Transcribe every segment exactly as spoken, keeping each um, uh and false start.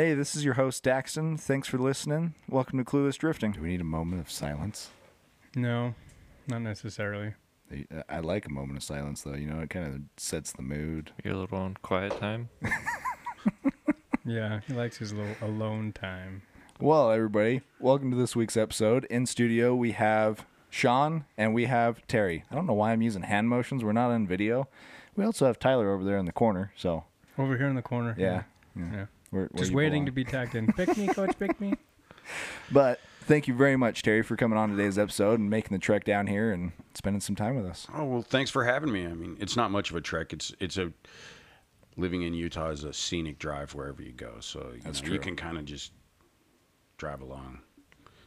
Hey, this is your host, Daxton. Thanks for listening. Welcome to Clueless Drifting. Do we need a moment of silence? No, not necessarily. I like a moment of silence, though. You know, it kind of sets the mood. Your little own quiet time? Yeah, he likes his little alone time. Well, everybody, welcome to this week's episode. In studio, we have Sean and we have Terry. I don't know why I'm using hand motions. We're not on video. We also have Tyler over there in the corner. So over here in the corner. Yeah. Yeah. yeah. yeah. Where, where Just waiting belong. to be tagged in. Pick me, coach, pick me. But thank you very much, Terry, for coming on today's episode and making the trek down here and spending some time with us. Oh, well, thanks for having me. I mean, it's not much of a trek. It's it's a living in Utah is a scenic drive wherever you go. So you, That's know, true. you can kind of just drive along.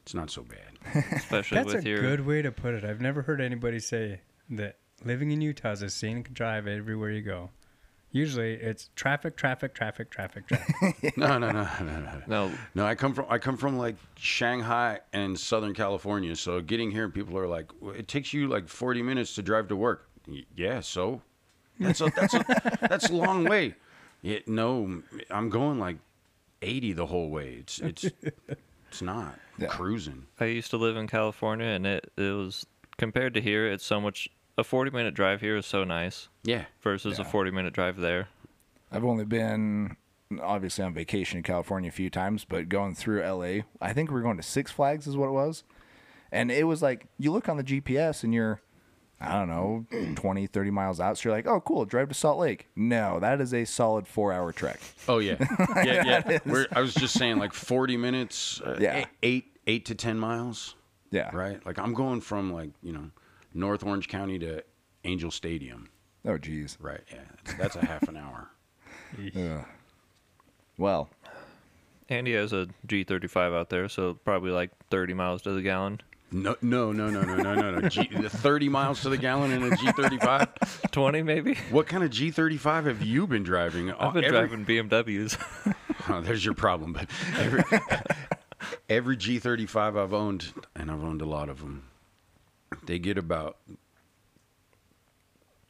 It's not so bad. Especially That's with a your... good way to put it. I've never heard anybody say that living in Utah is a scenic drive everywhere you go. Usually it's traffic, traffic, traffic, traffic, traffic. no, no, no, no, no, no. No, I come from I come from like Shanghai and Southern California. So getting here, people are like, well, it takes you like forty minutes to drive to work. Y- yeah, so that's a, that's a, that's a long way. Yeah, no, I'm going like eighty the whole way. It's it's it's not yeah. cruising. I used to live in California, and it it was compared to here, it's so much. A forty-minute drive here is so nice. Yeah. Versus yeah. a forty-minute drive there. I've only been, obviously, on vacation in California a few times, but going through L A, I think we were going to Six Flags is what it was. And it was like, you look on the G P S and you're, I don't know, twenty, thirty miles out. So you're like, oh, cool, drive to Salt Lake. No, that is a solid four-hour trek. Oh, yeah. yeah, yeah. We're, I was just saying, like, forty minutes, uh, yeah. eight, eight to ten miles. Yeah. Right? Like, I'm going from, like, you know, North Orange County to Angel Stadium. Oh, geez. Right, yeah. That's, that's a half an hour. Yeah. Well. Andy has a G thirty-five out there, so probably like thirty miles to the gallon. No, no, no, no, no, no, no, no. G, the thirty miles to the gallon in a G thirty-five? twenty, maybe. What kind of G thirty-five have you been driving? I've been every, driving B M Ws. Oh, there's your problem. But every, every G thirty-five I've owned, and I've owned a lot of them, they get about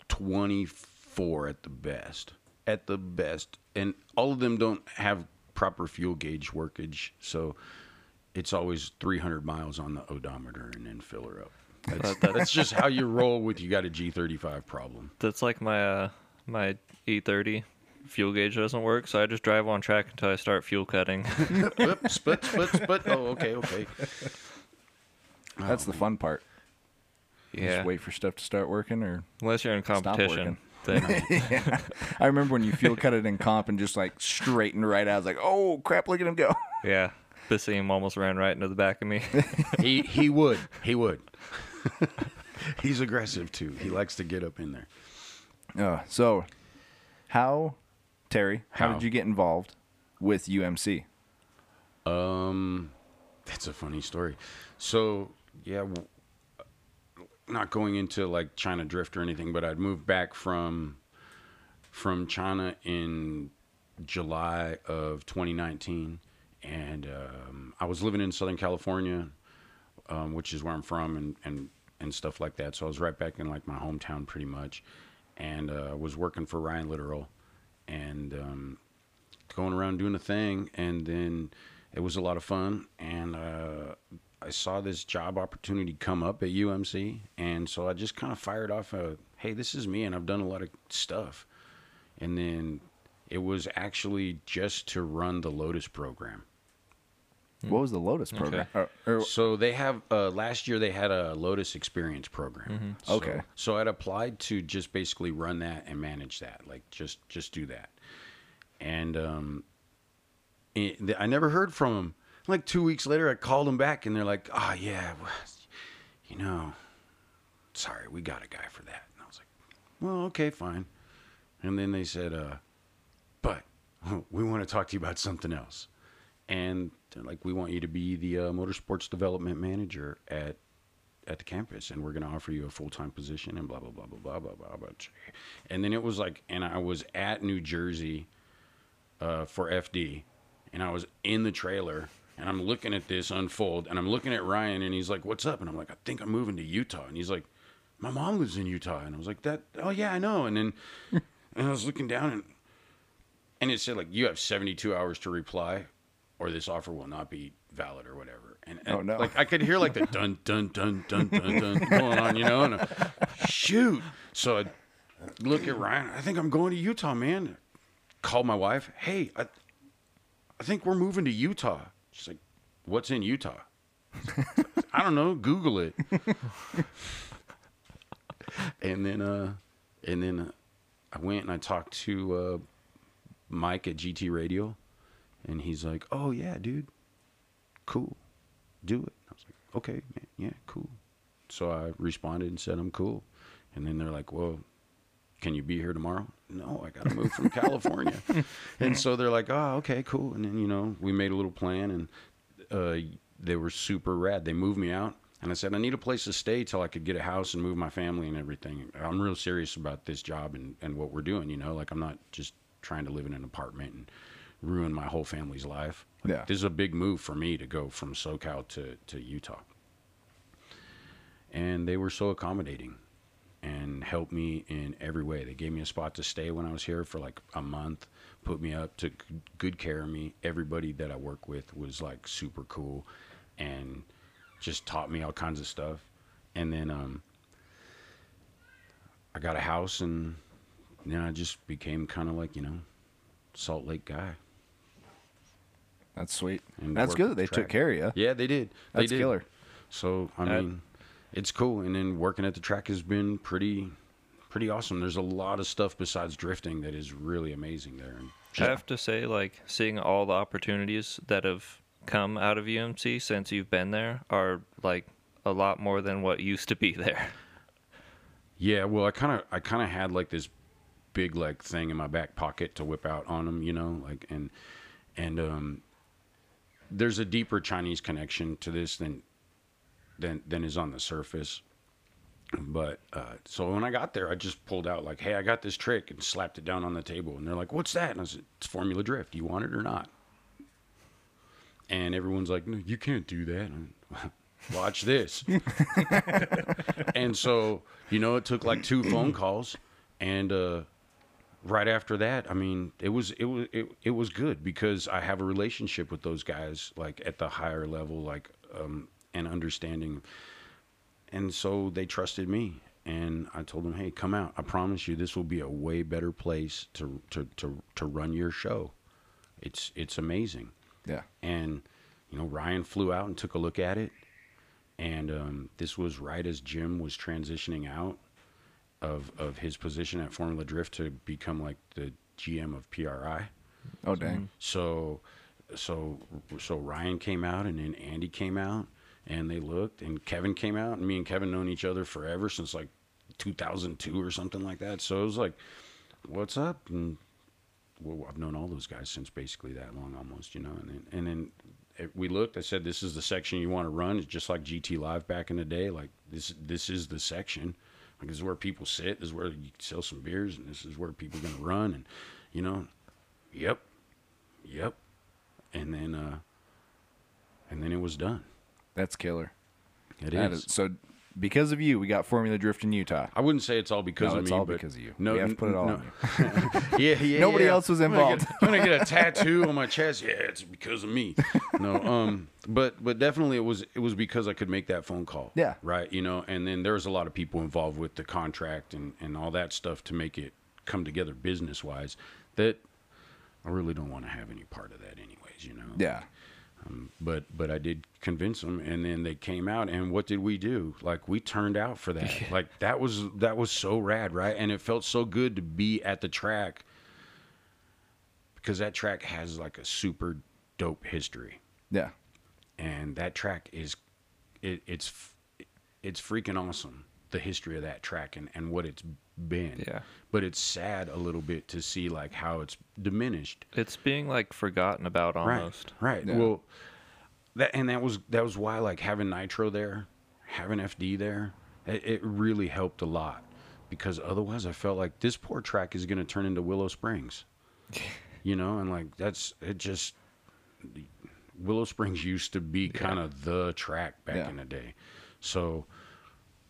twenty-four at the best, at the best. And all of them don't have proper fuel gauge workage. So it's always three hundred miles on the odometer and then fill her up. That's, that's, that's just how you roll with you got a G thirty-five problem. That's like my uh, my E thirty. Fuel gauge doesn't work, so I just drive on track until I start fuel cutting. Oops, split, split, split. Oh, okay, okay. That's um, the fun part. Yeah. Just wait for stuff to start working, or unless you're in competition. Then. yeah. I remember when you fuel cut it in comp and just like straightened right out. I was like, "Oh crap, look at him go!" Yeah, Bissing almost ran right into the back of me. he he would he would. He's aggressive too. He likes to get up in there. Uh, so, how, Terry? How, how did you get involved with U M C? Um, that's a funny story. So yeah. Not going into like China Drift or anything, but I'd moved back from from China in July of twenty nineteen, and um, I was living in Southern California, um, which is where I'm from, and, and and stuff like that. So I was right back in like my hometown pretty much, and uh, was working for Ryan Littoral, and um, going around doing a thing, and then it was a lot of fun, and. Uh, I saw this job opportunity come up at U M C, and so I just kind of fired off a, hey, this is me, and I've done a lot of stuff. And then it was actually just to run the Lotus program. What was the Lotus program? Okay. Or, or, so they have, uh, last year they had a Lotus Experience program. Mm-hmm. So, okay. So I'd applied to just basically run that and manage that, like just, just do that. And um, it, I never heard from them. Like two weeks later, I called them back, and they're like, oh, yeah, well, you know, sorry, we got a guy for that. And I was like, well, okay, fine. And then they said, uh, but we want to talk to you about something else. And they're like, we want you to be the uh, motorsports development manager at at the campus, and we're going to offer you a full-time position and blah, blah, blah, blah, blah, blah, blah, blah. And then it was like, and I was at New Jersey uh, for F D, and I was in the trailer. And I'm looking at this unfold, and I'm looking at Ryan, and he's like, what's up? And I'm like, I think I'm moving to Utah. And he's like, my mom lives in Utah. And I was like, that, oh, yeah, I know. And then and I was looking down, and and it said, like, you have seventy-two hours to reply. or this offer will not be valid or whatever. And, and oh, no. like I could hear like the dun dun dun dun dun dun going on, you know. And I, shoot, so I look at Ryan. I think I'm going to Utah, man. Call my wife. Hey, I, I think we're moving to Utah. She's like, what's in Utah? I don't know. Google it. And then, uh, and then uh, I went and I talked to uh, Mike at G T Radio, and he's like, "Oh yeah, dude, cool, do it." I was like, "Okay, man, yeah, cool." So I responded and said, "I'm cool." And then they're like, "Well, can you be here tomorrow?" No, I got to move from California. And so they're like, "Oh, okay, cool." And then you know, we made a little plan, and uh, they were super rad. They moved me out. And I said, I need a place to stay till I could get a house and move my family and everything. I'm real serious about this job and, and what we're doing, you know? Like, I'm not just trying to live in an apartment and ruin my whole family's life. Like, yeah. This is a big move for me to go from SoCal to, to Utah. And they were so accommodating and helped me in every way. They gave me a spot to stay when I was here for, like, a month, put me up, took good care of me. Everybody that I work with was, like, super cool and just taught me all kinds of stuff. And then um, I got a house, and then I just became kind of like, you know, Salt Lake guy. That's sweet. And that's good. They took care of you. Yeah, they did. They that's did. Killer. So, I mean, um, it's cool. And then working at the track has been pretty, pretty awesome. There's a lot of stuff besides drifting that is really amazing there. And I have to say, like, seeing all the opportunities that have come out of U M C since you've been there are like a lot more than what used to be there. Yeah, well, I kind of I kind of had like this big like thing in my back pocket to whip out on them, you know, like and and um there's a deeper Chinese connection to this than than than is on the surface. But uh so when I got there, I just pulled out like, hey, I got this trick, and slapped it down on the table, and they're like, what's that? And I said, it's Formula Drift. You want it or not? And everyone's like, no, you can't do that. Watch this. And so, you know, it took like two phone calls. And uh, right after that, I mean, it was it was it, it was good because I have a relationship with those guys, like at the higher level, like um, and understanding. And so they trusted me. And I told them, hey, come out. I promise you this will be a way better place to to, to, to run your show. It's it's amazing. Yeah. And, you know, Ryan flew out and took a look at it. And um, this was right as Jim was transitioning out of of his position at Formula Drift to become like the G M of P R I. Oh, dang. So so so Ryan came out, and then Andy came out, and they looked, and Kevin came out, and me and Kevin known each other forever since like two thousand two or something like that. So it was like, what's up? And well, I've known all those guys since basically that long almost, you know. And then, and then it, we looked, I said, this is the section you want to run. It's just like G T Live back in the day. Like this, this is the section. Like this is where people sit. This is where you sell some beers, and this is where people are going to run. And, you know, yep, yep. And then, uh, and then it was done. That's killer. It that is. is. So because of you, we got Formula Drift in Utah. I wouldn't say it's all because no, of me. No, it's all but because of you. No, we have to put it all no. on you. yeah, yeah, Nobody yeah. else was involved. I'm going to get a tattoo on my chest. Yeah, it's because of me. No, um, but but definitely it was it was because I could make that phone call. Yeah. Right, you know, and then there was a lot of people involved with the contract and, and all that stuff to make it come together business-wise that I really don't want to have any part of that anyways, you know. Yeah. Um, but but I did convince them, and then they came out, and what did we do? Like, we turned out for that. Yeah. Like, that was that was so rad, right? And it felt so good to be at the track because that track has, like, a super dope history. Yeah. And that track is it, – it's it's freaking awesome, the history of that track and, and what it's been. Yeah. But it's sad a little bit to see, like, how it's diminished. It's being, like, forgotten about almost. Right, right. Yeah. Well, that, and that was that was why, like, having Nitro there, having F D there, it, it really helped a lot. Because otherwise I felt like this poor track is going to turn into Willow Springs. You know, and, like, that's – it just – Willow Springs used to be kind of yeah. the track back yeah. in the day. So –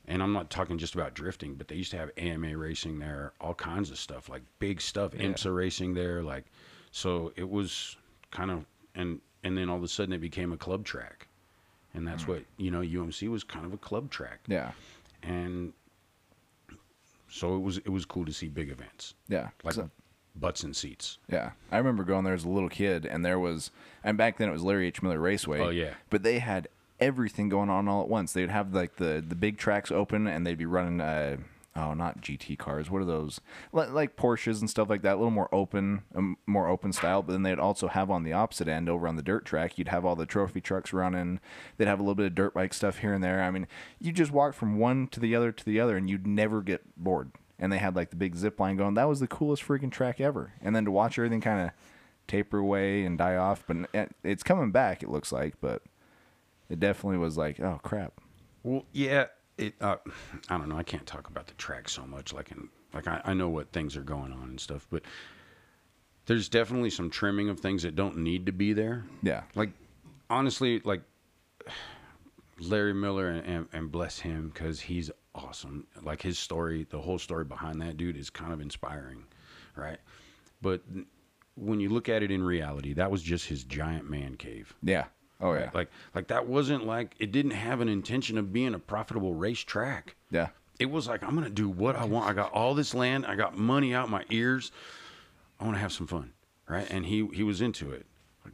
and I'm not talking just about drifting, but they used to have A M A racing there, all kinds of stuff, like big stuff, yeah. IMSA racing there. Like, so it was kind of, and and then all of a sudden it became a club track. And that's mm. what, you know, U M C was kind of a club track. Yeah. And so it was it was cool to see big events. Yeah. Like so, butts and seats. Yeah. I remember going there as a little kid, and there was, and back then it was Larry H. Miller Raceway. Oh, yeah. But they had everything going on all at once. They'd have, like, the, the big tracks open, and they'd be running, uh, oh, not G T cars. What are those? L- like Porsches and stuff like that, a little more open, um, more open style. But then they'd also have on the opposite end over on the dirt track, you'd have all the trophy trucks running. They'd have a little bit of dirt bike stuff here and there. I mean, you just walk from one to the other to the other, and you'd never get bored. And they had, like, the big zip line going. That was the coolest freaking track ever. And then to watch everything kind of taper away and die off. But it's coming back, it looks like. But it definitely was like, oh, crap. Well, yeah. It, uh, I don't know. I can't talk about the track so much. Like, in, like I, I know what things are going on and stuff, but there's definitely some trimming of things that don't need to be there. Yeah. Like, honestly, like Larry Miller, and, and, and bless him, because he's awesome. Like, his story, the whole story behind that dude is kind of inspiring, right? But when you look at it in reality, that was just his giant man cave. Yeah. Oh, yeah. Like, like that wasn't like, it didn't have an intention of being a profitable racetrack. Yeah. It was like, I'm going to do what I want. I got all this land. I got money out my ears. I want to have some fun. Right. And he, he was into it. Like,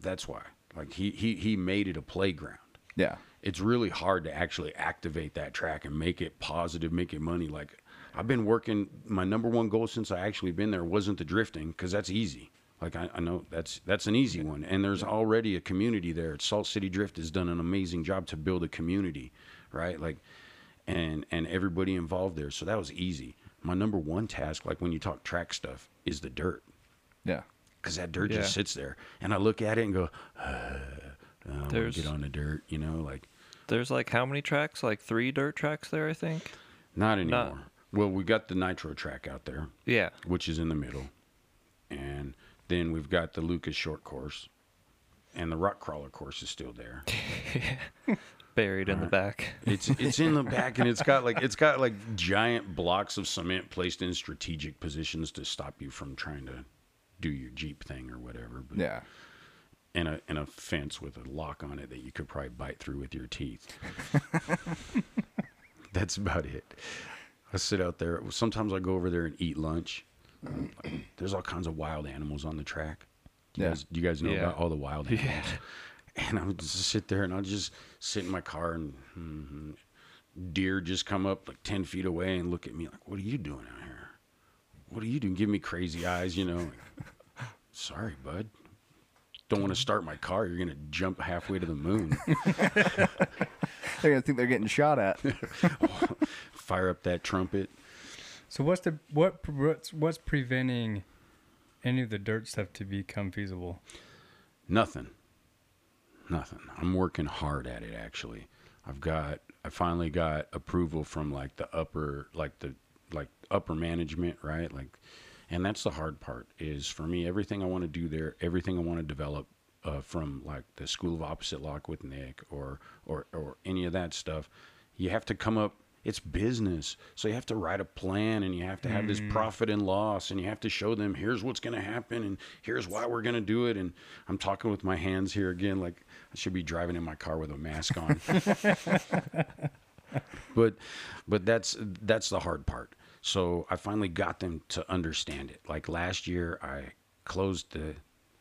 that's why. Like, he, he, he made it a playground. Yeah. It's really hard to actually activate that track and make it positive, make it money. Like, I've been working, my number one goal since I actually been there wasn't the drifting, because that's easy. Like, I, I know that's that's an easy one. And there's already a community there. Salt City Drift has done an amazing job to build a community, right? Like, and and everybody involved there. So that was easy. My number one task, like when you talk track stuff, is the dirt. Yeah. Because that dirt yeah. just sits there. And I look at it and go, uh, I don't get on the dirt, you know? Like, there's like how many tracks? Like three dirt tracks there, I think? Not anymore. Not... Well, we got the Nitro track out there. Yeah. Which is in the middle. And... then we've got the Lucas short course, and the rock crawler course is still there. Buried in right. the back. It's it's in the back, and it's got like it's got like giant blocks of cement placed in strategic positions to stop you from trying to do your Jeep thing or whatever. But, yeah. And a and a fence with a lock on it that you could probably bite through with your teeth. That's about it. I sit out there. Sometimes I go over there and eat lunch. There's all kinds of wild animals on the track. You yeah. guys, you guys know yeah. about all the wild animals. Yeah. And I would just sit there, and I'll just sit in my car, and mm-hmm, deer just come up like ten feet away and look at me like, "What are you doing out here? What are you doing?" Give me crazy eyes, you know. Like, sorry, bud. Don't want to start my car. You're gonna jump halfway to the moon. They're gonna think they're getting shot at. Fire up that trumpet. So what's the what what's, what's preventing any of the dirt stuff to become feasible? Nothing. Nothing. I'm working hard at it, actually. I've got I finally got approval from like the upper like the like upper management, right? Like, and that's the hard part is for me, everything I want to do there, everything I want to develop uh, from like the School of Opposite Lock with Nick or or or any of that stuff, you have to come up. It's business. So you have to write a plan, and you have to have mm. this profit and loss, and you have to show them here's what's going to happen, and here's why we're going to do it. And I'm talking with my hands here again, like I should be driving in my car with a mask on. but but that's that's the hard part. So I finally got them to understand it. Like last year, I closed the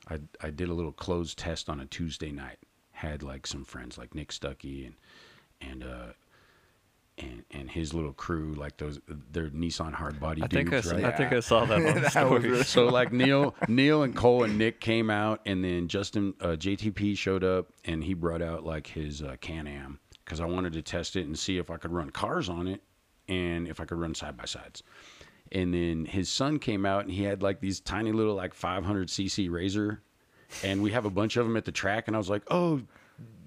I I did a little closed test on a Tuesday night. Had like some friends like Nick Stuckey and and uh And and his little crew, like those, their Nissan hardbody dudes. I think, dudes, I, right? I, yeah. think I saw that. On that was really so like Neil, Neil and Cole and Nick came out, and then Justin uh, J T P showed up, and he brought out like his uh, Can-Am because I wanted to test it and see if I could run cars on it and if I could run side by sides. And then his son came out, and he had like these tiny little like five hundred c c Razor, and we have a bunch of them at the track. And I was like, oh,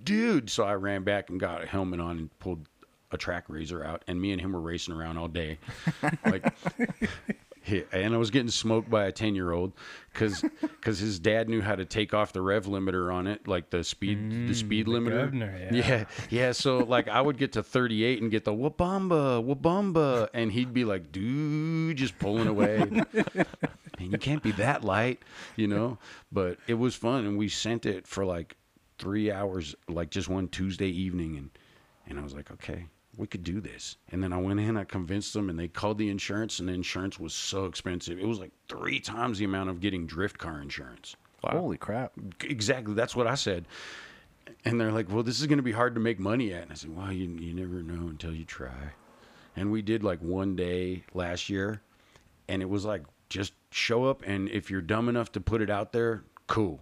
dude! So I ran back and got a helmet on and pulled a track razor out, and me and him were racing around all day. Like, and I was getting smoked by a ten year old because because his dad knew how to take off the rev limiter on it, like the speed mm, the speed the limiter governor, yeah. yeah yeah so like I would get to thirty-eight and get the wabamba wabamba, and he'd be like, dude, just pulling away. mean, you can't be that light, you know. But it was fun, and we sent it for like three hours, like just one Tuesday evening, and and I was like, okay, we could do this. And then I went in, I convinced them, and they called the insurance, and the insurance was so expensive. It was like three times the amount of getting drift car insurance. Wow. Holy crap. Exactly. That's what I said. And they're like, well, this is going to be hard to make money at. And I said, well, you, you never know until you try. And we did like one day last year, and it was like, just show up, and if you're dumb enough to put it out there, cool.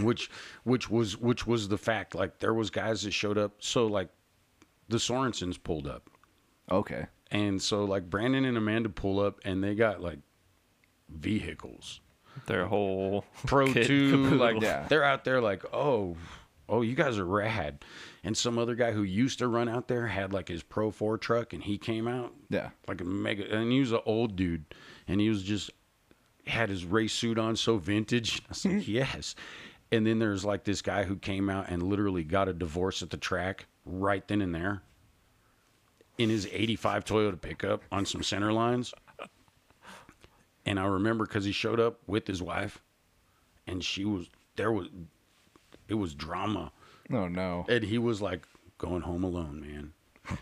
Which which was which was the fact. Like, there was guys that showed up. So, like, the Sorensens pulled up. Okay. And so, like, Brandon and Amanda pull up, and they got, like, vehicles. Their whole Pro two. Like, yeah. They're out there like, oh, oh, you guys are rad. And some other guy who used to run out there had, like, his Pro four truck, and he came out. Yeah. Like a mega. And he was an old dude, and he was just had his race suit on, so vintage. I was like, yes. And then there's like this guy who came out and literally got a divorce at the track right then and there in his eighty-five Toyota pickup on some center lines. And I remember because he showed up with his wife, and she was, there was, it was drama. Oh, no. And he was like going home alone, man.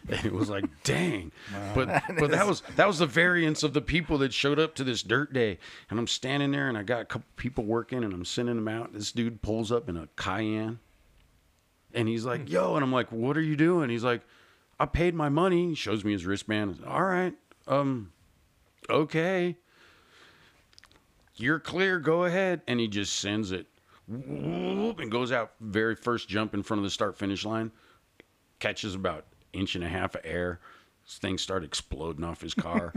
And it was like, dang. Wow. But that but is... that was that was the variance of the people that showed up to this dirt day. And I'm standing there, and I got a couple people working, and I'm sending them out. This dude pulls up in a Cayenne, and he's like, yo. And I'm like, what are you doing? He's like, I paid my money. He shows me his wristband. Like, all right. Um, okay. You're clear. Go ahead. And he just sends it. Whoop, and goes out very first jump in front of the start-finish line. Catches about inch and a half of air. This thing started exploding off his car.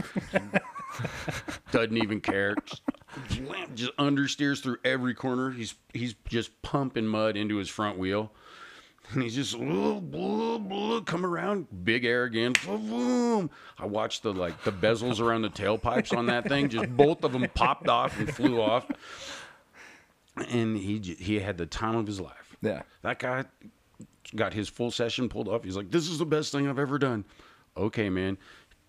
Doesn't even care. Just, just understeers through every corner. He's he's just pumping mud into his front wheel. And he's just blah, blah, blah, come around, big air again. Boom. I watched the like the bezels around the tailpipes on that thing. Just both of them popped off and flew off. And he he had the time of his life. Yeah. That guy got his full session pulled off. He's like, this is the best thing I've ever done. Okay, man.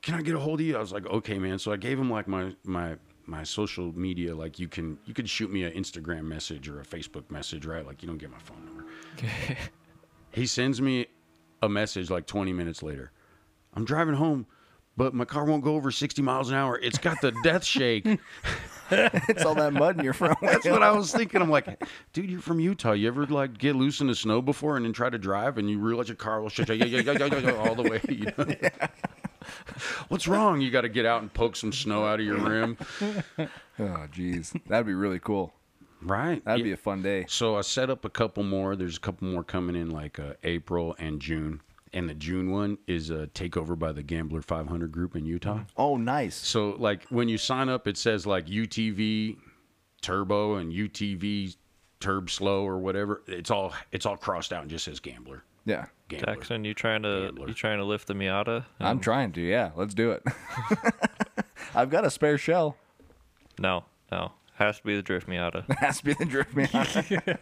Can I get a hold of you? I was like, okay, man. So I gave him like my my my social media. Like, you can you can shoot me an Instagram message or a Facebook message, right? Like, you don't get my phone number. Okay. He sends me a message like twenty minutes later. I'm driving home, but my car won't go over sixty miles an hour. It's got the death shake. It's all that mud in your front wheel. That's what I was thinking. I'm like, dude, you're from Utah. You ever like get loose in the snow before and then try to drive and you realize your car will shut you all the way? You know? Yeah. What's wrong? You got to get out and poke some snow out of your rim. Oh, geez. That'd be really cool. Right. That'd yeah. be a fun day. So I set up a couple more. There's a couple more coming in like uh, April and June. And the June one is a takeover by the Gambler five hundred group in Utah. Oh, nice. So, like, when you sign up, it says, like, U T V Turbo and U T V Turb Slow or whatever. It's all it's all crossed out and just says Gambler. Yeah. Gambler. Jackson, you trying to Gambler. you trying to lift the Miata? And... I'm trying to, yeah. Let's do it. I've got a spare shell. No, no. Has to be the Drift Miata. Has to be the Drift Miata.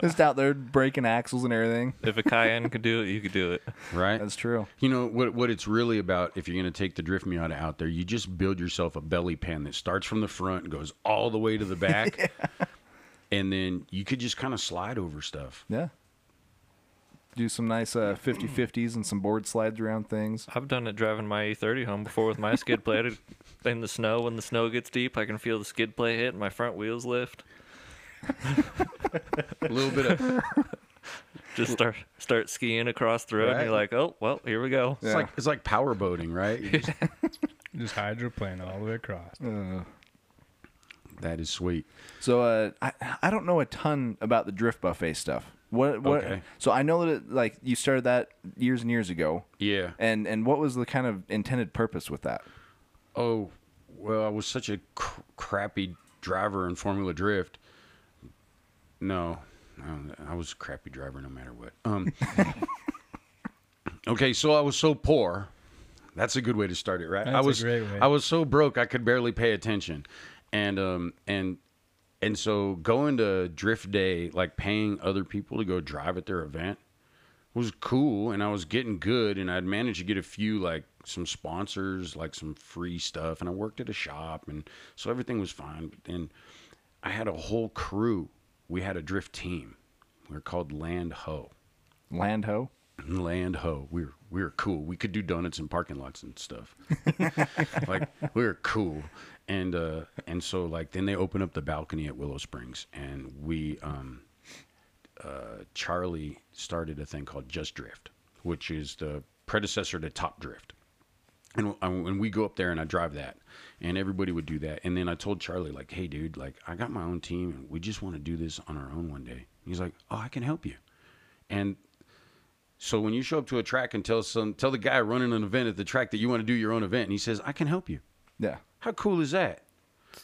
Just out there breaking axles and everything. If a Cayenne could do it, you could do it. Right? That's true. You know, what what it's really about, if you're going to take the Drift Miata out there, you just build yourself a belly pan that starts from the front and goes all the way to the back. Yeah. And then you could just kind of slide over stuff. Yeah. Do some nice uh, fifty fifties and some board slides around things. I've done it driving my E thirty home before with my skid plate in the snow. When the snow gets deep, I can feel the skid plate hit and my front wheels lift. A little bit of... Just start start skiing across the road, right? And you're like, oh, well, here we go. It's, yeah. like, it's like power boating, right? You just, just hydroplane all the way across. Uh, that is sweet. So uh, I, I don't know a ton about the drift buffet stuff. What what? Okay. So I know that it, like you started that years and years ago. Yeah. And and what was the kind of intended purpose with that? Oh, well, I was such a cr crappy driver in Formula Drift. No, I was a crappy driver no matter what. Um. Okay, so I was so poor. That's a good way to start it, right? That's I was a great way. I was so broke I could barely pay attention, and um and. And so going to Drift Day, like paying other people to go drive at their event, was cool, and I was getting good, and I'd managed to get a few, like, some sponsors, like some free stuff, and I worked at a shop, and so everything was fine. But then I had a whole crew. We had a drift team. We were called Land Ho. Land Ho? Land Ho. We were, we were cool. We could do donuts in parking lots and stuff. Like, we were cool. And uh, and so, like, then they opened up the balcony at Willow Springs, and we, um, uh, Charlie started a thing called Just Drift, which is the predecessor to Top Drift. And when we go up there and I drive that, and everybody would do that. And then I told Charlie, like, hey, dude, like, I got my own team, and we just want to do this on our own one day. He's like, oh, I can help you. And so when you show up to a track and tell some, tell the guy running an event at the track that you want to do your own event, and he says, I can help you. Yeah. How cool is that?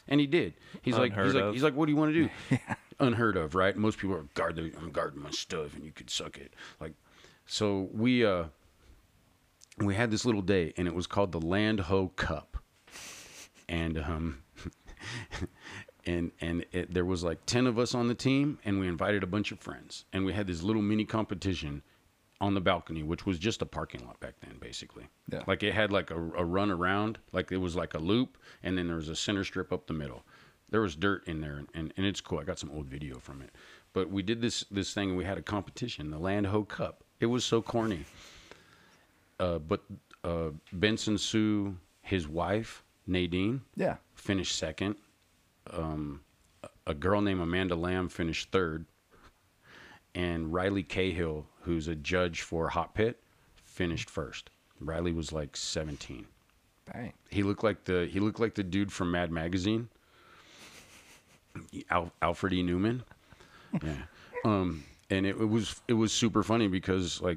And he did. He's Unheard like, he's of. like, he's like, what do you want to do? Yeah. Unheard of, right? Most people are guarding, I'm guarding my stuff, and you could suck it. Like, so we, uh, we had this little day, and it was called the Land Ho Cup, and um, and and it, there was like ten of us on the team, and we invited a bunch of friends, and we had this little mini competition on the balcony, which was just a parking lot back then, basically. Yeah. Like it had like a, a run around, like it was like a loop, and then there was a center strip up the middle. There was dirt in there, and and it's cool. I got some old video from it, but we did this this thing, and we had a competition, the Land Ho Cup. It was so corny. Uh, but uh, Benson Sue, his wife, Nadine, yeah, finished second. Um, a girl named Amanda Lamb finished third. And Riley Cahill, who's a judge for Hot Pit, finished first. Riley was like seventeen. Dang. He looked like the he looked like the dude from Mad Magazine, Al, Alfred E. Newman. Yeah. um, and it, it was it was super funny because like.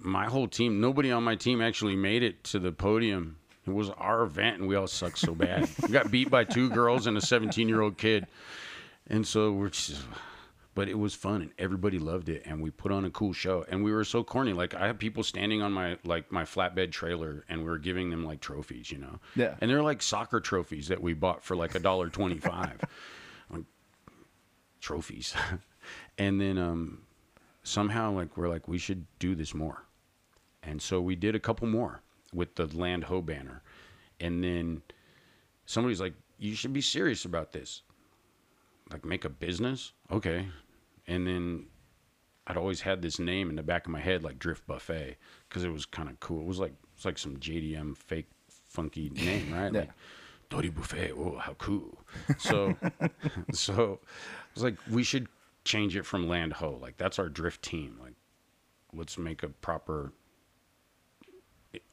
My whole team, nobody on my team actually made it to the podium. It was our event, and we all sucked so bad. We got beat by two girls and a seventeen-year-old kid. And so we're just, but it was fun, and everybody loved it, and we put on a cool show. And we were so corny. Like, I had people standing on my, like, my flatbed trailer, and we were giving them, like, trophies, you know? Yeah. And they're, like, soccer trophies that we bought for, like, a dollar twenty-five. Like, trophies. And then, um... somehow, like, we're like, we should do this more. And so we did a couple more with the Land Ho banner. And then somebody's like, you should be serious about this. Like, make a business? Okay. And then I'd always had this name in the back of my head, like Drift Buffet, because it was kind of cool. It was like it's like some J D M fake funky name, right? Yeah. Like, Dori Buffet, oh, how cool. So, so I was like, we should change it from Land Ho. Like, that's our drift team. Like, let's make a proper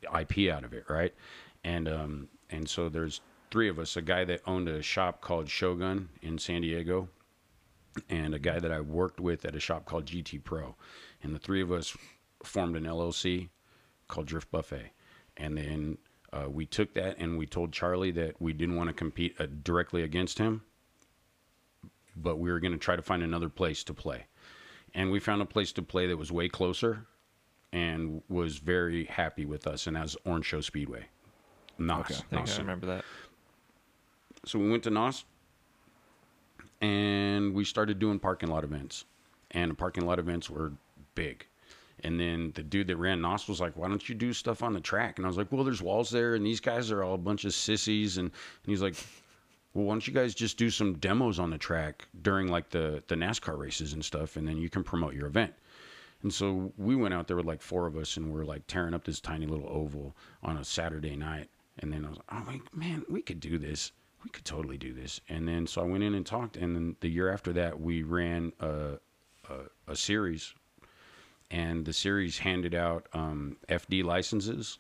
I P out of it, right? And um, and so there's three of us, a guy that owned a shop called Shogun in San Diego, and a guy that I worked with at a shop called G T Pro. And the three of us formed an L L C called Drift Buffet. And then uh, we took that, and we told Charlie that we didn't want to compete uh, directly against him, but we were going to try to find another place to play. And we found a place to play that was way closer and was very happy with us, and that was Orange Show Speedway. N O S. Okay. I think I remember that. So we went to N O S, and we started doing parking lot events. And the parking lot events were big. And then the dude that ran N O S was like, why don't you do stuff on the track? And I was like, well, there's walls there, and these guys are all a bunch of sissies. And, and he's like... well, why don't you guys just do some demos on the track during, like, the, the NASCAR races and stuff, and then you can promote your event. And so we went out there with, like, four of us, and we're, like, tearing up this tiny little oval on a Saturday night. And then I was like, oh, man, we could do this. We could totally do this. And then so I went in and talked, and then the year after that, we ran a, a, a series, and the series handed out um, F D licenses,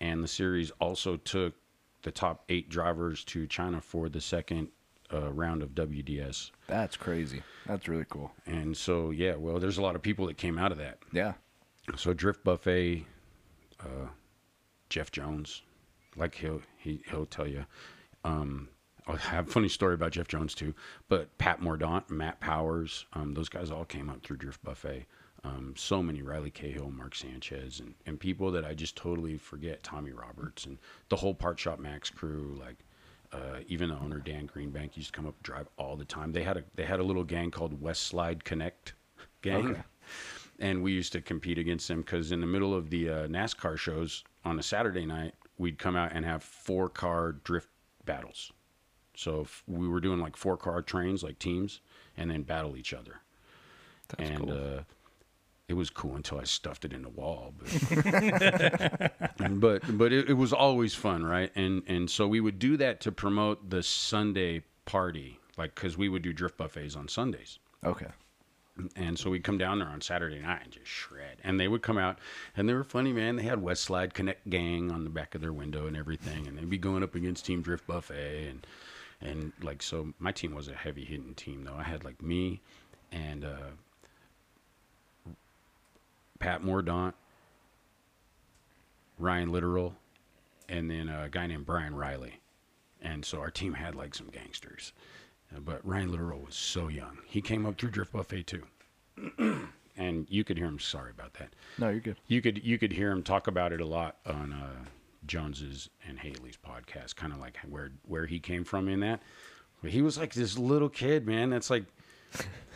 and the series also took the top eight drivers to China for the second uh, round of W D S. That's crazy. That's really cool. And so, yeah, well, there's a lot of people that came out of that. Yeah. So Drift Buffet, uh, Jeff Jones, like he'll, he, he'll tell you. Um, I'll have a funny story about Jeff Jones too, but Pat Mordaunt, Matt Powers, um, those guys all came up through Drift Buffet. Um, so many, Riley Cahill, Mark Sanchez, and, and people that I just totally forget, Tommy Roberts, and the whole Part Shop Max crew, like uh, even the owner, Dan Greenbank, used to come up and drive all the time. They had a they had a little gang called West Slide Connect gang, okay. and we used to compete against them because in the middle of the uh, NASCAR shows on a Saturday night, we'd come out and have four car drift battles. So if we were doing like four car trains, like teams, and then battle each other. That's and, cool. Uh, it was cool until I stuffed it in the wall, but but, but it, it was always fun, right? And and so we would do that to promote the Sunday party, like because we would do drift buffets on Sundays. Okay. And so we'd come down there on Saturday night and just shred. And they would come out, and they were funny, man. They had West Slide Connect gang on the back of their window and everything, and they'd be going up against Team Drift Buffet, and and like so my team was a heavy hitting team though. I had like me and. Uh, Pat Mordaunt, Ryan Littoral, and then a guy named Brian Riley. And so our team had like some gangsters. But Ryan Littoral was so young. He came up through Drift Buffet too. And you could hear him. Sorry about that. No, you're good. You could you could hear him talk about it a lot on uh, Jones's and Haley's podcast, kind of like where where he came from in that. But he was like this little kid, man. That's like.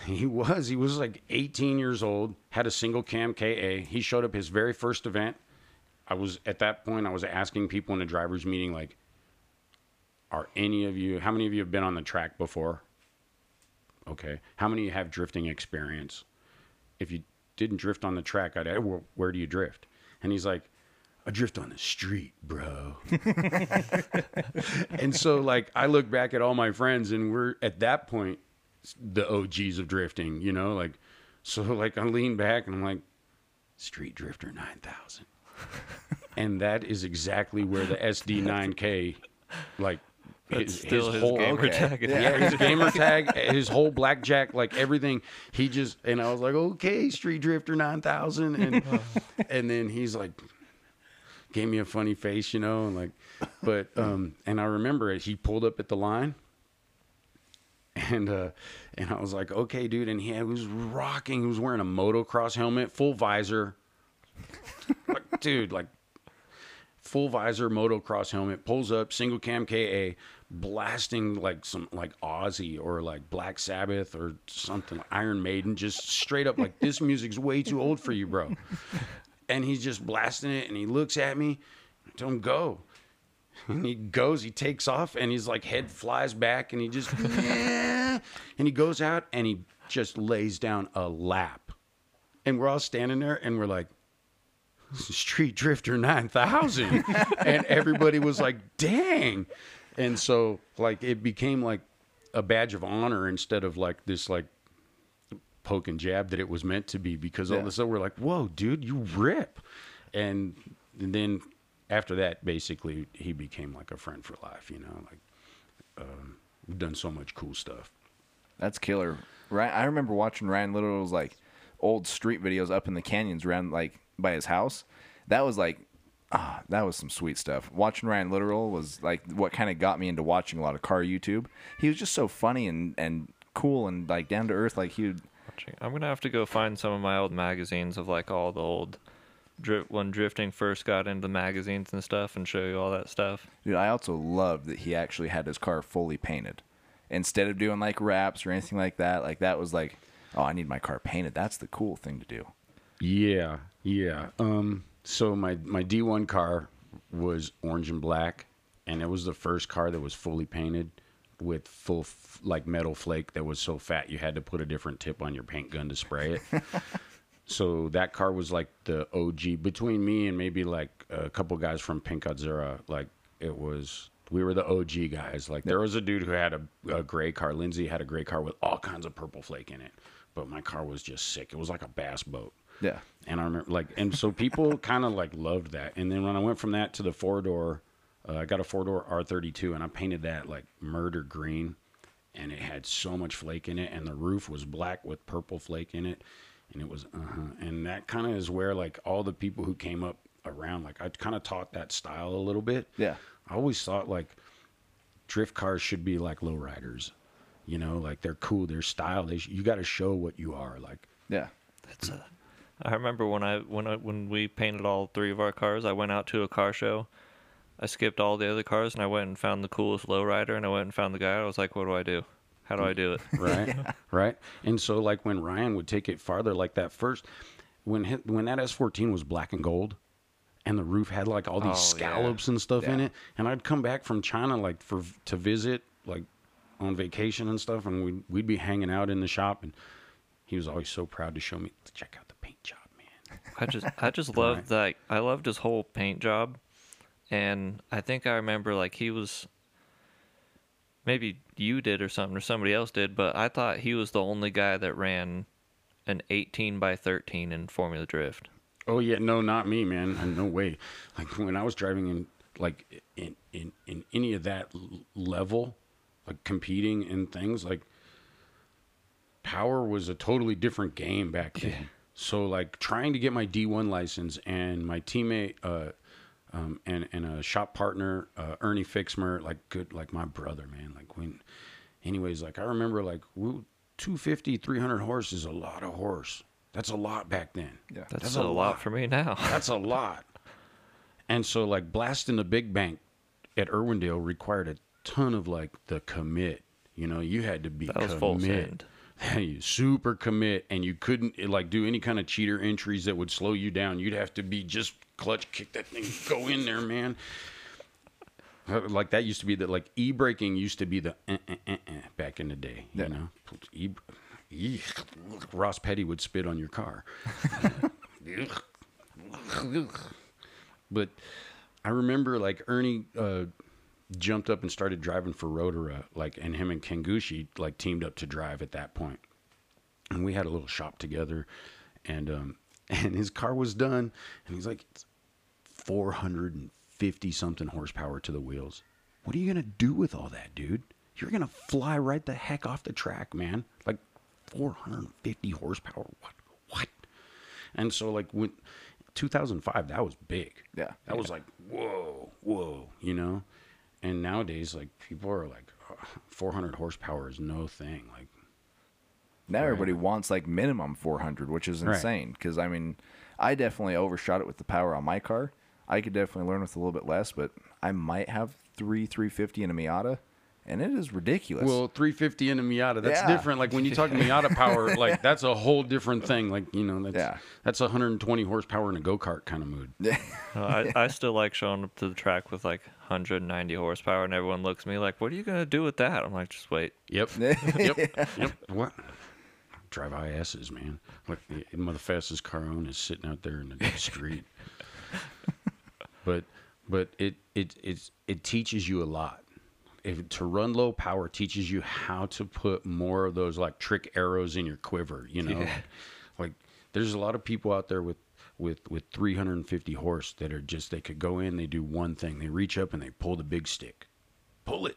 He was. He was like eighteen years old, had a single cam K A. He showed up his very first event. I was, at that point, I was asking people in a driver's meeting, like, are any of you, how many of you have been on the track before? Okay. How many of you have drifting experience? If you didn't drift on the track, I'd ask, well, where do you drift? And he's like, I drift on the street, bro. And so, like, I look back at all my friends, and we're, at that point, the O Gs of drifting, you know, like, so like I lean back and I'm like, street drifter nine thousand. And that is exactly where the S D nine K, like his, still his, his whole gamer tag. Yeah. Yeah, his gamer tag, his whole blackjack, like everything. He just, and I was like, okay, street drifter nine thousand. And, and then he's like, gave me a funny face, you know, and like, but, um, and I remember it, he pulled up at the line. And uh, and I was like, okay, dude. And he, had, he was rocking. He was wearing a motocross helmet, full visor. Like, dude, like full visor, motocross helmet. Pulls up, single cam K A, blasting like some like Ozzy or like Black Sabbath or something, Iron Maiden. Just straight up like, this music's way too old for you, bro. And he's just blasting it. And he looks at me. I tell him, go. And he goes, he takes off, and he's like, head flies back, and he just, yeah. And he goes out, and he just lays down a lap. And we're all standing there, and we're like, street drifter nine thousand. And everybody was like, dang. And so, like, it became like a badge of honor instead of like this, like, poke and jab that it was meant to be, because yeah. all of a sudden we're like, whoa, dude, you rip. And, and then... after that, basically, he became like a friend for life, you know, like um, we've done so much cool stuff. That's killer. Right. I remember watching Ryan Litteral's like old street videos up in the canyons around like by his house. That was like, ah, that was some sweet stuff. Watching Ryan Littoral was like what kind of got me into watching a lot of car YouTube. He was just so funny and, and cool and like down to earth. Like he would. I'm going to have to go find some of my old magazines of like all the old Drift, when drifting first got into magazines and stuff, and show you all that stuff. Dude, I also loved that he actually had his car fully painted. Instead of doing like wraps or anything like that, like that was like, oh, I need my car painted. That's the cool thing to do. Yeah, yeah. Um, so my, my D one car was orange and black, and it was the first car that was fully painted with full f- like metal flake that was so fat you had to put a different tip on your paint gun to spray it. So that car was like the O G between me and maybe like a couple guys from Pink Odzura. Like it was, we were the O G guys. Like there was a dude who had a, a gray car. Lindsay had a gray car with all kinds of purple flake in it, but my car was just sick. It was like a bass boat. Yeah. And I remember like, and so people kind of like loved that. And then when I went from that to the four door, uh, I got a four door R thirty-two and I painted that like murder green, and it had so much flake in it. And the roof was black with purple flake in it. And it was, uh-huh. And that kind of is where, like, all the people who came up around, like, I kind of taught that style a little bit. Yeah. I always thought, like, drift cars should be like lowriders, you know? Like, they're cool. They're stylish. You got to show what you are, like. Yeah. That's a... I remember when I, when I, when we painted all three of our cars, I went out to a car show. I skipped all the other cars, and I went and found the coolest lowrider, and I went and found the guy. I was like, what do I do? How do I do it? Right. Yeah. Right. And so like when Ryan would take it farther, like that first, when when that S fourteen was black and gold, and the roof had like all these oh, scallops yeah. and stuff yeah. in it, and I'd come back from China like for to visit like on vacation and stuff, and we'd we'd be hanging out in the shop, and he was always so proud to show me, check out the paint job, man. I just I just loved right. like I loved his whole paint job, and I think I remember like he was. Maybe you did or something, or somebody else did, but I thought he was the only guy that ran an eighteen by thirteen in Formula Drift. Oh, yeah. No, not me, man. No way. Like, when I was driving in, like, in, in, in any of that level, like, competing in things, like, power was a totally different game back then. Yeah. So, like, trying to get my D one license, and my teammate, uh, Um, and, and a shop partner, uh, Ernie Fixmer, like good, like my brother, man. Like when, anyways, like I remember like we, two fifty, three hundred horse is a lot of horse. That's a lot back then. Yeah. That's, That's a, a lot. lot for me now. That's a lot. And so like blasting the big bank at Irwindale required a ton of like the commit, you know, you had to be that was full send. You super commit, and you couldn't like do any kind of cheater entries that would slow you down. You'd have to be just clutch, kick that thing, go in there, man. Like that used to be the like e braking used to be the uh, uh, uh, uh, back in the day, you yeah. know. E- e- Ross Petty would spit on your car. But I remember like Ernie uh, jumped up and started driving for Rotora, like, and him and Kangushi like teamed up to drive at that point, and we had a little shop together, and um, and his car was done, and he's like, it's four hundred fifty something horsepower to the wheels. What are you gonna do with all that, dude? You're gonna fly right the heck off the track, man. Like four hundred fifty horsepower. What? What? And so like when two thousand five, that was big. Yeah, that yeah. was like whoa, whoa, you know. And nowadays, like, people are like, oh, four hundred horsepower is no thing. Like, now right? everybody wants, like, minimum four hundred, which is insane. Because, right. I mean, I definitely overshot it with the power on my car. I could definitely learn with a little bit less, but I might have three three fifty in a Miata, and it is ridiculous. Well, three fifty in a Miata, that's yeah. different. Like, when you talk Miata power, like, that's a whole different thing. Like, you know, that's, yeah. that's one hundred twenty horsepower in a go-kart kind of mood. uh, I, I still like showing up to the track with, like, one hundred ninety horsepower, and everyone looks at me like, what are you going to do with that? I'm like, just wait. Yep. yep. Yep. What? Drive I S's, man. Like, the, the fastest car on is sitting out there in the street. But but it, it, it, it teaches you a lot. If, to run low power teaches you how to put more of those, like, trick arrows in your quiver, you know? Yeah. Like, there's a lot of people out there with with with three hundred fifty horse that are just, they could go in, they do one thing, they reach up and they pull the big stick, pull it,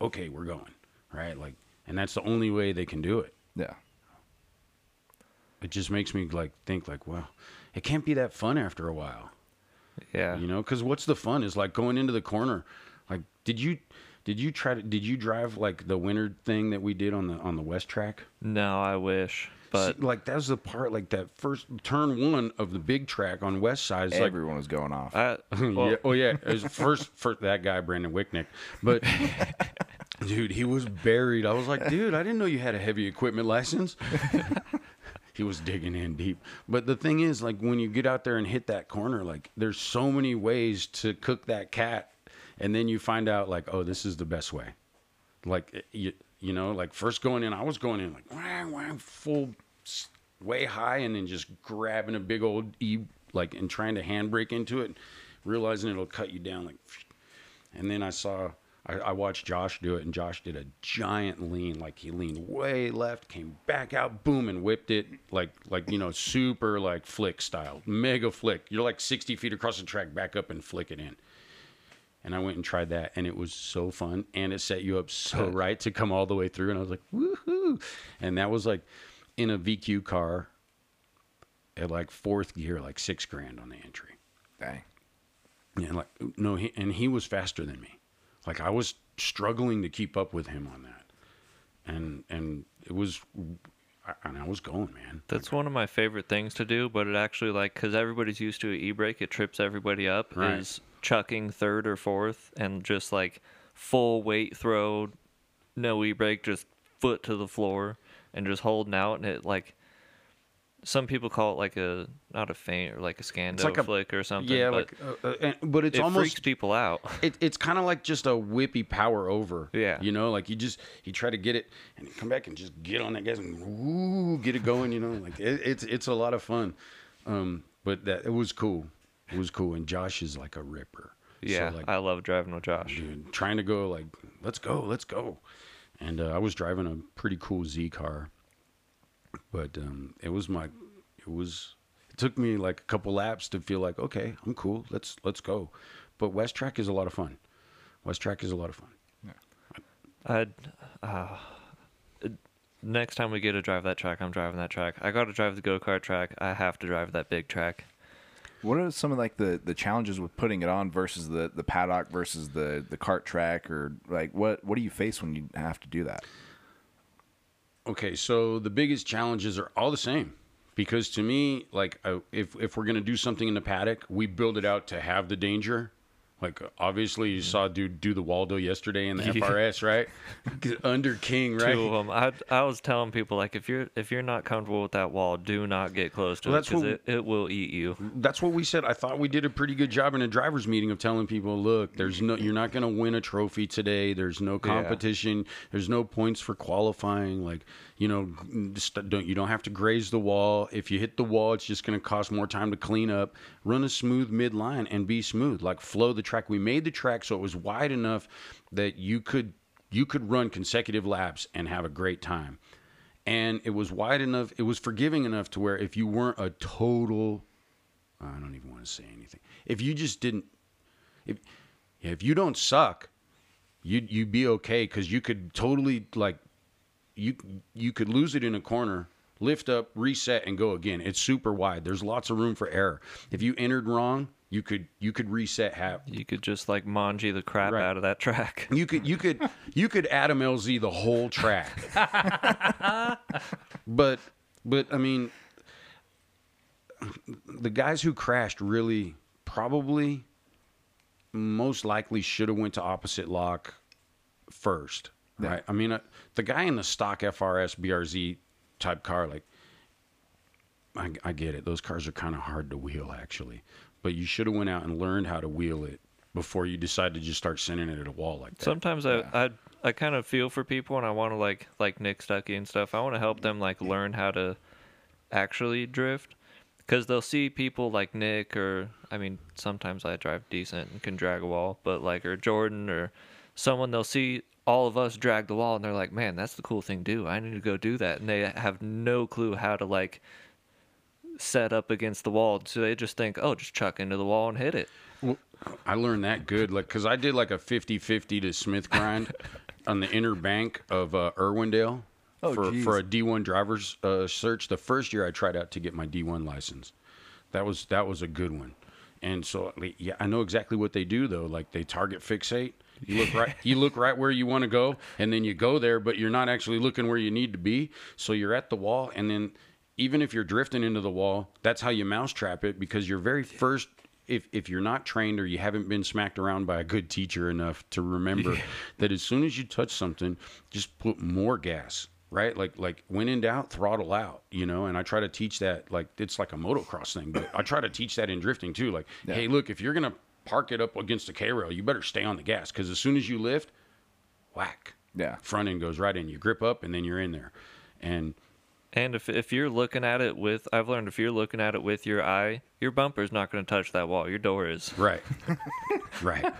okay, we're going, right? Like, and that's the only way they can do it. Yeah, it just makes me like think like, wow, it can't be that fun after a while. Yeah, you know, because what's the fun is like going into the corner. Like, did you did you try to did you drive like the winter thing that we did on the on the west track? No, I wish. But see, like, that was the part, like, that first turn one of the big track on west side. Everyone like, was going off. I, well, yeah, oh, yeah. It was first, first, that guy, Brandon Wicknick. But, dude, he was buried. I was like, dude, I didn't know you had a heavy equipment license. He was digging in deep. But the thing is, like, when you get out there and hit that corner, like, there's so many ways to cook that cat. And then you find out, like, oh, this is the best way. Like, you... You know, like, first going in, I was going in, like, wah, wah, full, way high, and then just grabbing a big old E, like, and trying to handbrake into it, realizing it'll cut you down, like, and then I saw, I, I watched Josh do it, and Josh did a giant lean, like, he leaned way left, came back out, boom, and whipped it, like, like you know, super, like, flick style, mega flick. You're, like, sixty feet across the track, back up and flick it in. And I went and tried that, and it was so fun, and it set you up so right to come all the way through. And I was like, woohoo! And that was like in a V Q car at like fourth gear, like six grand on the entry. Dang. And like no, he, and he was faster than me. Like, I was struggling to keep up with him on that, and and it was, I, and I was going, man. That's like, one of my favorite things to do, but it actually, like, because everybody's used to an e-brake, it trips everybody up. Right. Is, chucking third or fourth and just like full weight throw, no e-brake, just foot to the floor and just holding out, and it like Some people call it like a, not a feint, or like a scando like a, flick or something. Yeah, but, like, uh, uh, but it's it almost... It freaks people out. It, it's kind of like just a whippy power over. Yeah. You know, like you just, you try to get it, and you come back and just get on that gas and woo, get it going, you know. Like it, it's it's a lot of fun. Um, but that it was cool. It was cool. And Josh is like a ripper. Yeah, so like, I love driving with Josh. Dude, trying to go like, let's go, let's go. And uh, I was driving a pretty cool Z car. But um, it was my, it was, it took me like a couple laps to feel like, okay, I'm cool. Let's, let's go. But West Track is a lot of fun. West Track is a lot of fun. Yeah. I, uh, next time we get to drive that track, I'm driving that track. I got to drive the go-kart track. I have to drive that big track. What are some of like the, the challenges with putting it on versus the, the paddock versus the, the kart track, or like what, what do you face when you have to do that? Okay, so the biggest challenges are all the same, because to me, like, I, if if we're gonna do something in the paddock, we build it out to have the danger. Like, obviously, you mm-hmm. saw dude do the Waldo yesterday in the yeah. F R S, right? Under King, right? Two of them. I I was telling people, like, if you're if you're not comfortable with that wall, do not get close to well, it because it, it will eat you. That's what we said. I thought we did a pretty good job in a drivers' meeting of telling people, look, there's no, you're not gonna win a trophy today. There's no competition. Yeah. There's no points for qualifying. Like, you know, just don't you don't have to graze the wall. If you hit the wall, it's just gonna cost more time to clean up. Run a smooth midline and be smooth. Like, flow the track. We made the track so it was wide enough that you could you could run consecutive laps and have a great time. And it was wide enough, it was forgiving enough to where if you weren't a total, I don't even want to say anything. If you just didn't, if if you don't suck, you'd you'd be okay, because you could totally like you you could lose it in a corner, lift up, reset, and go again. It's super wide. There's lots of room for error. If you entered wrong, you could you could reset half. You could just like manji the crap right. out of that track. You could you could you could Adam L Z the whole track. but but I mean, the guys who crashed really probably most likely should have went to opposite lock first. Yeah. Right? I mean, uh, the guy in the stock F R S B R Z type car, like I, I get it. Those cars are kind of hard to wheel, actually. But you should have went out and learned how to wheel it before you decide to just start sending it at a wall like that. Sometimes yeah. I, I I kind of feel for people, and I want to, like, like Nick Stuckey and stuff, I want to help them, like, learn how to actually drift. Because they'll see people like Nick or, I mean, sometimes I drive decent and can drag a wall, but, like, or Jordan or someone, they'll see all of us drag the wall, and they're like, man, that's the cool thing to do. I need to go do that. And they have no clue how to, like, set up against the wall, so they just think, oh, just chuck into the wall and hit it. Well, I learned that good, like, because I did like a fifty fifty to Smith grind on the inner bank of uh, Irwindale oh, for, for a D one driver's uh, search. The first year I tried out to get my D one license, that was that was a good one. And so, yeah, I know exactly what they do though. Like, they target fixate. You look right. You look right where you want to go, and then you go there, but you're not actually looking where you need to be. So you're at the wall, and then, even if you're drifting into the wall, that's how you mousetrap it, because your very first, if if you're not trained or you haven't been smacked around by a good teacher enough to remember yeah. that as soon as you touch something, just put more gas, right? Like, like when in doubt, throttle out, you know? And I try to teach that, like, it's like a motocross thing, but I try to teach that in drifting too. Like, yeah. hey, look, if you're going to park it up against the K-rail, you better stay on the gas, because as soon as you lift, whack. Yeah. Front end goes right in. You grip up, and then you're in there. And... And if if you're looking at it with, I've learned if you're looking at it with your eye, your bumper's not going to touch that wall. Your door is. Right. right.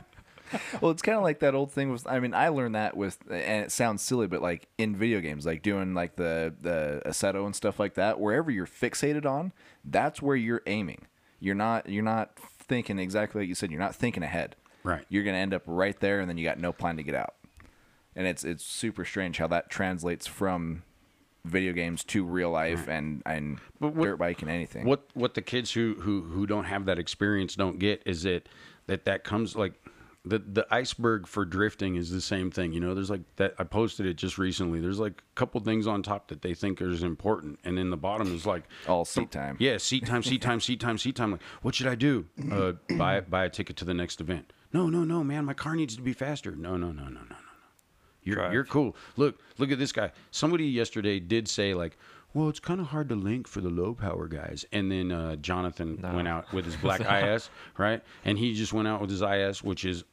Well, it's kind of like that old thing with, I mean, I learned that with, and it sounds silly, but like in video games, like doing like the, the Assetto and stuff like that, wherever you're fixated on, that's where you're aiming. You're not, you're not thinking exactly like you said. You're not thinking ahead. Right. You're going to end up right there, and then you got no plan to get out. And it's, it's super strange how that translates from video games to real life and and what, dirt bike and anything. What what the kids who who who don't have that experience don't get is that that that comes like the the iceberg for drifting is the same thing. You know, there's like that, I posted it just recently, there's like a couple things on top that they think is important, and then the bottom is like all seat time. Yeah, seat time, seat time, seat time, seat time. Like, what should I do? Uh, buy buy a ticket to the next event. No, no, no, man, my car needs to be faster. No, no, no, no, no. You're, you're cool. Look, look at this guy. Somebody yesterday did say, like, well, it's kind of hard to link for the low power guys. And then uh, Jonathan no. went out with his black I S, right? And he just went out with his I S, which is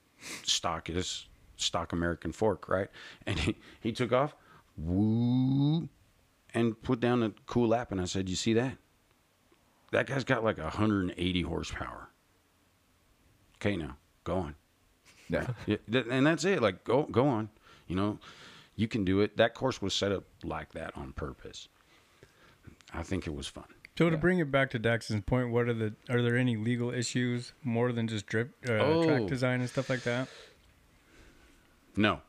stock, is stock American fork, right? And he, he took off, woo, and put down a cool lap. And I said, you see that? That guy's got like one hundred eighty horsepower. Okay, now, go on. Yeah. yeah. And that's it. Like, go go on. You know, you can do it. That course was set up like that on purpose. I think it was fun. So yeah. to bring it back to Daxton's point, what are the are there any legal issues more than just drip, uh, oh. track design and stuff like that? No.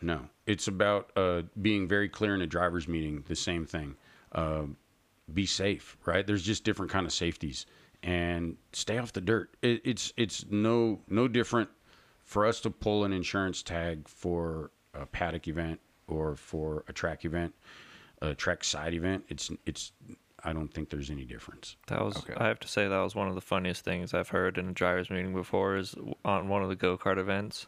No. It's about uh, being very clear in a driver's meeting, the same thing. Uh, be safe, right? There's just different kind of safeties. And stay off the dirt. It, it's it's no no different for us to pull an insurance tag for a paddock event or for a track event, a track side event. It's it's I don't think there's any difference. That was okay. I have to say that was one of the funniest things I've heard in a driver's meeting before. Is on one of the go kart events,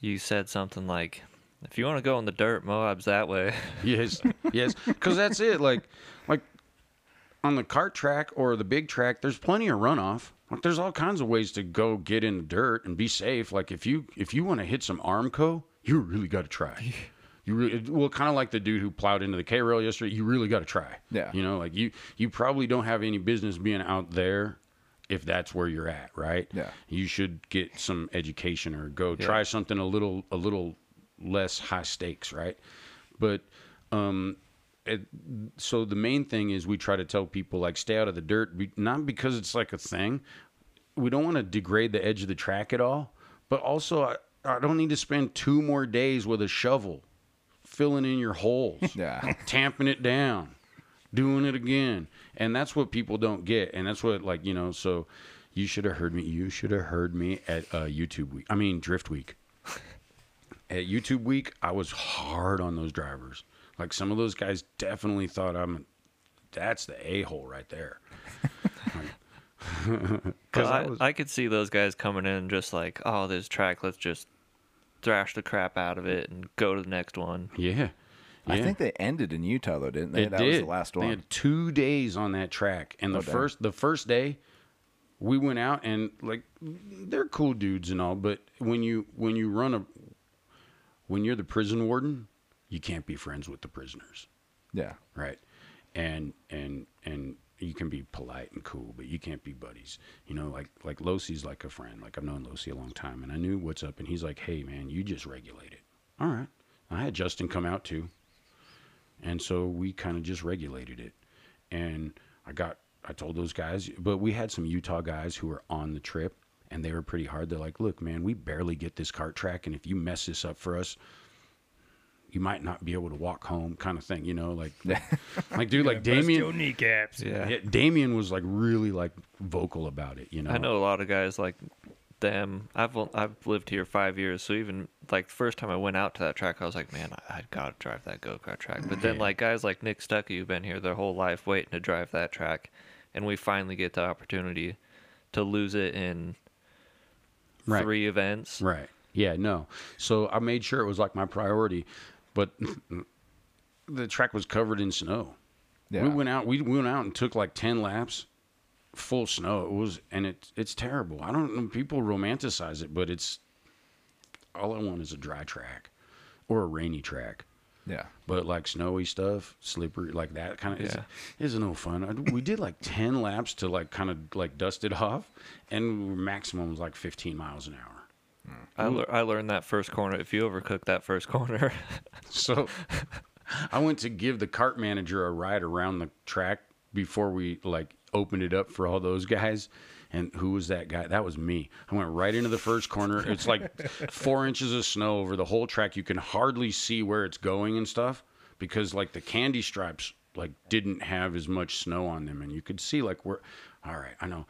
you said something like, "If you want to go in the dirt, Moab's that way." Yes, yes, because that's it. Like like. On the kart track or the big track, there's plenty of runoff. Like, there's all kinds of ways to go get in the dirt and be safe. Like, if you if you want to hit some Armco, you really got to try. You really, well, kind of like the dude who plowed into the K rail yesterday. You really got to try. Yeah. You know, like you you probably don't have any business being out there if that's where you're at, right? Yeah. You should get some education or go yeah. try something a little a little less high stakes, right? But um. So the main thing is we try to tell people, like, stay out of the dirt, not because it's like a thing. We don't want to degrade the edge of the track at all. But also, I, I don't need to spend two more days with a shovel filling in your holes, yeah. tamping it down, doing it again. And that's what people don't get. And that's what, like, you know, so you should have heard me. You should have heard me at uh, YouTube week. I mean, Drift Week. At YouTube week, I was hard on those drivers. Like, some of those guys definitely thought I'm, that's the a-hole right there. Because I, I, was... I could see those guys coming in just like, oh, this track, let's just thrash the crap out of it and go to the next one. Yeah. yeah. I think they ended in Utah, though, didn't they? It that did. was the last one. They had two days on that track. And the, oh, first, the first day, we went out and, like, they're cool dudes and all, but when you when you run a, when you're the prison warden, you can't be friends with the prisoners. Yeah. Right. And, and, and you can be polite and cool, but you can't be buddies. You know, like, like Losi's like a friend. Like, I've known Losi a long time and I knew what's up. And he's like, hey man, you just regulate it. All right. I had Justin come out too. And so we kind of just regulated it. And I got, I told those guys, but we had some Utah guys who were on the trip and they were pretty hard. They're like, look, man, we barely get this kart track. And if you mess this up for us, you might not be able to walk home, kind of thing, you know, like, like dude, like Damien, your kneecaps. Yeah. yeah, Damien was like really like vocal about it, you know. I know a lot of guys like them. I've I've lived here five years, so even like the first time I went out to that track, I was like, man, I, I gotta drive that go kart track. But then yeah. like guys like Nick Stuckey, who've been here their whole life waiting to drive that track, and we finally get the opportunity to lose it in right. three events, right? Yeah, no. So I made sure it was like my priority. But the track was covered in snow. Yeah. We went out. We went out and took like ten laps, full snow. It was, and it's it's terrible. I don't know. People romanticize it, but it's all I want is a dry track or a rainy track. Yeah. But like snowy stuff, slippery, like that kind of yeah. is no fun. We did like ten laps to like kind of like dust it off, and maximum was like fifteen miles an hour. I, le I learned that first corner, if you overcook that first corner. So I went to give the cart manager a ride around the track before we like opened it up for all those guys. And who was that guy? That was me. I went right into the first corner. It's like four inches of snow over the whole track. You can hardly see where it's going and stuff because like the candy stripes like didn't have as much snow on them. And you could see like where, all right, I know.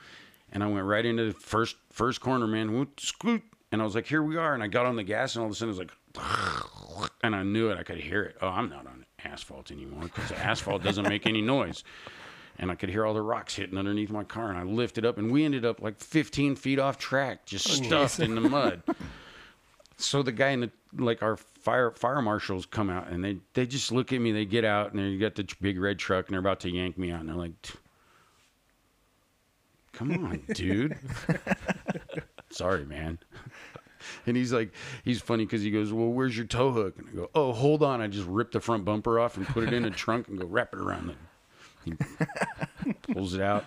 And I went right into the first, first corner, man. Scoot. And I was like, here we are. And I got on the gas, and all of a sudden it was like, and I knew it. I could hear it. Oh, I'm not on asphalt anymore because the asphalt doesn't make any noise. And I could hear all the rocks hitting underneath my car, and I lifted up, and we ended up like fifteen feet off track, just stuffed in the mud. So the guy in the, like our fire fire marshals come out, and they, they just look at me. They get out, and they got the big red truck, and they're about to yank me out. And they're like, come on, dude. Sorry, man. And he's like, he's funny because he goes, well, where's your tow hook? And I go, oh, hold on. I just ripped the front bumper off and put it in a trunk and go wrap it around it. He pulls it out.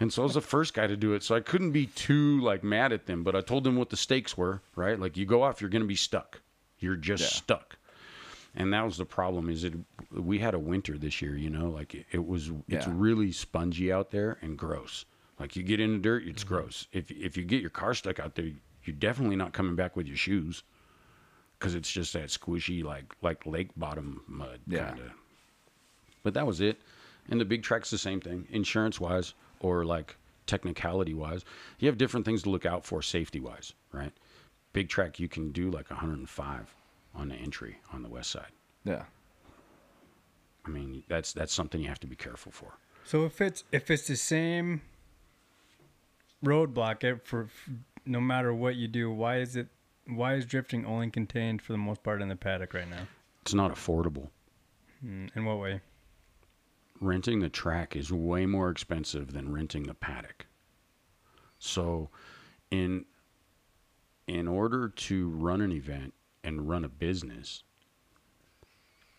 And so I was the first guy to do it. So I couldn't be too, like, mad at them. But I told them what the stakes were, right? Like, you go off, you're going to be stuck. You're just yeah. stuck. And that was the problem is it, we had a winter this year, you know? Like, it, it was yeah. it's really spongy out there and gross. Like, you get in the dirt, it's mm-hmm. gross. If if you get your car stuck out there, you're definitely not coming back with your shoes because it's just that squishy, like, like lake bottom mud. Yeah. Kinda. But that was it. And the big track's the same thing, insurance-wise or, like, technicality-wise. You have different things to look out for safety-wise, right? Big track, you can do, like, one hundred five on the entry on the west side. Yeah. I mean, that's that's something you have to be careful for. So if it's, if it's the same roadblock for, for no matter what you do, why is it why is drifting only contained for the most part in the paddock right now? It's not affordable. In what way? Renting the track is way more expensive than renting the paddock. So in in order to run an event and run a business,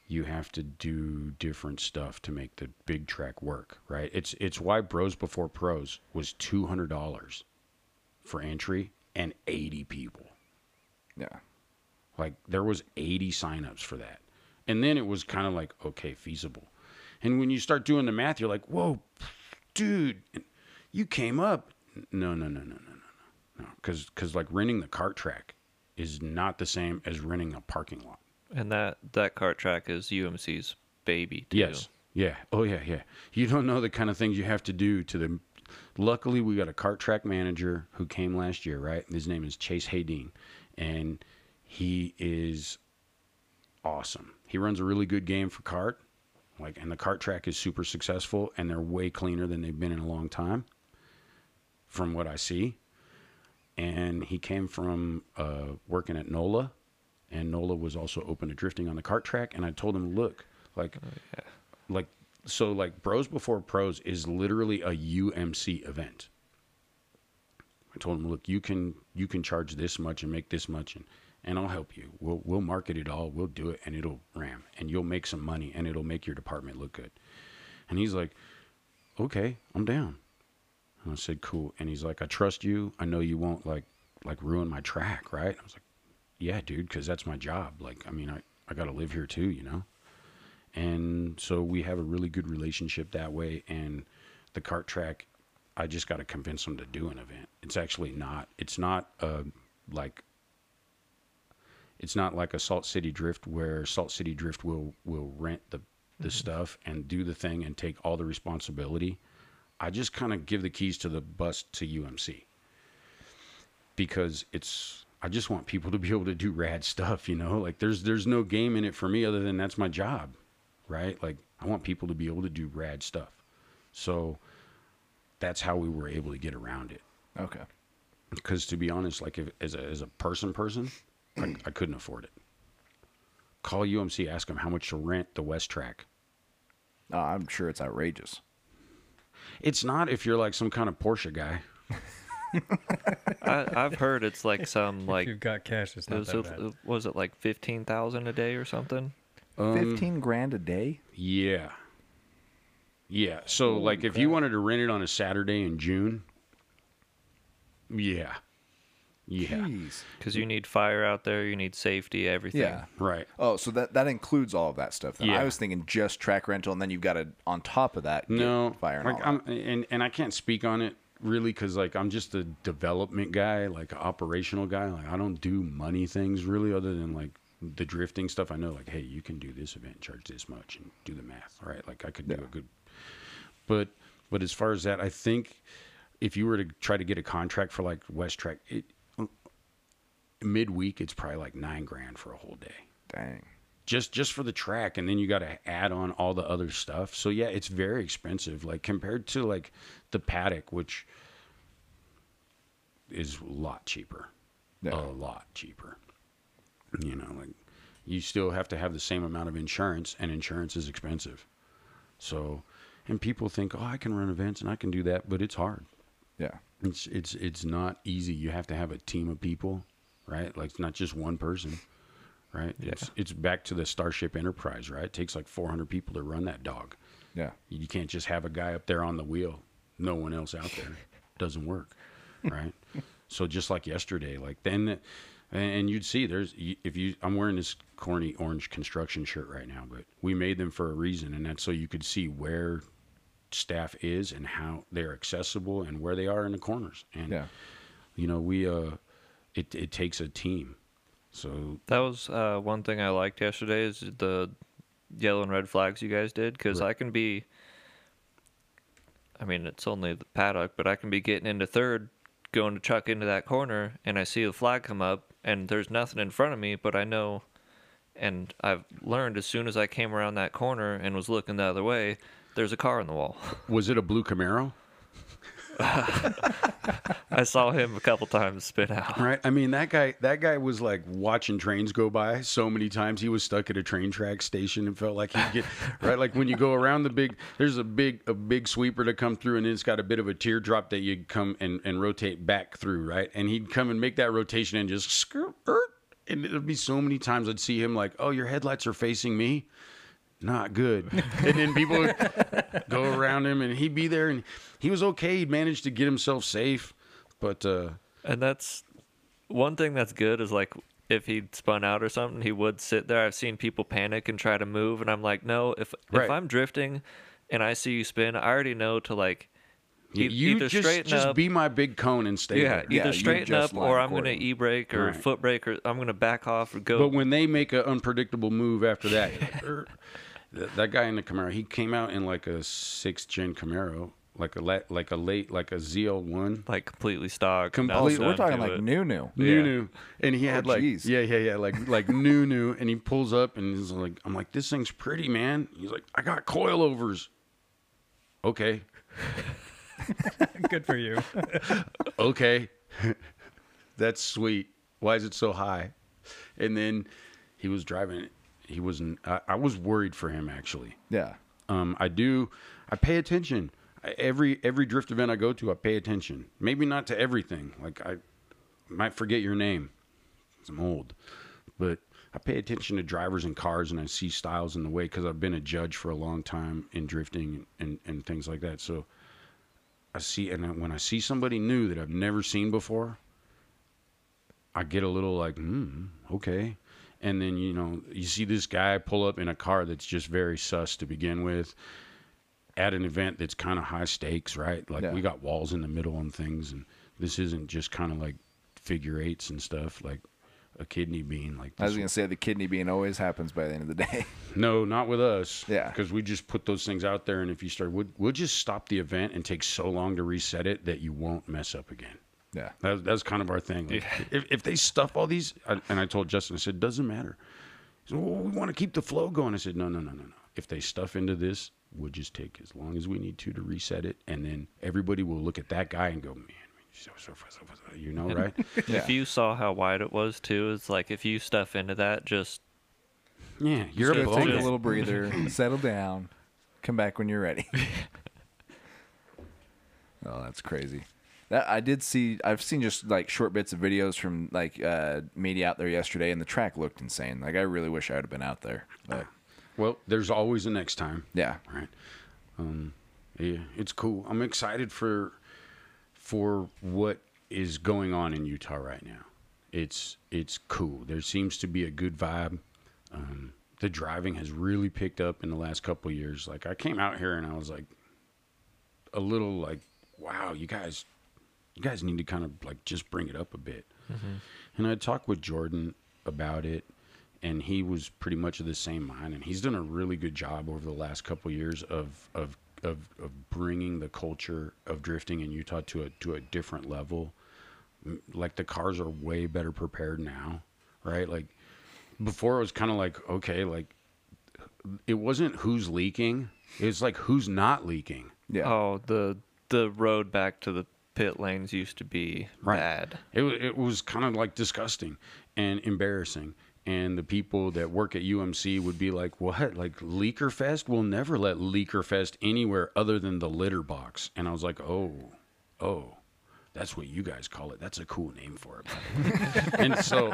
you have to do different stuff to make the big track work, right? It's it's why Bros Before Pros was two hundred dollars for entry and eighty people. Yeah. Like, there was eighty signups for that. And then it was kind of like, okay, feasible. And when you start doing the math, you're like, whoa, dude, you came up. No, no, no, no, no, no, no. Because, because like renting the kart track is not the same as renting a parking lot. And that, that kart track is U M C's baby, too. Yes. Yeah. Oh, yeah, yeah. You don't know the kind of things you have to do to the... Luckily, we got a kart track manager who came last year, right? His name is Chase Haydeen, and he is awesome. He runs a really good game for kart. Like, and the kart track is super successful, and they're way cleaner than they've been in a long time, from what I see. And he came from uh, working at NOLA, and NOLA was also open to drifting on the kart track. And I told him, look, like, oh, yeah. like, so like Bros Before Pros is literally a U M C event. I told him, look, you can you can charge this much and make this much, and and I'll help you. We'll we'll market it all. We'll do it, and it'll ram, and you'll make some money, and it'll make your department look good. And he's like, okay, I'm down. And I said, cool. And he's like, I trust you. I know you won't like like ruin my track, right? I was like, yeah, dude, because that's my job. Like, I mean, I, I got to live here too, you know? And so we have a really good relationship that way. And the kart track, I just got to convince them to do an event. It's actually not, it's not uh, like, it's not like a Salt City Drift where Salt City Drift will, will rent the, the mm-hmm. stuff and do the thing and take all the responsibility. I just kind of give the keys to the bus to U M C because it's, I just want people to be able to do rad stuff, you know, like there's, there's no game in it for me other than that's my job, right? Like I want people to be able to do rad stuff. So that's how we were able to get around it. Okay. Because to be honest, like if, as a, as a person person, I, I couldn't afford it. Call U M C, ask them how much to rent the West track. Uh, I'm sure it's outrageous. It's not if you're like some kind of Porsche guy. I, I've heard it's like some like if you've got cash. It's not was, that bad. Was it like fifteen thousand a day or something? Um, fifteen grand a day. Yeah, yeah. So Holy like, crap. If you wanted to rent it on a Saturday in June, yeah, yeah, because you need fire out there, you need safety, everything. Yeah, right. Oh, so that that includes all of that stuff. Then. Yeah. I was thinking just track rental, and then you've got to on top of that. No fire. And, like, all I'm, that. and and I can't speak on it. Really, because like I'm just a development guy, like operational guy. Like I don't do money things really, other than like the drifting stuff. I know, like, hey, you can do this event, charge this much, and do the math, right? Like I could do yeah. a good, but but as far as that, I think if you were to try to get a contract for like West Track, it midweek it's probably like nine grand for a whole day. Dang. Just just for the track, and then you got to add on all the other stuff. So yeah, it's very expensive. Like compared to like the paddock, which is a lot cheaper, yeah. a lot cheaper. you know, like you still have to have the same amount of insurance, and insurance is expensive. So, and people think, oh, I can run events and I can do that, but it's hard. Yeah. It's, it's, it's not easy. You have to have a team of people, right? Like it's not just one person, right? Yeah. It's, it's back to the Starship Enterprise, right? It takes like four hundred people to run that dog. Yeah. You can't just have a guy up there on the wheel. No one else out there. Doesn't work. Right. So just like yesterday, like then, and you'd see there's, if you, I'm wearing this corny orange construction shirt right now, but we made them for a reason. And that's so you could see where staff is and how they're accessible and where they are in the corners. And, yeah. you know, we, uh, it, it takes a team. So that was, uh, one thing I liked yesterday is the yellow and red flags you guys did. 'Cause right. I can be, I mean, it's only the paddock, but I can be getting into third, going to chuck into that corner, and I see the flag come up, and there's nothing in front of me, but I know, and I've learned as soon as I came around that corner and was looking the other way, there's a car on the wall. Was it a blue Camaro? I saw him a couple times spin out. Right. I mean, that guy, that guy was like watching trains go by so many times. He was stuck at a train track station and felt like he'd get right. Like when you go around the big, there's a big, a big sweeper to come through, and it's got a bit of a teardrop that you come and, and rotate back through. Right. And he'd come and make that rotation and just skirt. And it'd be so many times I'd see him like, oh, your headlights are facing me. Not good. And then people would go around him, and he'd be there, and he was okay. He'd managed to get himself safe, but uh and that's one thing that's good is like if he'd spun out or something, he would sit there. I've seen people panic and try to move, and I'm like, no, if right. if I'm drifting and I see you spin, I already know to like e you either just, straighten just up, be my big cone and stay yeah, there. Yeah, either straighten up or I'm going to e-brake or right. foot brake or I'm going to back off or go. But when they make an unpredictable move after that, that guy in the Camaro, he came out in like a sixth gen Camaro, like a la like a late, like a Z L one, like completely stock. Completely, we're talking like it. new, new, new, yeah. new. And he had oh, like, geez. yeah, yeah, yeah, like like new, new. And he pulls up and he's like, I'm like, this thing's pretty, man. He's like, I got coilovers. Okay. Good for you. Okay. That's sweet. Why is it so high? And then he was driving it. He wasn't, I, I was worried for him actually. Yeah. Um, I do, I pay attention. I, every, every drift event I go to, I pay attention. Maybe not to everything. Like I might forget your name. I'm old, but I pay attention to drivers and cars, and I see styles in the way, 'cause I've been a judge for a long time in drifting and, and things like that. So I see, and when I see somebody new that I've never seen before, I get a little like, hmm, okay. And then, you know, you see this guy pull up in a car that's just very sus to begin with at an event that's kind of high stakes, right? Like yeah. we got walls in the middle and things, and this isn't just kind of like figure eights and stuff, like a kidney bean. Like this I was going to say the kidney bean always happens by the end of the day. No, not with us. Yeah. Because we just put those things out there, and if you start, we'll, we'll just stop the event and take so long to reset it that you won't mess up again. Yeah, that's that kind of our thing. Like, yeah. if, if they stuff all these, I, and I told Justin, I said, doesn't matter. He said, well, we want to keep the flow going. I said, no, no, no, no, no. If they stuff into this, we'll just take as long as we need to to reset it, and then everybody will look at that guy and go, man, you know, right? Yeah. If you saw how wide it was, too, it's like if you stuff into that, just yeah, you're just a, take a little breather, settle down, come back when you're ready. Oh, that's crazy. That, I did see, I've seen just like short bits of videos from like uh, media out there yesterday, and the track looked insane. Like, I really wish I would have been out there. But. Well, there's always the next time. Yeah. Right. Um, yeah, it's cool. I'm excited for, for what is going on in Utah right now. It's, it's cool. There seems to be a good vibe. Um, the driving has really picked up in the last couple of years. Like, I came out here and I was like a little like, wow, you guys... You guys need to kind of like just bring it up a bit. Mm-hmm. And I talked with Jordan about it, and he was pretty much of the same mind. And he's done a really good job over the last couple of years of of of, of bringing the culture of drifting in Utah to a to a different level. Like the cars are way better prepared now, right? Like before, it was kind of like okay, like it wasn't who's leaking; it's like who's not leaking. Yeah. Oh, the the road back to the pit lanes used to be right. bad. It, it was kind of like disgusting and embarrassing. and the people that work at U M C would be like, what? Like Leaker Fest? We'll never let Leaker Fest anywhere other than the litter box. And I was like, oh, oh, that's what you guys call it. That's a cool name for it. And so,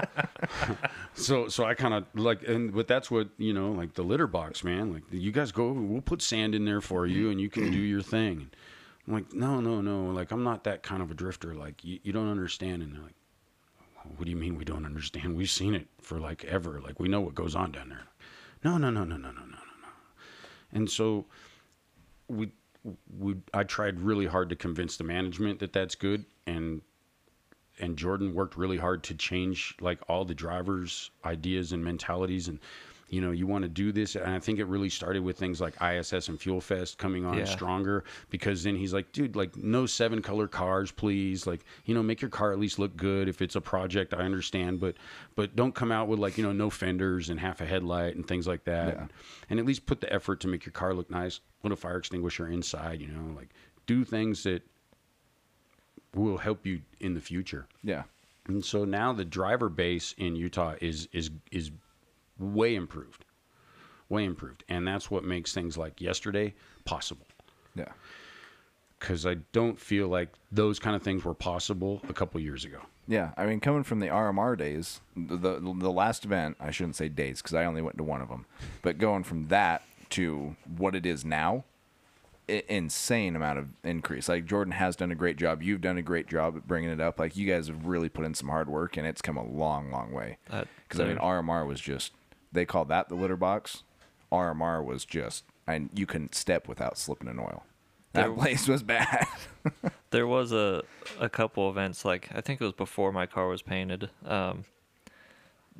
so, so I kind of like, and but that's what, you know, like the litter box, man, like you guys go, we'll put sand in there for you and you can do your thing. And I'm like, no, no, no. Like, I'm not that kind of a drifter. Like you, you don't understand. And they're like, what do you mean we don't understand? We've seen it for like ever. Like we know what goes on down there. No, no, no, no, no, no, no, no, no. And so we, we, I tried really hard to convince the management that that's good. And, and Jordan worked really hard to change like all the drivers' ideas and mentalities. And, you know, you want to do this. And I think it really started with things like I S S and Fuel Fest coming on yeah. stronger, because then he's like, dude, like no seven color cars, please. Like, you know, make your car at least look good. If it's a project, I understand, but, but don't come out with like, you know, no fenders and half a headlight and things like that. Yeah. And, and at least put the effort to make your car look nice. Put a fire extinguisher inside, you know, like do things that will help you in the future. Yeah. And so now the driver base in Utah is, is, is, way improved, way improved. And that's what makes things like yesterday possible. Yeah. Because I don't feel like those kind of things were possible a couple years ago. Yeah. I mean, coming from the R M R days, the the, the last event, I shouldn't say days because I only went to one of them, but going from that to what it is now, I- insane amount of increase. Like Jordan has done a great job. You've done a great job at bringing it up. Like you guys have really put in some hard work and it's come a long, long way. Because I mean, R M R was just... They call that the litter box. R M R was just, and you couldn't step without slipping in oil. That there, place was bad. There was a, a couple events, like I think it was before my car was painted. Um,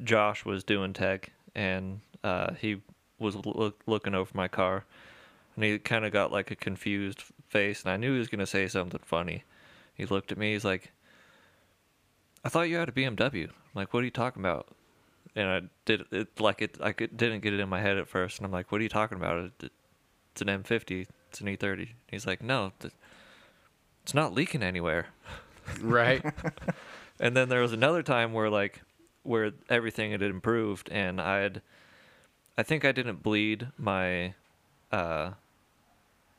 Josh was doing tech, and uh, he was look, looking over my car, and he kind of got like a confused face, and I knew he was going to say something funny. He looked at me, he's like, I thought you had a B M W. I'm like, what are you talking about? And I did it like it. I could, didn't get it in my head at first, and I'm like, "What are you talking about? It's an M fifty. It's an E thirty." And he's like, "No, it's not leaking anywhere." Right. And then there was another time where like where everything had improved, and I'd, I think I didn't bleed my, uh,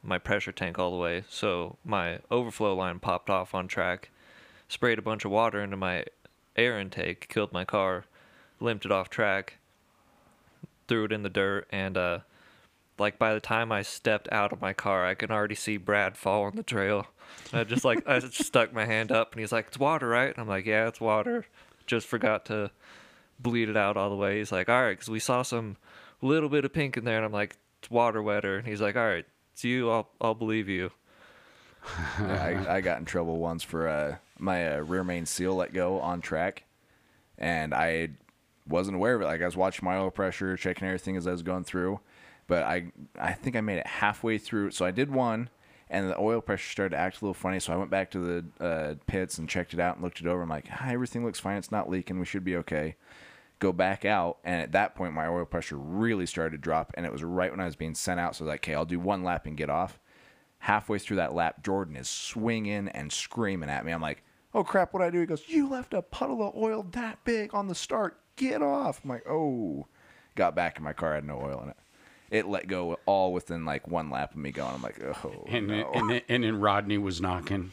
my pressure tank all the way, so my overflow line popped off on track, sprayed a bunch of water into my air intake, killed my car. Limped it off track, threw it in the dirt, and uh, like by the time I stepped out of my car, I can already see Brad fall on the trail. And I just like I just stuck my hand up, and he's like, "It's water, right?" And I'm like, "Yeah, it's water. Just forgot to bleed it out all the way." He's like, "All right," because we saw some little bit of pink in there, and I'm like, "It's water wetter." And he's like, "All right, it's you. I'll I'll believe you." I, I got in trouble once for uh, my uh, rear main seal let go on track, and I. Wasn't aware of it. Like I was watching my oil pressure, checking everything as I was going through, but I I think I made it halfway through. So I did one, and the oil pressure started to act a little funny. So I went back to the uh, pits and checked it out and looked it over. I'm like, ah, everything looks fine. It's not leaking. We should be okay. Go back out, and at that point, my oil pressure really started to drop, and it was right when I was being sent out. So I was like, okay, I'll do one lap and get off. Halfway through that lap, Jordan is swinging and screaming at me. I'm like, oh crap, what did I do? He goes, you left a puddle of oil that big on the start. Get off. I'm like, oh, got back in my car, had no oil in it. It let go all within like one lap of me going. I'm like, oh, and no. Then, and, then, and then Rodney was knocking.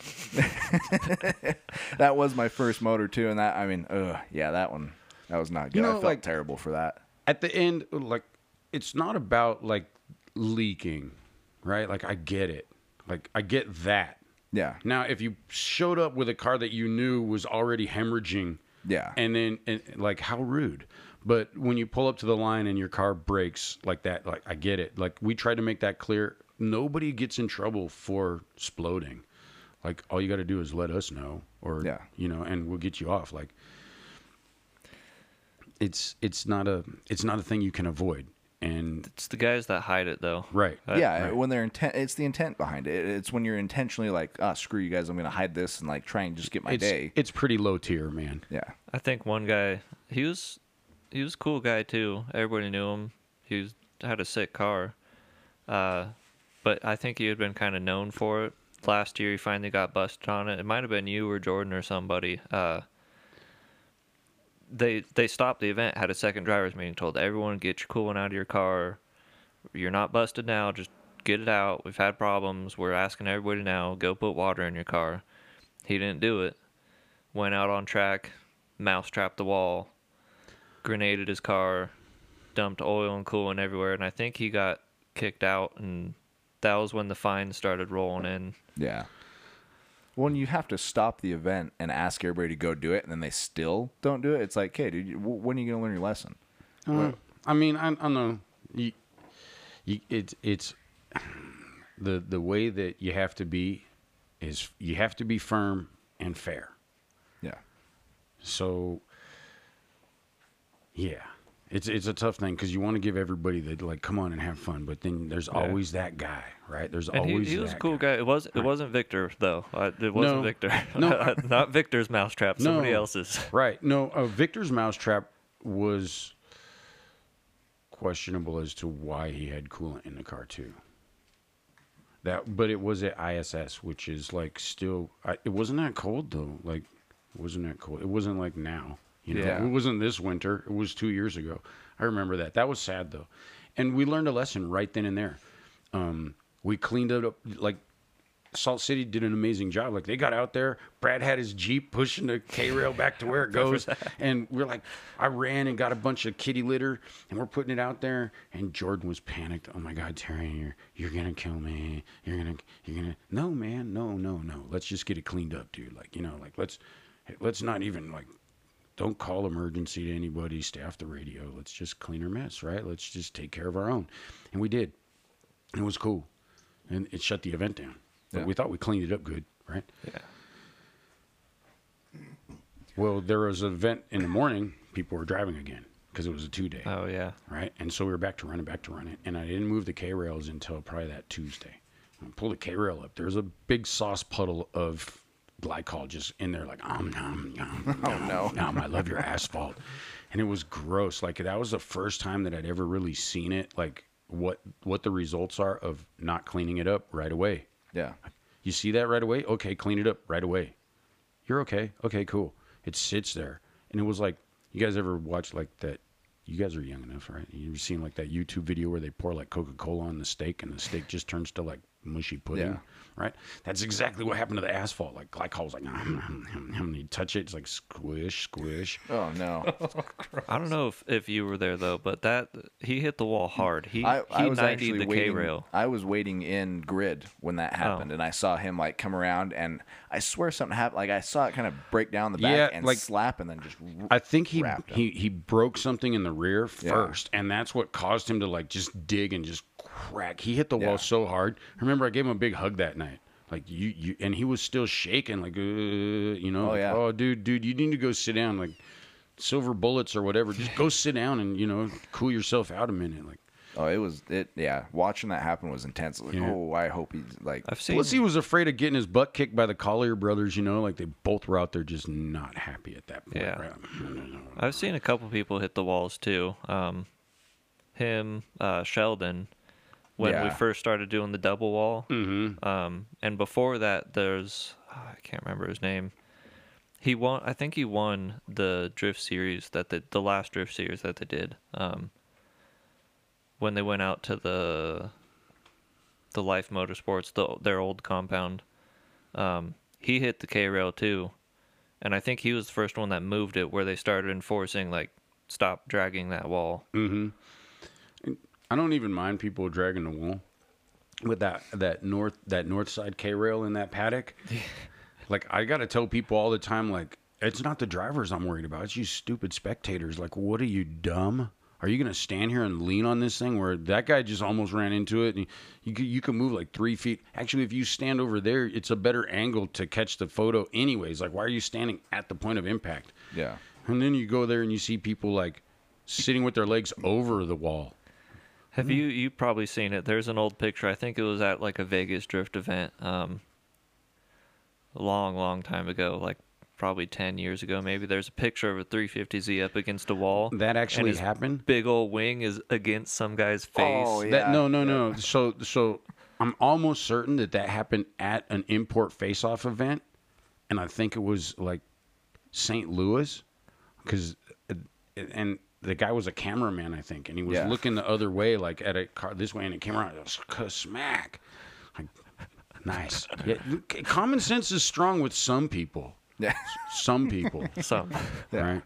That was my first motor too. And that, I mean, ugh, yeah, that one, that was not good. You know, I felt like, terrible for that. At the end, like, it's not about like leaking, right? Like I get it. Like I get that. Yeah. Now, if you showed up with a car that you knew was already hemorrhaging, yeah, and then and, like how rude. But when you pull up to the line and your car breaks like that, like I get it. Like we tried to make that clear. Nobody gets in trouble for exploding. Like all you got to do is let us know, or yeah. you know, and we'll get you off. Like it's it's not a it's not a thing you can avoid. And it's the guys that hide it though, right? That, yeah, right. When they're intent, it's the intent behind it. It's when you're intentionally like, ah, oh, screw you guys, I'm gonna hide this and like try and just get my it's, day. It's pretty low tier, man. Yeah, I think one guy, he was, he was a cool guy too. Everybody knew him. He was, had a sick car, uh, but I think he had been kind of known for it. Last year, he finally got busted on it. It might have been you or Jordan or somebody. Uh, they they stopped the event, had a second driver's meeting, told everyone, get your coolant out of your car. You're not busted now, just get it out. We've had problems. We're asking everybody now, go put water in your car. He didn't do it. Went out on track, mousetrapped the wall, grenaded his car, dumped oil and coolant everywhere, and I think he got kicked out, and that was when the fines started rolling in. Yeah. When you have to stop the event and ask everybody to go do it, and then they still don't do it, it's like, hey, dude, when are you going to learn your lesson? Uh, I mean, I, I don't know. You, you, it, it's the the way that you have to be is you have to be firm and fair. Yeah. So, yeah, it's it's a tough thing because you want to give everybody the, like, come on and have fun, but then there's yeah. always that guy, right? There's and always he, he was that a cool guy. guy. It was it right. wasn't Victor though. I, it wasn't no, Victor. No, not Victor's mousetrap. Somebody no, else's. Right. No, uh, Victor's mousetrap was questionable as to why he had coolant in the car too. That, but it was at I S S, which is like still. I, it wasn't that cold though. Like, it wasn't that cold. It wasn't like now. You know, yeah. It wasn't this winter. It was two years ago. I remember that. That was sad, though. And we learned a lesson right then and there. Um, we cleaned it up. Like, Salt City did an amazing job. Like, they got out there. Brad had his Jeep pushing the K-rail back to where it goes. And we're like, I ran and got a bunch of kitty litter, and we're putting it out there. And Jordan was panicked. Oh, my God, Terry, you're, you're going to kill me. You're going to – you're gonna no, man. No, no, no. Let's just get it cleaned up, dude. Like, you know, like, let's let's not even, like – don't call emergency to anybody. Stay off the radio. Let's just clean our mess, right? Let's just take care of our own. And we did. It was cool. And it shut the event down. But yeah. we thought we cleaned it up good, right? Yeah. Well, there was an event in the morning. People were driving again because it was a two-day. Oh, yeah. Right? And so we were back to running, back to running. And I didn't move the K-rails until probably that Tuesday. I pulled the K-rail up. There was a big sauce puddle of glycol just in there, like, um, nom, nom, oh, nom, no. nom, I love your asphalt. And it was gross. Like, that was the first time that I'd ever really seen it, like, what what the results are of not cleaning it up right away. Yeah. You see that right away? Okay, clean it up right away. You're okay. Okay, cool. It sits there. And it was like, you guys ever watch, like, that? You guys are young enough, right? You've seen, like, that YouTube video where they pour, like, Coca-Cola on the steak, and the steak just turns to, like, mushy pudding, yeah. right? That's exactly what happened to the asphalt. Like, glycol's like, when you touch it, it's like squish, squish. Oh, no. I don't know if, if you were there, though, but that he hit the wall hard. He, I, he I was ninetied the K-rail. I was waiting in grid when that happened, oh. and I saw him, like, come around, and I swear something happened. Like, I saw it kind of break down the back yeah, and like, slap, and then just I think he he, he broke something in the rear first, yeah. and that's what caused him to, like, just dig and just crack. He hit the yeah. wall so hard. I remember I gave him a big hug that night. Like, you, you and he was still shaking, like, uh, you know, oh, yeah. like, oh, dude, dude, you need to go sit down, like, silver bullets or whatever. Just go sit down and, you know, cool yourself out a minute. Like, oh, it was, it, yeah, watching that happen was intense. Like, yeah. oh, I hope he's like, I've seen, plus he was afraid of getting his butt kicked by the Collier brothers, you know, like, they both were out there just not happy at that point. Yeah. Right? I've seen a couple people hit the walls too. Um, him, uh, Sheldon. When yeah. we first started doing the double wall. Mm-hmm. Um, and before that, there's, oh, I can't remember his name. He won, I think he won the drift series that they, the last drift series that they did. Um, when they went out to the, the Life Motorsports, the, their old compound, um, he hit the K-rail too. And I think he was the first one that moved it, where they started enforcing, like, stop dragging that wall. Mm-hmm. I don't even mind people dragging the wall, with that that north that north side K-rail in that paddock. Like, I gotta tell people all the time, like, it's not the drivers I'm worried about. It's you stupid spectators. Like, what are you, dumb? Are you gonna stand here and lean on this thing where that guy just almost ran into it? And you you can move like three feet. Actually, if you stand over there, it's a better angle to catch the photo, anyways. Like, why are you standing at the point of impact? Yeah. And then you go there and you see people, like, sitting with their legs over the wall. Have you, you probably seen it. There's an old picture. I think it was at, like, a Vegas drift event um, a long, long time ago, like probably ten years ago maybe. There's a picture of a three fifty Z up against a wall. That actually happened? Big old wing is against some guy's face. Oh, yeah. That, no, no, no. So, so I'm almost certain that that happened at an import face-off event, and I think it was, like, Saint Louis, because and the guy was a cameraman, I think, and he was yeah. looking the other way, like at a car this way, and it came around, it was smack. Like, nice. Yeah, common sense is strong with some people. Yeah. Some people. Some. Yeah. Right.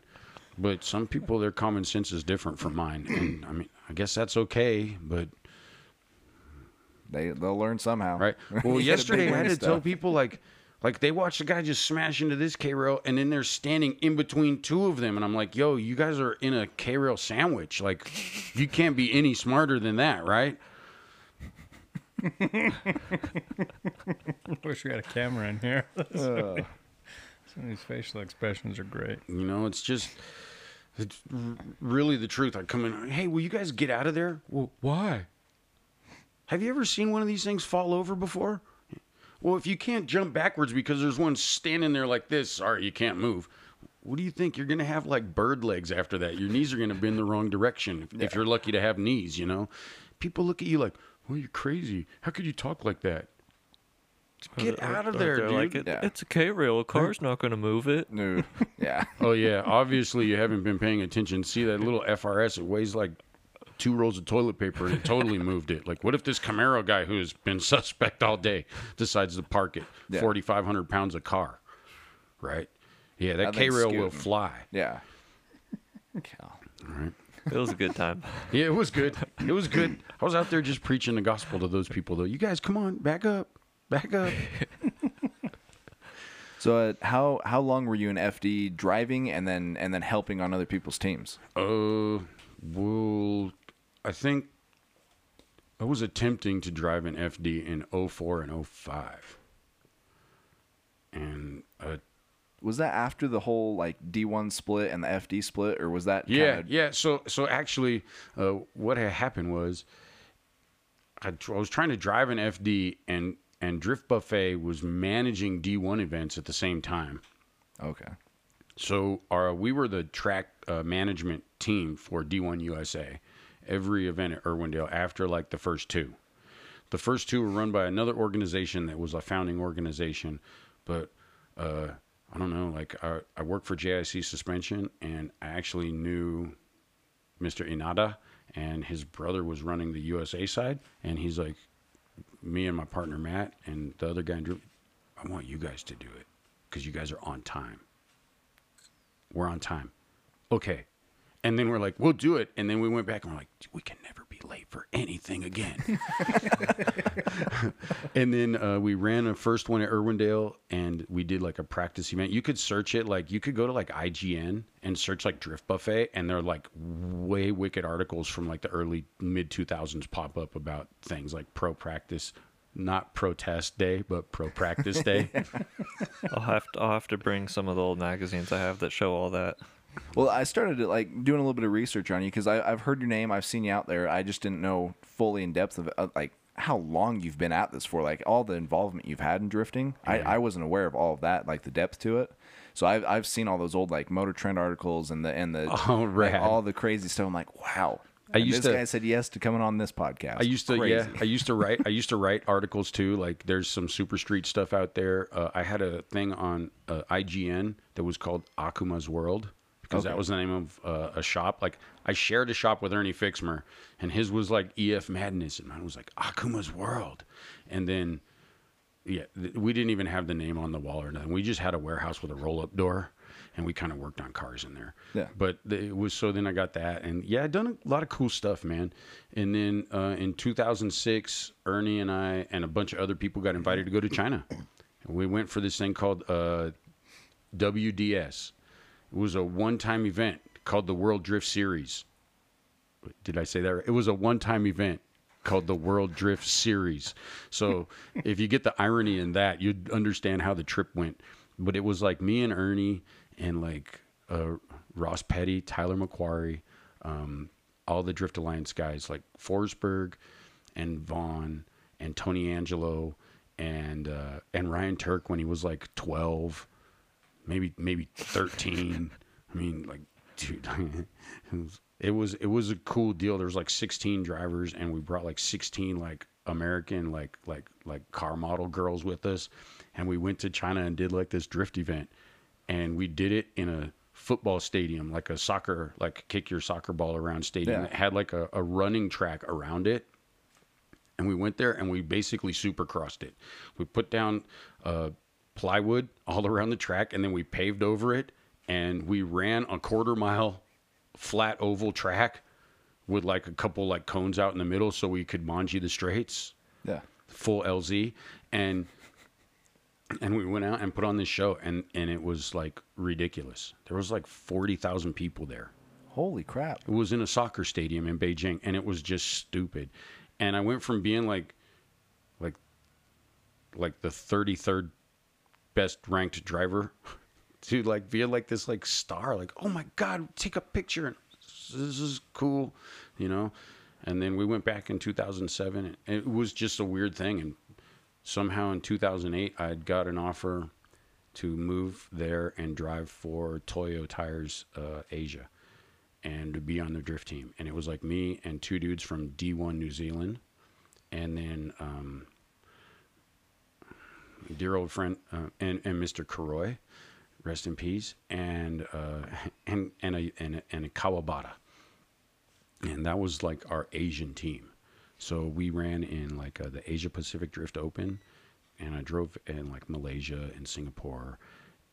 But some people, their common sense is different from mine. And I mean, I guess that's okay, but they they'll learn somehow. Right. Well, yesterday I had to stuff. tell people like like they watched a guy just smash into this K-rail, and then they're standing in between two of them, and I'm like, yo, you guys are in a K-rail sandwich. Like, you can't be any smarter than that, right? I wish we had a camera in here. uh. Some of these facial expressions are great. You know, it's just it's really the truth. I come in, hey, will you guys get out of there? Well, why? Have you ever seen one of these things fall over before? Well, if you can't jump backwards because there's one standing there like this, sorry, you can't move. What do you think? You're going to have like bird legs after that. Your knees are going to bend the wrong direction if, yeah. if you're lucky to have knees, you know? People look at you like, well, you're crazy. How could you talk like that? Get or, out of or, there, dude. Like it, yeah. It's a K-rail. A car's not going to move it. No. Yeah. Oh, yeah. Obviously, you haven't been paying attention. See that little F R S? It weighs like two rolls of toilet paper, and it totally moved it. Like, what if this Camaro guy who's been suspect all day decides to park it? Yeah. forty-five hundred pounds a car, right? Yeah, that K-rail will fly. Yeah. All right. It was a good time. Yeah, it was good. It was good. I was out there just preaching the gospel to those people, though. You guys, come on, back up. Back up. So uh, how how long were you in F D driving and then and then helping on other people's teams? Uh, well, I think I was attempting to drive in F D in oh four and oh five. And uh, was that after the whole like D one split and the F D split, or was that? Yeah, kinda... yeah. So so actually, uh, what had happened was I, I was trying to drive in F D and. And Drift Buffet was managing D one events at the same time. Okay. So our, we were the track uh, management team for D one U S A. Every event at Irwindale after, like, the first two. The first two were run by another organization that was a founding organization. But, uh, I don't know, like, I, I worked for J I C Suspension, and I actually knew Mister Inada, and his brother was running the U S A side, and he's like, me and my partner Matt and the other guy Drew, I want you guys to do it because you guys are on time. We're on time. Okay. And then we're like, we'll do it. And then we went back and we're like, we can never be late for anything again. And then uh, we ran a first one at Irwindale, and we did like a practice event. You could search it. Like, you could go to like I G N and search like Drift Buffet, and they're like way wicked articles from like the early mid two thousands pop up about things like pro practice, not protest day, but pro practice day. I'll have to, I'll have to bring some of the old magazines I have that show all that. Well, I started like doing a little bit of research on you because I've heard your name, I've seen you out there. I just didn't know fully in depth of uh, like how long you've been at this for, like all the involvement you've had in drifting. Yeah. I, I wasn't aware of all of that, like the depth to it. So I've I've seen all those old like Motor Trend articles and the and the oh, like, all the crazy stuff. I'm like, wow. I and used this to, guy said yes to coming on this podcast. I used to, Crazy. yeah. I used to write. I used to write articles too. Like, there's some Super Street stuff out there. Uh, I had a thing on uh, I G N that was called Akuma's World because okay. that was the name of uh, a shop. Like, I shared a shop with Ernie Fixmer, and his was like E F Madness, and mine was like Akuma's World. And then, yeah, th we didn't even have the name on the wall or nothing. We just had a warehouse with a roll-up door. And we kind of worked on cars in there. Yeah. But it was, so then I got that. And yeah, I've done a lot of cool stuff, man. And then uh, in two thousand six, Ernie and I and a bunch of other people got invited to go to China. And we went for this thing called uh, W D S. It was a one-time event called the World Drift Series. Did I say that right? It was a one-time event called the World Drift Series. So if you get the irony in that, you'd understand how the trip went. But it was like me and Ernie and like uh, Ross Petty, Tyler McQuarrie, um, all the Drift Alliance guys like Forsberg and Vaughn and Tony Angelo and uh, and Ryan Turk when he was like twelve, maybe maybe thirteen. I mean, like, dude, it was, it was it was a cool deal. There was like sixteen drivers, and we brought like sixteen like American like like like car model girls with us, and we went to China and did like this drift event. And we did it in a football stadium, like a soccer, like kick your soccer ball around stadium. Yeah. It had like a, a running track around it. And we went there and we basically supercrossed it. We put down uh, plywood all around the track, and then we paved over it, and we ran a quarter mile flat oval track with like a couple like cones out in the middle so we could manji the straights. Yeah. Full L Z. And and we went out and put on this show, and, and it was like ridiculous. There was like forty thousand people there. Holy crap. It was in a soccer stadium in Beijing, and it was just stupid. And I went from being like, like, like the thirty-third best ranked driver to like being like this like star. Like, oh my God, take a picture. And this is cool, you know. And then we went back in two thousand seven, and it was just a weird thing. And somehow in two thousand eight, I had got an offer to move there and drive for Toyo Tires uh, Asia, and to be on the drift team. And it was like me and two dudes from D one New Zealand. And then um, dear old friend uh, and, and Mister Karoy, rest in peace. And, uh, and, and a, and a, and a Kawabata. And that was like our Asian team. So we ran in like uh, the Asia Pacific Drift Open, and I drove in like Malaysia and Singapore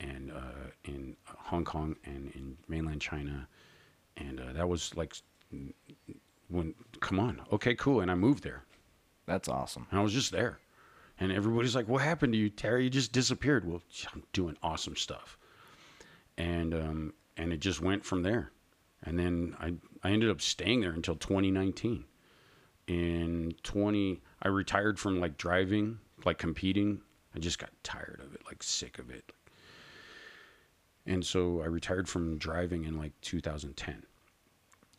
and uh, in Hong Kong and in mainland China. And uh, that was like, when come on, okay, cool. And I moved there. That's awesome. And I was just there. And everybody's like, what happened to you, Terry? You just disappeared. Well, I'm doing awesome stuff. And um, and it just went from there. And then I, I ended up staying there until twenty nineteen. In twenty, I retired from like driving, like competing. I just got tired of it, like sick of it. And so I retired from driving in like two thousand ten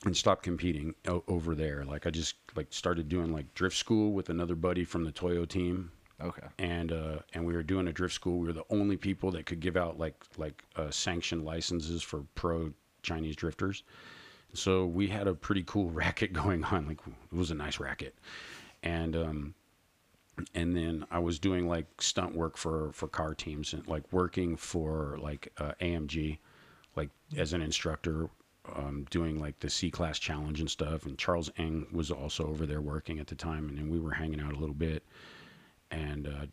and stopped competing o- over there. Like I just like started doing like drift school with another buddy from the Toyo team. Okay. And, uh, and we were doing a drift school. We were the only people that could give out like, like, uh, sanctioned licenses for pro Chinese drifters. So we had a pretty cool racket going on. Like it was a nice racket. And, um, and then I was doing like stunt work for, for car teams and like working for like uh, A M G, like as an instructor, um, doing like the C-Class Challenge and stuff. And Charles Eng was also over there working at the time. And then we were hanging out a little bit. And uh,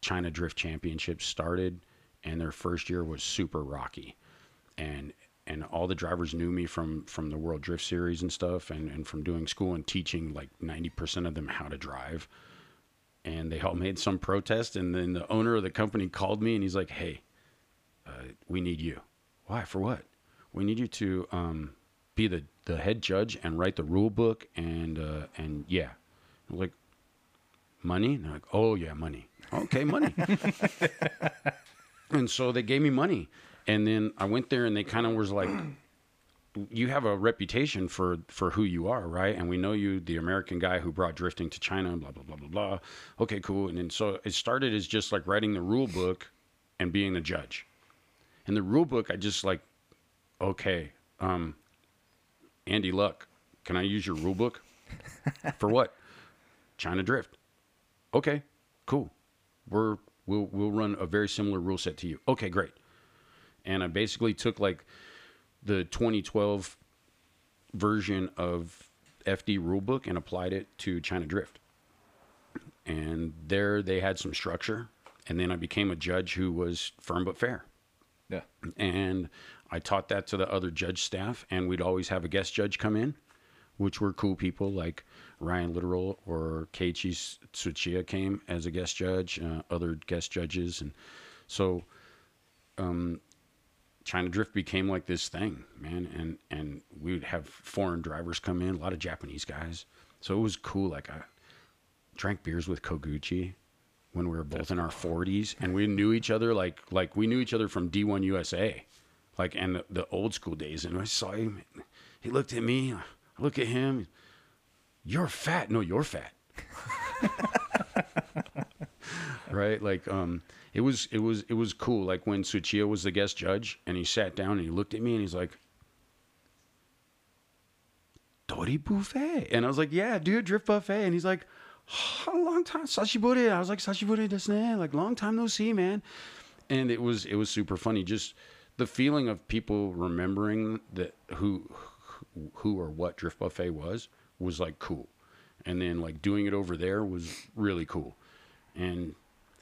China Drift Championships started, and their first year was super rocky. And and all the drivers knew me from, from the World Drift Series and stuff, and, and from doing school and teaching like ninety percent of them how to drive. And they all made some protest, and then the owner of the company called me, and he's like, hey, uh, we need you. Why? For what? We need you to um, be the, the head judge and write the rule book, and uh, and yeah. I'm like, money? And they're like, oh, yeah, money. Okay, money. And so they gave me money. And then I went there, and they kind of was like, you have a reputation for, for who you are, right? And we know you, the American guy who brought drifting to China, blah, blah, blah, blah, blah. Okay, cool. And then so it started as just like writing the rule book and being the judge. And the rule book, I just like, okay, um, Andy Luck, can I use your rule book? For what? China Drift. Okay, cool. We're, we'll, we'll run a very similar rule set to you. Okay, great. And I basically took like the twenty twelve version of F D rulebook and applied it to China Drift. And there they had some structure. And then I became a judge who was firm but fair. Yeah. And I taught that to the other judge staff. And we'd always have a guest judge come in, which were cool people like Ryan Littoral or Keiichi Tsuchiya came as a guest judge, uh, other guest judges. And so um, China Drift became like this thing, man. And, and we would have foreign drivers come in, a lot of Japanese guys. So it was cool. Like I drank beers with Koguchi when we were both That's in our forties, and we knew each other. Like, like we knew each other from D one U S A, like, and the, the old school days. And I saw him, he looked at me, I look at him. You're fat. No, you're fat. Right? Like, um, It was it was it was cool. Like when Tsuchiya was the guest judge, and he sat down and he looked at me and he's like, "Dori buffet," and I was like, "Yeah, dude, drift buffet." And he's like, oh, "Long time, sashibori." I was like, "Sashibori desu ne," like long time no see, man. And it was it was super funny. Just the feeling of people remembering that who who or what Drift Buffet was was like cool, and then like doing it over there was really cool. And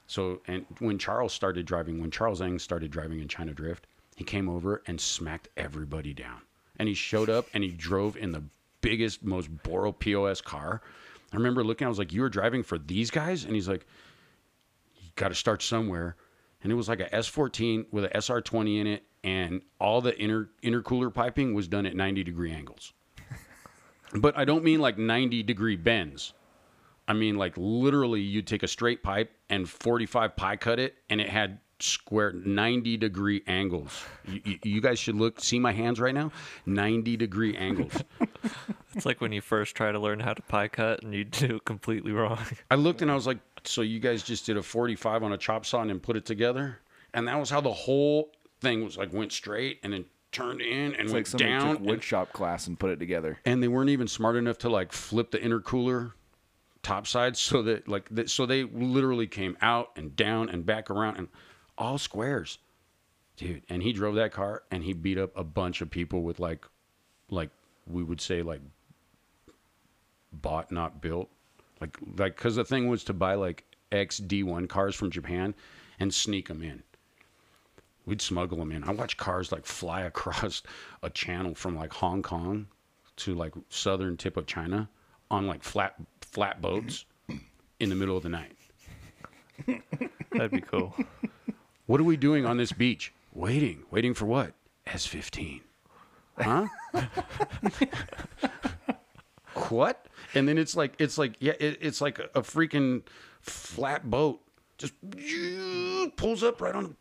so, and when Charles started driving, when Charles Ng started driving in China Drift, he came over and smacked everybody down, and he showed up and he drove in the biggest, most Boro P O S car. I remember looking, I was like, you were driving for these guys? And he's like, you got to start somewhere. And it was like a S fourteen with a S R twenty in it, and all the inner intercooler piping was done at ninety degree angles. But I don't mean like ninety degree bends. I mean like literally you take a straight pipe and forty-five pie cut it, and it had square ninety degree angles. You, you, you guys should look, see my hands right now? ninety degree angles. It's like when you first try to learn how to pie cut and you do it completely wrong. I looked and I was like, so you guys just did a forty-five on a chop saw and then put it together? And that was how the whole thing was like, went straight and then turned in and it's went like down. Took wood and, shop class and put it together. And they weren't even smart enough to like flip the intercooler topside, so that like that, so they literally came out and down and back around and all squares, dude. And he drove that car and he beat up a bunch of people with like, like we would say like bought not built, like like because the thing was to buy like X D one cars from Japan and sneak them in. We'd smuggle them in. I watched cars like fly across a channel from like Hong Kong to like southern tip of China on like flat flat boats in the middle of the night. That'd be cool. What are we doing on this beach? Waiting. Waiting for what? S fifteen. Huh? What? And then it's like, it's like, yeah, it, it's like a, a freaking flat boat just pulls up right on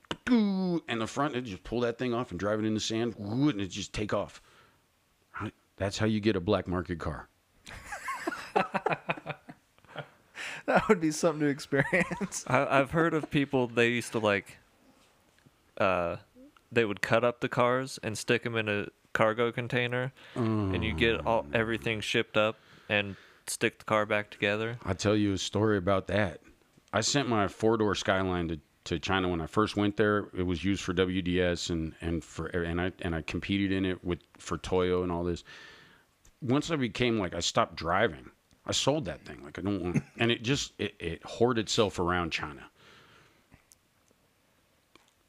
and the front, and just pull that thing off and drive it in the sand and it just take off. That's how you get a black market car. That would be something to experience. I, I've heard of people, they used to like, uh, they would cut up the cars and stick them in a cargo container, mm. and you get all everything shipped up and stick the car back together. I'll tell you a story about that. I sent my four-door Skyline to, to China when I first went there. It was used for W D S and and for and I and I competed in it with for Toyo and all this. Once I became like, I stopped driving. I sold that thing. Like I don't want, and it just, it, it hoarded itself around China.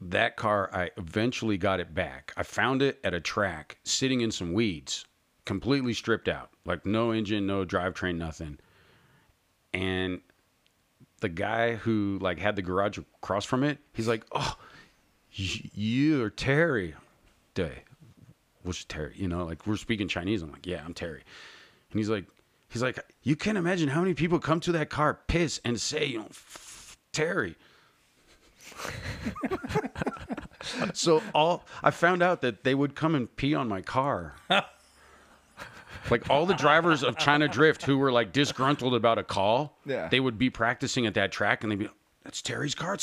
That car, I eventually got it back. I found it at a track sitting in some weeds, completely stripped out, like no engine, no drivetrain, nothing. And the guy who like had the garage across from it, he's like, oh, you're Terry. Day. What's Terry? You know, like we're speaking Chinese. I'm like, yeah, I'm Terry. And he's like, He's like, you can't imagine how many people come to that car, piss, and say, you know, F- Terry. So all I found out that they would come and pee on my car. Like all the drivers of China Drift who were like disgruntled about a call, yeah. they would be practicing at that track, and they'd be, that's Terry's car.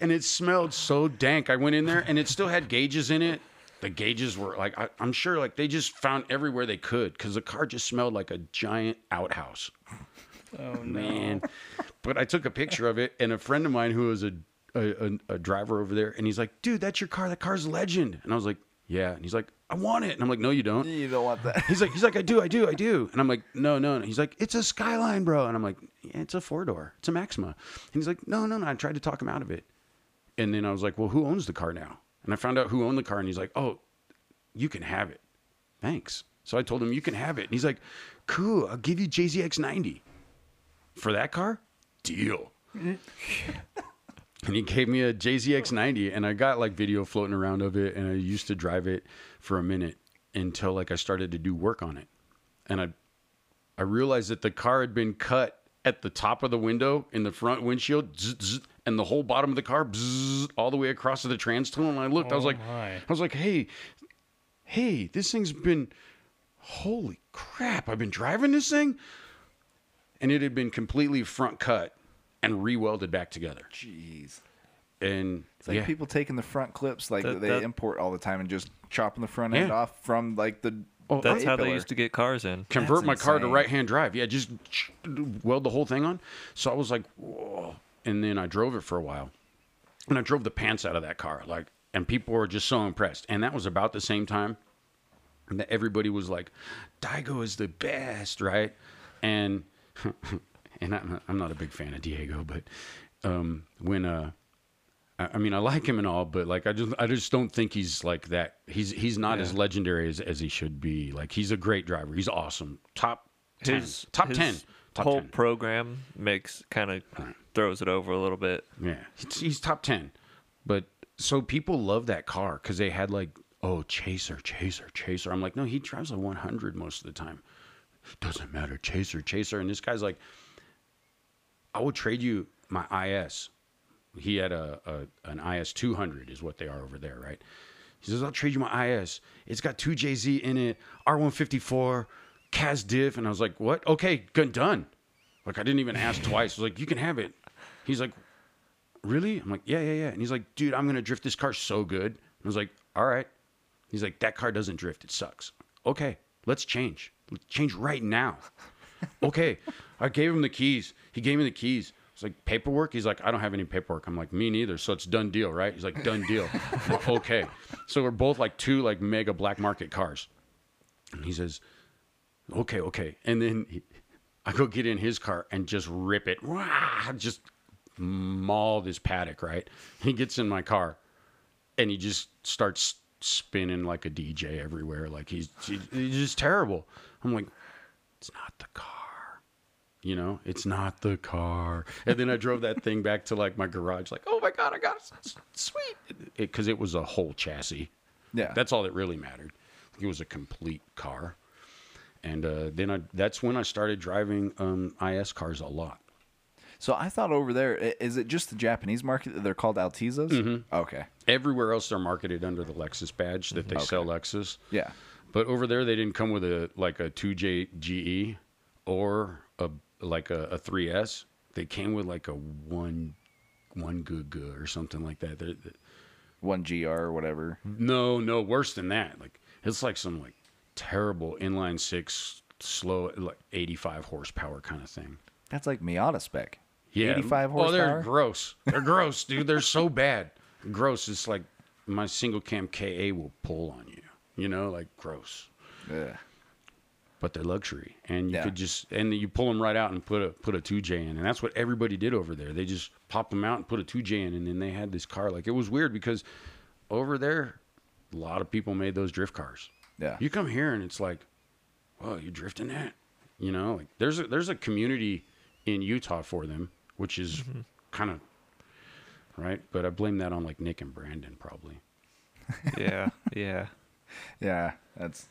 And it smelled so dank. I went in there, and it still had gauges in it. The gauges were like, I, I'm sure like they just found everywhere they could, because the car just smelled like a giant outhouse. Oh, man. No. But I took a picture of it, and a friend of mine who was a, a, a driver over there, and he's like, dude, that's your car. That car's a legend. And I was like, yeah. And he's like, I want it. And I'm like, no, you don't. You don't want that. He's like, he's like, I do, I do, I do. And I'm like, no, no, no. He's like, it's a Skyline, bro. And I'm like, yeah, it's a four-door. It's a Maxima. And he's like, no, no, no. I tried to talk him out of it. And then I was like, well, who owns the car now? And I found out who owned the car, and he's like, oh, you can have it. Thanks. So I told him, you can have it. And he's like, cool, I'll give you J Z X ninety. For that car? Deal. And he gave me a J Z X ninety, and I got like video floating around of it, and I used to drive it for a minute until like I started to do work on it. And I, I realized that the car had been cut at the top of the window in the front windshield, zzz, zzz, and the whole bottom of the car, bzzz, all the way across to the trans tunnel. And I looked, oh I was like, my. I was like, hey, hey, this thing's been, holy crap, I've been driving this thing. And it had been completely front cut and re-welded back together. Jeez. And it's like yeah. people taking the front clips like that, they that, import all the time and just chopping the front yeah. end off from like the... Oh, that's how pillar. They used to get cars in. Convert that's my insane. Car to right-hand drive. Yeah, just weld the whole thing on. So I was like, whoa. And then I drove it for a while. And I drove the pants out of that car, like, and people were just so impressed. And that was about the same time that everybody was like, Daigo is the best, right? And and I'm not, I'm not a big fan of Diego, but um, when uh, I, I mean, I like him and all, but like I just I just don't think he's like that. He's he's not yeah. as legendary as, as he should be. Like, he's a great driver. He's awesome. Top ten. His, top his ten. Top whole ten. Program makes kind of throws it over a little bit. Yeah, he's, he's top ten. But so people love that car because they had like, oh, Chaser, Chaser, Chaser. I'm like, no, he drives a one hundred most of the time. Doesn't matter, Chaser, Chaser. And this guy's like, I will trade you my I S. He had a, a an I S two hundred is what they are over there, right? He says, I'll trade you my I S. It's got two J Z in it, R one fifty-four, C A S diff. And I was like, what? Okay, good, done. Like, I didn't even ask twice. I was like, you can have it. He's like, really? I'm like, yeah, yeah, yeah. And he's like, dude, I'm going to drift this car so good. I was like, all right. He's like, that car doesn't drift. It sucks. Okay, let's change. Let's change right now. Okay. I gave him the keys. He gave me the keys. It's like, paperwork? He's like, I don't have any paperwork. I'm like, me neither. So it's done deal, right? He's like, done deal. Like, okay. So we're both like two like mega black market cars. And he says, okay, okay. And then he, I go get in his car and just rip it. Wah! Just maul this paddock, right? He gets in my car and he just starts spinning like a D J everywhere. Like, he's, he's just terrible. I'm like, it's not the car, you know, it's not the car. And then I drove that thing back to like my garage, like, oh my God, I got it. Sweet. It, 'cause it was a whole chassis. Yeah. That's all that really mattered. It was a complete car. And, uh, then I, that's when I started driving, um, I S cars a lot. So I thought over there, is it just the Japanese market that they're called Altezas? Mm-hmm. Okay. Everywhere else they're marketed under the Lexus badge that they okay. sell Lexus. Yeah. But over there they didn't come with a like a two J G E or a like a, a three S. They came with like a one one Guga or something like that. They're, they're, one G R or whatever. No, no, worse than that. Like, it's like some like terrible inline six slow like eighty-five horsepower kind of thing. That's like Miata spec. Yeah. eighty-five horsepower. Oh, they're gross. They're gross, dude. They're so bad. Gross. It's like my single cam K A will pull on you. You know, like, gross. Yeah. But they're luxury, and you yeah. could just and you pull them right out and put a put a two J in, and that's what everybody did over there. They just pop them out and put a two J in, and then they had this car. Like, it was weird because over there, a lot of people made those drift cars. Yeah. You come here and it's like, oh, you're drifting that. You know, like, there's a, there's a community in Utah for them, which is mm-hmm. kind of right, but I blame that on like Nick and Brandon probably. Yeah, yeah, yeah. That's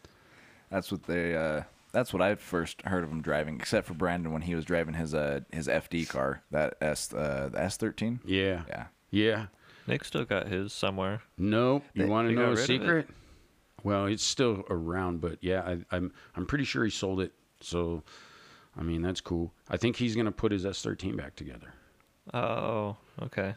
that's what they. Uh, that's what I first heard of him driving, except for Brandon when he was driving his uh his F D car, that S uh the S thirteen. Yeah, yeah, yeah. Nick still got his somewhere. No, nope. You want to know a secret? It. Well, it's still around, but yeah, I, I'm I'm pretty sure he sold it. So, I mean, that's cool. I think he's going to put his S thirteen back together. Oh, okay.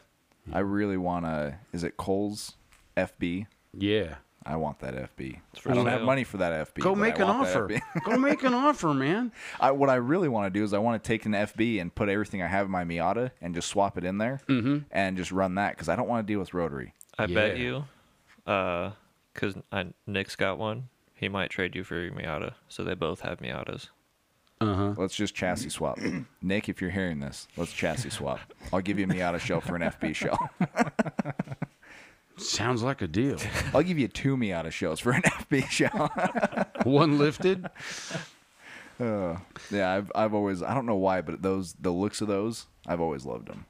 I really want to... Is it Cole's F B? Yeah. I want that F B. I don't sale. have money for that F B. Go make an offer. Go make an offer, man. I, what I really want to do is I want to take an F B and put everything I have in my Miata and just swap it in there mm-hmm. and just run that because I don't want to deal with rotary. I yeah. bet you, because uh, Nick's got one, he might trade you for your Miata. So they both have Miatas. Uh-huh. Let's just chassis swap. Nick, if you're hearing this, let's chassis swap. I'll give you a Miata shell for an F B shell. Sounds like a deal. I'll give you two Miata shells for an F B shell. One lifted? Uh, yeah, I've I've always, I don't know why, but those the looks of those, I've always loved them.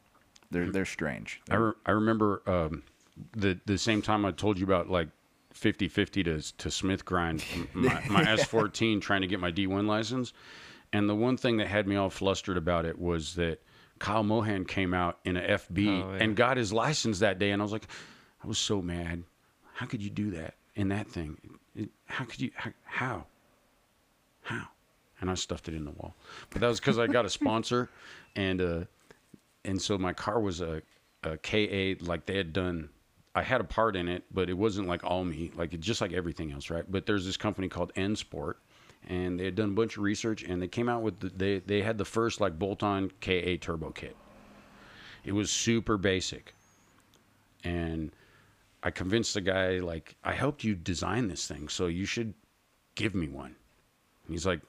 They're they're strange. I, re- I remember um, the the same time I told you about like fifty-fifty to to Smith grind my, my S fourteen trying to get my D one license. And the one thing that had me all flustered about it was that Kyle Mohan came out in a F B oh, yeah. and got his license that day. And I was like, I was so mad. How could you do that in that thing? It, how could you? How, how? How? And I stuffed it in the wall. But that was because I got a sponsor. And uh, and so my car was a, a K A, like they had done. I had a part in it, but it wasn't like all me. Like, it's just like everything else, right? But there's this company called N-Sport. And they had done a bunch of research, and they came out with the, they they had the first like bolt-on K A turbo kit. It was super basic, And I convinced the guy, like, I helped you design this thing, so you should give me one. And he's like,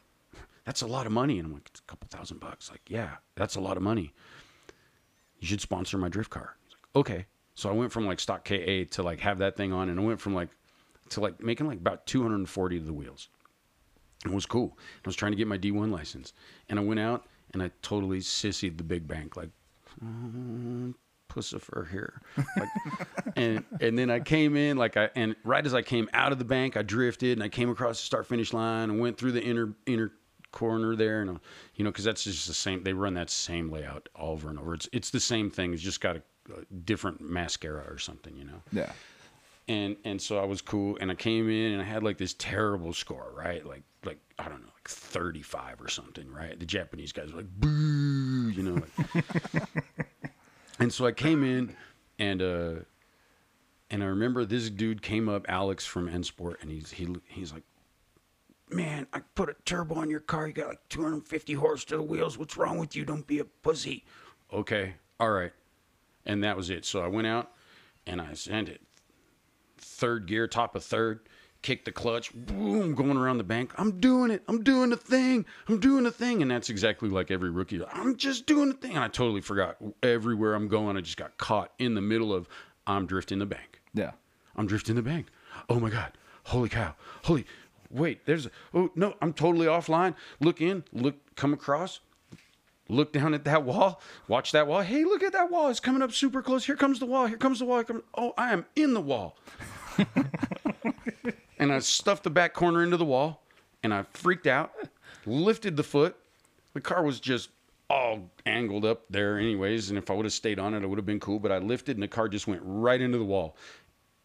that's a lot of money. And I'm like, it's a couple thousand bucks. Like, yeah, that's a lot of money. You should sponsor my drift car. He's like, okay. So I went from like stock K A to like have that thing on, and I went from like to like making like about two hundred forty of the wheels. It was cool. I was trying to get my D one license, and I went out and I totally sissied the big bank, like mm, pussifer here. Like, and and then I came in like I and right as I came out of the bank, I drifted and I came across the start finish line and went through the inner inner corner there, and I, you know, because that's just the same. They run that same layout all over and over. It's it's the same thing. It's just got a different mascara or something, you know. Yeah. And and so I was cool, and I came in and I had like this terrible score, right? Like like I don't know, like thirty-five or something, right? The Japanese guys were like boo, you know. Like. And so I came in, and uh, and I remember this dude came up, Alex from N Sport, and he's he he's like, man, I put a turbo on your car. You got like two hundred fifty horse to the wheels. What's wrong with you? Don't be a pussy. Okay, all right. And that was it. So I went out and I sent it third gear, top of third, kicked the clutch, boom, going around the bank. I'm doing it. I'm doing the thing. I'm doing the thing. And that's exactly like every rookie. I'm just doing the thing. And I totally forgot everywhere I'm going. I just got caught in the middle of I'm drifting the bank. Yeah. I'm drifting the bank. Oh my God. Holy cow. Holy. Wait, there's a, oh no, I'm totally offline. Look in, look, come across. Look down at that wall. Watch that wall. Hey, look at that wall. It's coming up super close. Here comes the wall. Here comes the wall. Comes... Oh, I am in the wall. And I stuffed the back corner into the wall, and I freaked out, lifted the foot. The car was just all angled up there anyways, and if I would have stayed on it, it would have been cool. But I lifted, and the car just went right into the wall.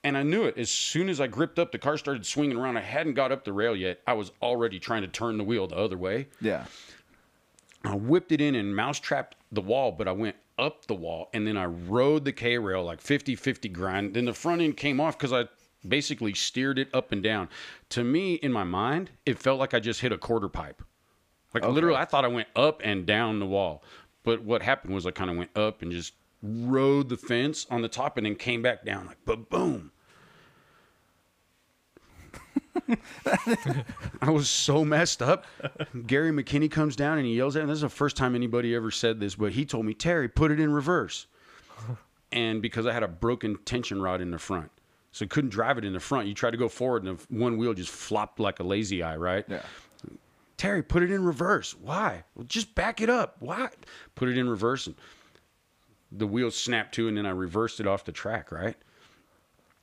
And I knew it. As soon as I gripped up, the car started swinging around. I hadn't got up the rail yet. I was already trying to turn the wheel the other way. Yeah. I whipped it in and mousetrapped the wall, but I went up the wall, and then I rode the K-rail like fifty fifty grind. Then the front end came off because I basically steered it up and down. To me, in my mind, it felt like I just hit a quarter pipe. Like, okay. Literally, I thought I went up and down the wall. But what happened was I kind of went up and just rode the fence on the top and then came back down. Like, ba-boom. I was so messed up. Gary McKinney comes down and he yells at him. This is the first time anybody ever said this, but he told me, Terry, put it in reverse. And because I had a broken tension rod in the front, so I couldn't drive it in the front. You tried to go forward and the one wheel just flopped like a lazy eye, right? Yeah. Terry, put it in reverse. Why? Well, just back it up. Why? Put it in reverse. And the wheel snapped to, and then I reversed it off the track, right?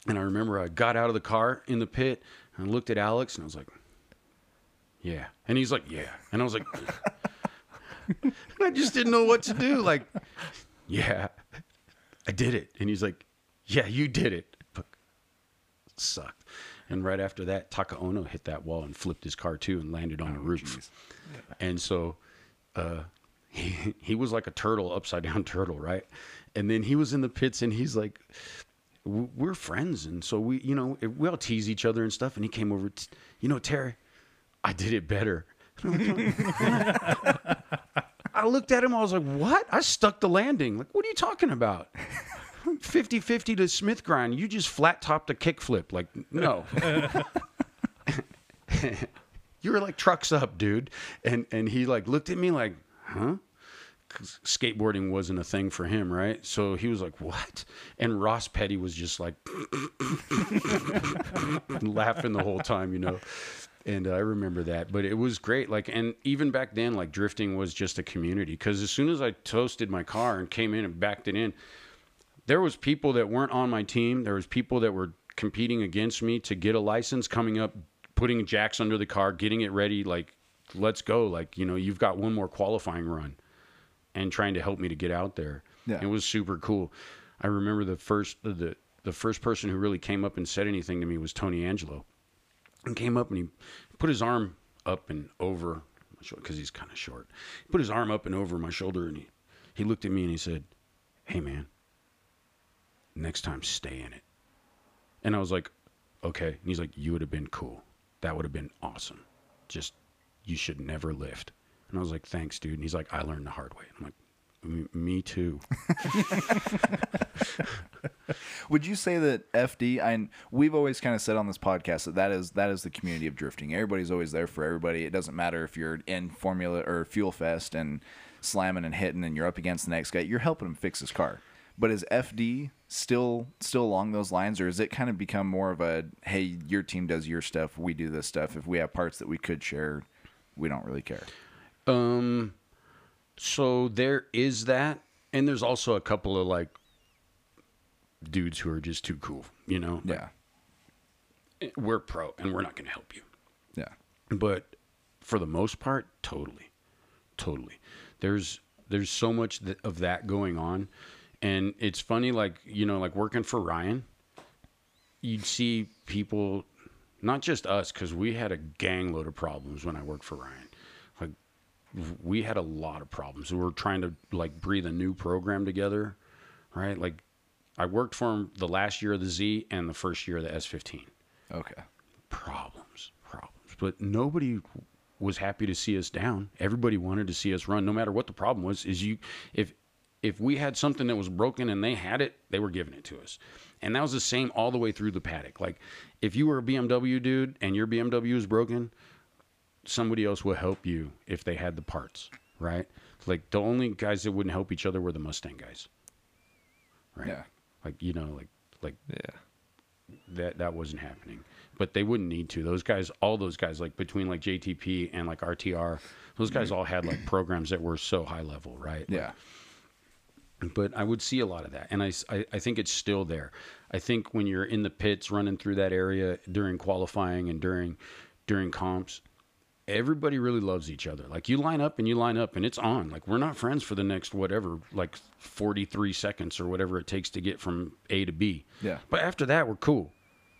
And I remember I got out of the car in the pit, and I looked at Alex, and I was like, yeah. And he's like, yeah. And I was like, I just didn't know what to do. Like, yeah, I did it. And he's like, yeah, you did it. But it sucked. And right after that, Taka Ono hit that wall and flipped his car, too, and landed on oh, the roof. Yeah. And so uh, he, he was like a turtle, upside-down turtle, right? And then he was in the pits, and he's like... we're friends, and so we, you know, we all tease each other and stuff. And he came over, t you know, Terry, I did it better. I looked at him, I was like, what? I stuck the landing. Like, what are you talking about? fifty fifty to Smith grind. You just flat topped a kickflip. Like, no. You were like trucks up, dude. And and he like looked at me like, huh? Skateboarding wasn't a thing for him, right? So he was like, what? And Ross Petty was just like laughing the whole time, you know. And uh, I remember that, but it was great. Like, and even back then, like, drifting was just a community, because as soon as I toasted my car and came in and backed it in, there was people that weren't on my team, there was people that were competing against me to get a license, coming up, putting jacks under the car, getting it ready, like, let's go, like, you know, you've got one more qualifying run, and trying to help me to get out there. Yeah. It was super cool. I remember the first the the first person who really came up and said anything to me was Tony Angelo. And came up and he put his arm up and over my shoulder, because he's kind of short. He put his arm up and over my shoulder, and he, he looked at me and he said, hey, man, next time stay in it. And I was like, okay. And he's like, you would have been cool. That would have been awesome. Just, you should never lift. And I was like, thanks, dude. And he's like, I learned the hard way. And I'm like, M me too. Would you say that F D, I, we've always kind of said on this podcast that that is, that is the community of drifting. Everybody's always there for everybody. It doesn't matter if you're in Formula or Fuel Fest and slamming and hitting and you're up against the next guy. You're helping him fix his car. But is F D still still along those lines, or has it kind of become more of a, hey, your team does your stuff, we do this stuff. If we have parts that we could share, we don't really care? Um... So there is that, and there's also a couple of like dudes who are just too cool, you know? Yeah. Like, we're pro and we're not going to help you. Yeah. But for the most part, totally, totally. There's, there's so much th of that going on. And it's funny, like, you know, like working for Ryan, you'd see people, not just us, because we had a gang load of problems when I worked for Ryan. We had a lot of problems. We were trying to like breathe a new program together, right? Like, I worked for him the last year of the Z and the first year of the S fifteen. Okay. Problems, problems. But nobody was happy to see us down. Everybody wanted to see us run, no matter what the problem was. Is you, if if we had something that was broken and they had it, they were giving it to us. And that was the same all the way through the paddock. Like, if you were a B M W dude and your B M W is broken, somebody else will help you if they had the parts, right? Like, the only guys that wouldn't help each other were the Mustang guys, right? Yeah. Like, you know, like, like yeah, that that wasn't happening. But they wouldn't need to. Those guys, all those guys, like between like J T P and like R T R, those guys all had like programs that were so high level, right? Yeah. Like, but I would see a lot of that, and I, I I think it's still there. I think when you're in the pits running through that area during qualifying and during during comps, everybody really loves each other. Like, you line up and you line up and it's on. Like, we're not friends for the next whatever, like forty-three seconds or whatever it takes to get from A to B. Yeah. But after that, we're cool.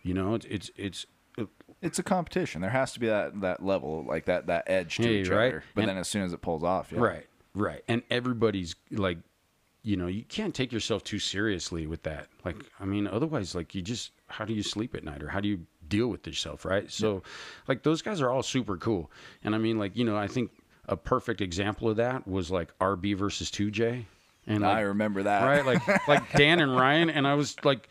You know, it's, it's, it's, it, it's a competition. There has to be that, that level, like that, that edge to hey, each right? other. But and, then as soon as it pulls off. Yeah. Right. Right. And everybody's like, you know, you can't take yourself too seriously with that. Like, I mean, otherwise, like, you just, how do you sleep at night, or how do you deal with yourself, right? So, yeah. Like, those guys are all super cool. And I mean, like, you know, I think a perfect example of that was like R B versus two J. And like, I remember that. Right? Like, like Dan and Ryan. And I was like,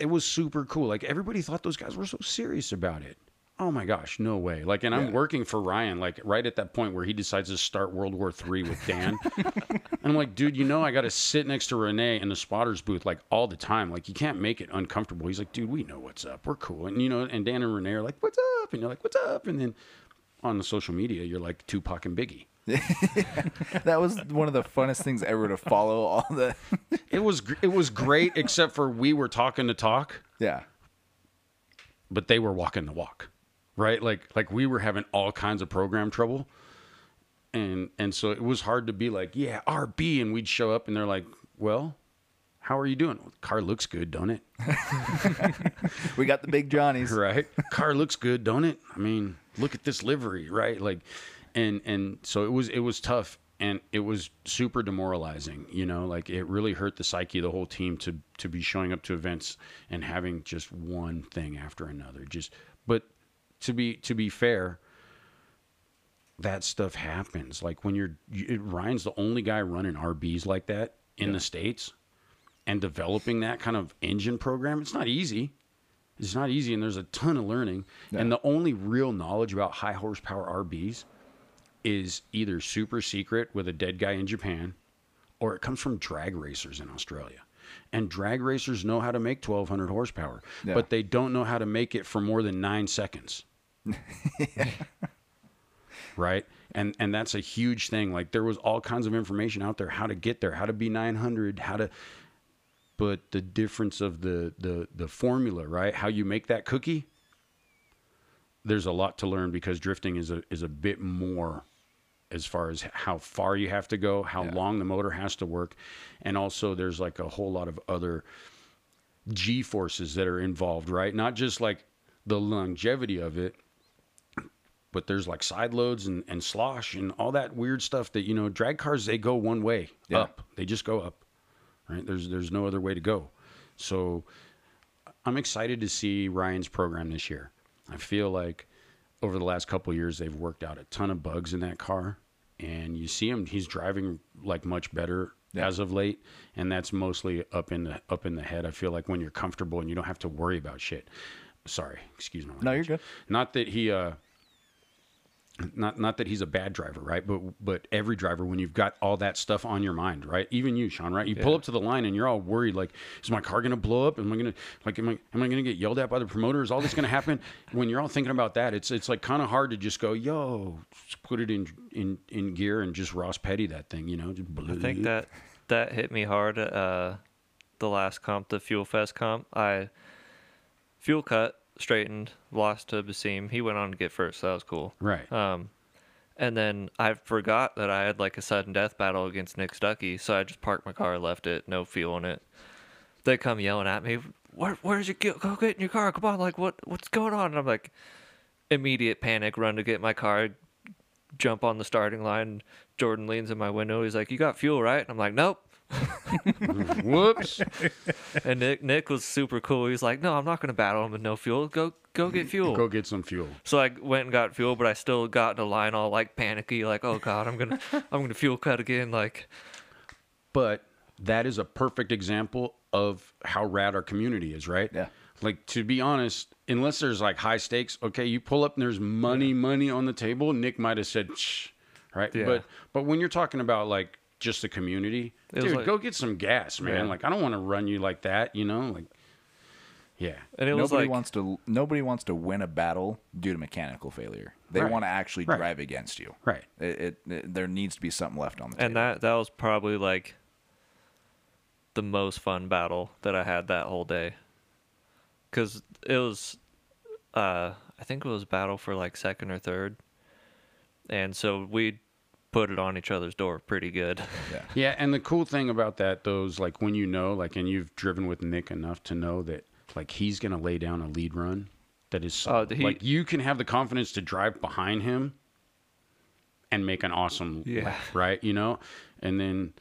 it was super cool. Like, everybody thought those guys were so serious about it. Oh my gosh, no way. Like, and yeah. I'm working for Ryan, like right at that point where he decides to start World War Three with Dan. And I'm like, dude, you know, I got to sit next to Renee in the spotters booth, like all the time. Like, you can't make it uncomfortable. He's like, dude, we know what's up. We're cool. And you know, and Dan and Renee are like, what's up? And you're like, what's up? And then on the social media, you're like Tupac and Biggie. That was one of the funnest things ever to follow all the. It was, it was great, except for we were talking to talk. Yeah. But they were walking the walk. Right? Like, like we were having all kinds of program trouble. And, and so it was hard to be like, yeah, R B. And we'd show up and they're like, well, how are you doing? Well, the car looks good, don't it? We got the big Johnnies, right? Car looks good, don't it? I mean, look at this livery, right? Like, and, and so it was, it was tough, and it was super demoralizing, you know, like it really hurt the psyche of the whole team to, to be showing up to events and having just one thing after another, just, but To be to be fair, that stuff happens. Like, when you're you, Ryan's the only guy running R Bs like that in yeah. the States, and developing that kind of engine program, it's not easy. It's not easy, and there's a ton of learning. Yeah. And the only real knowledge about high horsepower R Bs is either super secret with a dead guy in Japan, or it comes from drag racers in Australia. And drag racers know how to make twelve hundred horsepower, yeah. but they don't know how to make it for more than nine seconds. Yeah. Right? And and that's a huge thing. Like, there was all kinds of information out there, how to get there, how to be nine hundred, how to, but the difference of the, the, the formula, right? How you make that cookie, there's a lot to learn, because drifting is a, is a bit more as far as how far you have to go, how yeah. long the motor has to work. And also there's like a whole lot of other G forces that are involved, right? Not just like the longevity of it, but there's like side loads and, and slosh and all that weird stuff that, you know, drag cars, they go one way yeah. up. They just go up, right? There's, there's no other way to go. So I'm excited to see Ryan's program this year. I feel like over the last couple of years, they've worked out a ton of bugs in that car, and you see him, he's driving like much better yeah. as of late, and that's mostly up in the up in the head. I feel like when you're comfortable and you don't have to worry about shit. Sorry, excuse me. No, you're good. Not that he, uh, not not that he's a bad driver, right? But but every driver, when you've got all that stuff on your mind, right? Even you, Sean, right? You yeah. pull up to the line and you're all worried, like, is my car gonna blow up? Am I gonna like am I am I gonna get yelled at by the promoter? Is all this gonna happen? When you're all thinking about that, it's it's like kind of hard to just go, yo, just put it in in in gear and just Ross Petty that thing, you know? Just I think that that hit me hard. Uh, the last comp, the Fuel Fest comp, I. Fuel cut, straightened, lost to Basim. He went on to get first, so that was cool. Right. Um, and then I forgot that I had like a sudden death battle against Nick Stuckey, so I just parked my car, left it, no fuel in it. They come yelling at me, Where, where's your gear? Go get in your car, come on, like, what, what's going on? And I'm like, immediate panic, run to get my car, jump on the starting line. Jordan leans in my window, he's like, you got fuel, right? And I'm like, nope. Whoops. And Nick Nick was super cool. He was like, no, I'm not going to battle him with no fuel. Go go get fuel. Go get some fuel. So I went and got fuel, but I still got in a line all like panicky, like, oh God, I'm going to I'm going to fuel cut again. Like, but that is a perfect example of how rad our community is, right? Yeah. Like, to be honest, unless there's like high stakes, okay, you pull up and there's money, yeah. money on the table, Nick might have said, shh, right? Yeah. But, but when you're talking about like, just the community, dude, like, go get some gas, man. Yeah. Like, I don't want to run you like that, you know? Like, yeah. And it nobody was like, wants to, nobody wants to win a battle due to mechanical failure. They right, want to actually right. drive against you. Right. It, it, it there needs to be something left on the table. And that that was probably like the most fun battle that I had that whole day, because it was, uh, I think it was battle for like second or third, and so we. Put it on each other's door pretty good. Yeah. Yeah, and the cool thing about that, though, is like when you know, like, and you've driven with Nick enough to know that, like, he's going to lay down a lead run that is uh, he, like you can have the confidence to drive behind him and make an awesome yeah. lap, right? You know, and then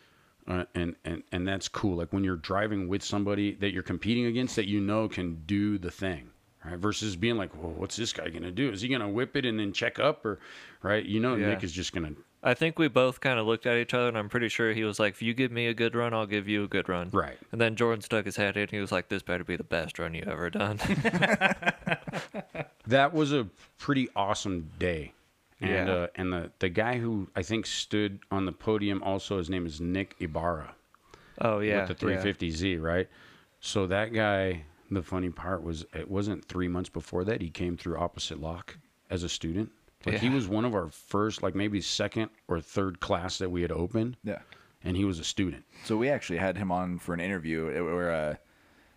uh, and and and that's cool. Like when you're driving with somebody that you're competing against that you know can do the thing. Right? Versus being like, well, what's this guy going to do? Is he going to whip it and then check up or, right? You know, yeah. Nick is just going to. I think we both kind of looked at each other, and I'm pretty sure he was like, if you give me a good run, I'll give you a good run. Right. And then Jordan stuck his head in, and he was like, this better be the best run you've ever done. That was a pretty awesome day. And, yeah. uh, and the, the guy who I think stood on the podium also, his name is Nick Ibarra. Oh, yeah. With the three fifty Z, yeah. right? So that guy... The funny part was it wasn't three months before that he came through opposite lock as a student. Like yeah. he was one of our first, like maybe second or third class that we had opened. Yeah, and he was a student. So we actually had him on for an interview, where, uh,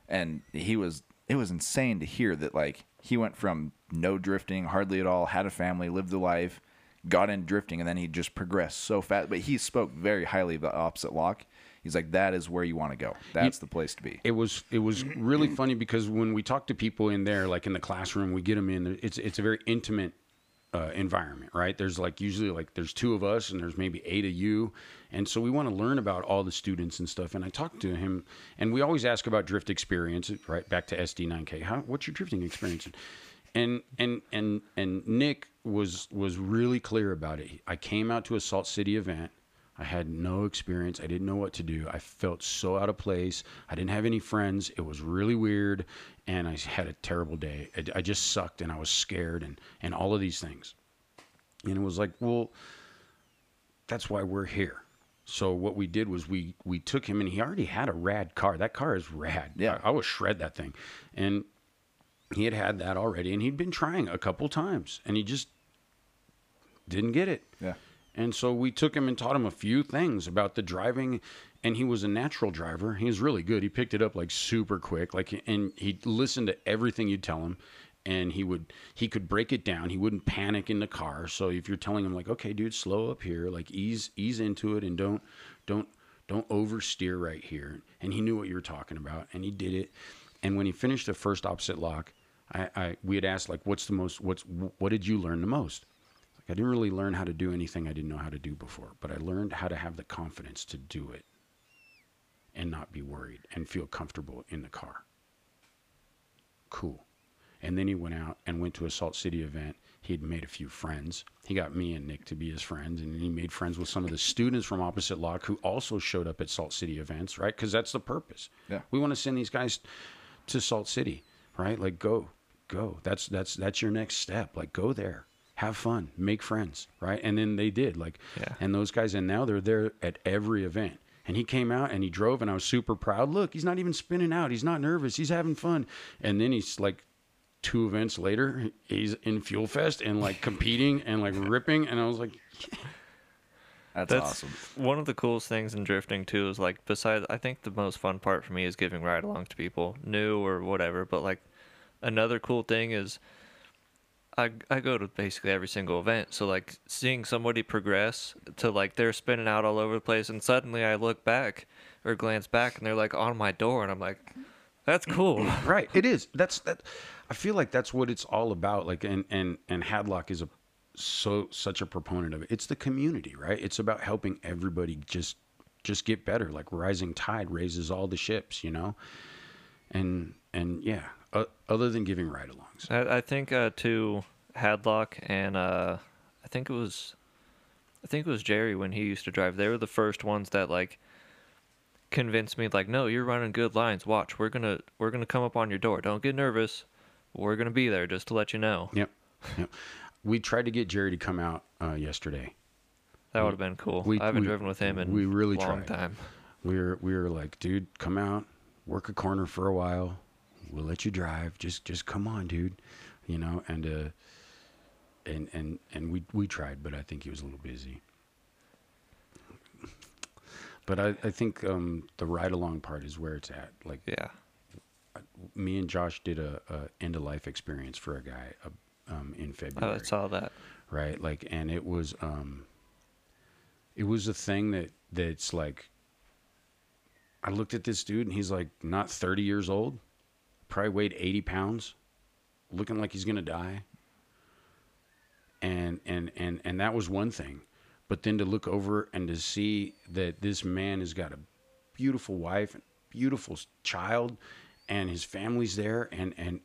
and he was it was insane to hear that like he went from no drifting, hardly at all, had a family, lived the life, got in drifting, and then he just progressed so fast. But he spoke very highly about opposite lock. He's like, that is where you want to go. That's the place to be. It was it was really funny because when we talk to people in there, like in the classroom, we get them in. It's it's a very intimate uh, environment, right? There's like usually like there's two of us and there's maybe eight of you. And so we want to learn about all the students and stuff. And I talked to him and we always ask about drift experience, right? Back to S D nine K. How, what's your drifting experience? And and and and Nick was was really clear about it. I came out to a Salt City event. I had no experience. I didn't know what to do. I felt so out of place. I didn't have any friends. It was really weird. And I had a terrible day. I, I just sucked and I was scared and, and all of these things. And it was like, well, that's why we're here. So what we did was we, we took him and he already had a rad car. That car is rad. Yeah. I, I would shred that thing. And he had had that already. And he'd been trying a couple times and he just didn't get it. Yeah. And so we took him and taught him a few things about the driving, and he was a natural driver. He was really good. He picked it up like super quick, like, and he listened to everything you tell him, and he would he could break it down. He wouldn't panic in the car. So if you're telling him like, okay, dude, slow up here, like ease ease into it, and don't don't don't oversteer right here. And he knew what you were talking about, and he did it. And when he finished the first opposite lock, I, I we had asked like, what's the most what's what did you learn the most? I didn't really learn how to do anything I didn't know how to do before, but I learned how to have the confidence to do it and not be worried and feel comfortable in the car. Cool. And then he went out and went to a Salt City event. He had made a few friends. He got me and Nick to be his friends, and he made friends with some of the students from Opposite Lock who also showed up at Salt City events, right? Because that's the purpose. Yeah. We want to send these guys to Salt City, right? Like, go, go. That's that's that's your next step. Like, go there, have fun, make friends, right? And then they did, like, yeah. And those guys, and now they're there at every event. And he came out and he drove, and I was super proud. Look, he's not even spinning out. He's not nervous. He's having fun. And then he's like, two events later, he's in Fuel Fest and like competing and like ripping, and I was like, yeah. that's, that's awesome. One of the coolest things in drifting too is like, besides, I think the most fun part for me is giving ride-alongs to people, new or whatever. But like, another cool thing is, I I go to basically every single event, so like seeing somebody progress to like they're spinning out all over the place, and suddenly I look back or glance back, and they're like on my door, and I'm like, that's cool, right? It is. That's that. I feel like that's what it's all about. Like, and, and, and Hadlock is a, so such a proponent of it. It's the community, right? It's about helping everybody just, just get better. Like rising tide raises all the ships, you know? And, and yeah, uh, other than giving ride alongs. I, I think, uh, to Hadlock and, uh, I think it was, I think it was Jerry when he used to drive. They were the first ones that like convinced me like, no, you're running good lines. Watch, we're going to, we're going to come up on your door. Don't get nervous. We're going to be there, just to let you know. Yep. Yep. We tried to get Jerry to come out uh, yesterday. That would have been cool. We, I haven't we, driven with him in we really a long tried. time. We were, we were like, dude, come out, work a corner for a while. We'll let you drive. Just just come on, dude. You know, and uh, and and, and we, we tried, but I think he was a little busy. But I, I think um, the ride-along part is where it's at. Like, yeah. Me and Josh did a, a end of life experience for a guy uh, um, in February. Oh, I saw that. Right, like, and it was, um, it was a thing that that's like. I looked at this dude, and he's like not thirty years old, probably weighed eighty pounds, looking like he's gonna die. And and and and that was one thing, but then to look over and to see that this man has got a beautiful wife, beautiful child. And his family's there, and, and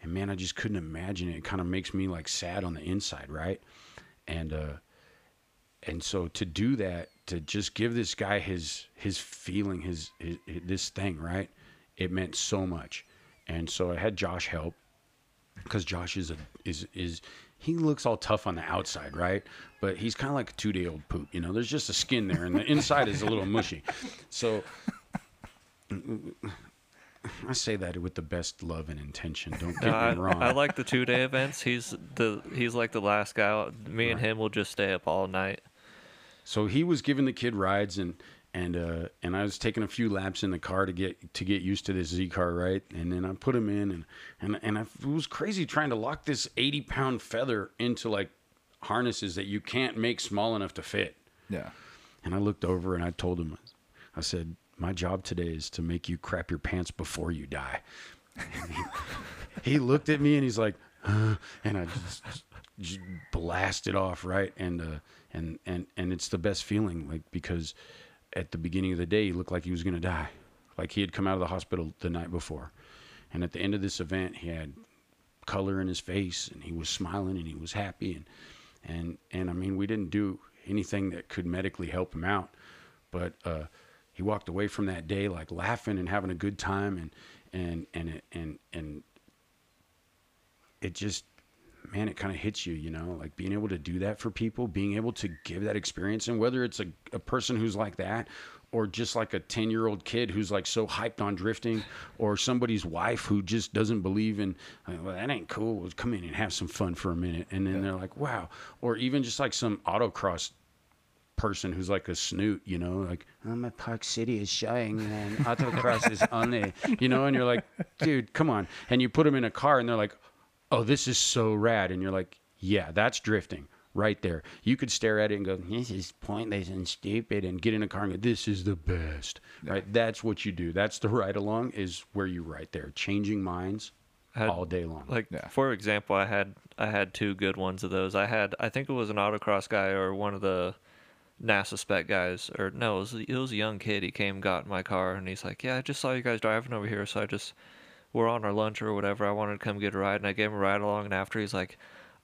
and man, I just couldn't imagine it. It kind of makes me like sad on the inside, right? And uh, and so to do that, to just give this guy his his feeling, his, his, his this thing, right? It meant so much. And so I had Josh help, because Josh is a is is he looks all tough on the outside, right? But he's kind of like a two day old poop, you know. There's just a skin there, and the inside is a little mushy. So. I say that with the best love and intention. Don't get no, me wrong. I, I like the two-day events. He's the he's like the last guy. Me and right. him will just stay up all night. So he was giving the kid rides, and and uh, and I was taking a few laps in the car to get to get used to this Z car, right? And then I put him in, and and and I, it was crazy trying to lock this eighty-pound feather into like harnesses that you can't make small enough to fit. Yeah. And I looked over and I told him, I said, my job today is to make you crap your pants before you die. He, he looked at me and he's like, uh, and I just, just blasted off, right? And uh, and and and it's the best feeling, like, because at the beginning of the day, he looked like he was gonna die, like he had come out of the hospital the night before, and at the end of this event, he had color in his face and he was smiling and he was happy, and and and I mean, we didn't do anything that could medically help him out, but. Uh, He walked away from that day like laughing and having a good time, and and and it, and and it just, man, it kind of hits you, you know, like being able to do that for people, being able to give that experience, and whether it's a, a person who's like that, or just like a ten-year-old kid who's like so hyped on drifting, or somebody's wife who just doesn't believe in, like, well, that ain't cool. Well, come in and have some fun for a minute, and then yeah. they're like, wow, or even just like some autocross person who's like a snoot, you know, like, oh, my Park City is showing and autocross is only, you know, and you're like, dude, come on. And you put them in a car and they're like, oh, this is so rad. And you're like, yeah, that's drifting right there. You could stare at it and go, this is pointless and stupid, and get in a car and go, this is the best, right? That's what you do. That's the ride along, is where you right there, changing minds had, all day long. Like, yeah. For example, I had, I had two good ones of those. I had, I think it was an autocross guy or one of the NASA spec guys, or no, it was, it was a young kid. He came, got in my car, and he's like, yeah, I just saw you guys driving over here, so I just we're on our lunch or whatever. I wanted to come get a ride, and I gave him a ride along, and after he's like,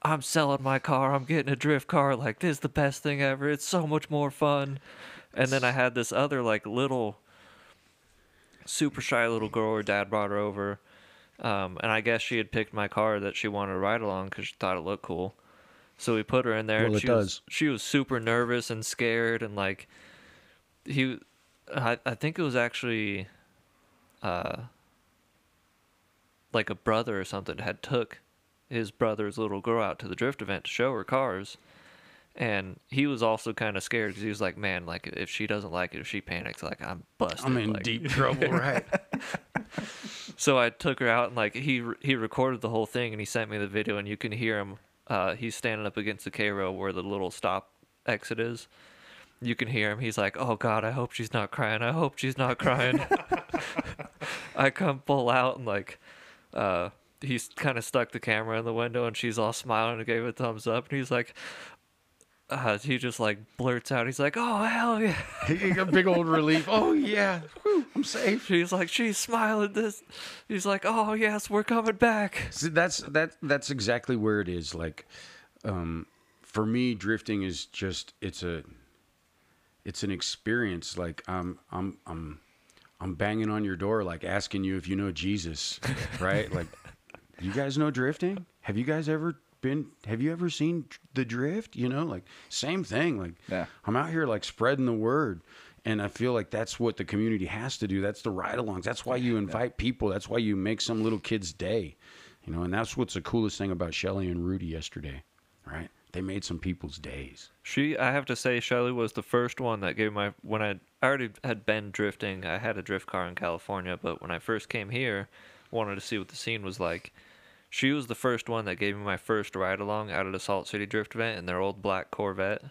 I'm selling my car. I'm getting a drift car. Like, this is the best thing ever. It's so much more fun. And then I had this other, like, little, super shy little girl her dad brought her over. Um, and I guess she had picked my car that she wanted to ride along because she thought it looked cool. So we put her in there. Well, and she, it does. Was, she was super nervous and scared. And, like, he, I, I think it was actually, uh, like, a brother or something had took his brother's little girl out to the drift event to show her cars. And he was also kind of scared because he was like, man, like, if she doesn't like it, if she panics, like, I'm busted. I'm in like, deep trouble, right? So I took her out, and, like, he he recorded the whole thing, and he sent me the video, and you can hear him. Uh, he's standing up against the K-Rail where the little stop exit is. You can hear him. He's like, oh, God, I hope she's not crying. I hope she's not crying. I come pull out, and, like, uh, he's kind of stuck the camera in the window, and she's all smiling and gave it a thumbs up. And he's like, uh, he just like blurts out. He's like, oh, hell yeah. He got big old relief. Oh yeah. Whew, I'm safe. She's like, she's smiling. This, he's like, oh yes, we're coming back. See, that's, that, that's exactly where it is. Like, um, for me, drifting is just, it's a, it's an experience. Like I'm, I'm, I'm, I'm banging on your door, like asking you if you know Jesus, right? Like, you guys know drifting? Have you guys ever been, have you ever seen the drift? You know, like same thing. Like yeah. I'm out here like spreading the word. And I feel like that's what the community has to do. That's the ride alongs. That's why you invite yeah. people. That's why you make some little kid's day, you know, and that's what's the coolest thing about Shelly and Rudy yesterday. Right. They made some people's days. She, I have to say, Shelly was the first one that gave my, when I, I already had been drifting, I had a drift car in California, but when I first came here, wanted to see what the scene was like. She was the first one that gave me my first ride-along out of the Salt City Drift event in their old black Corvette.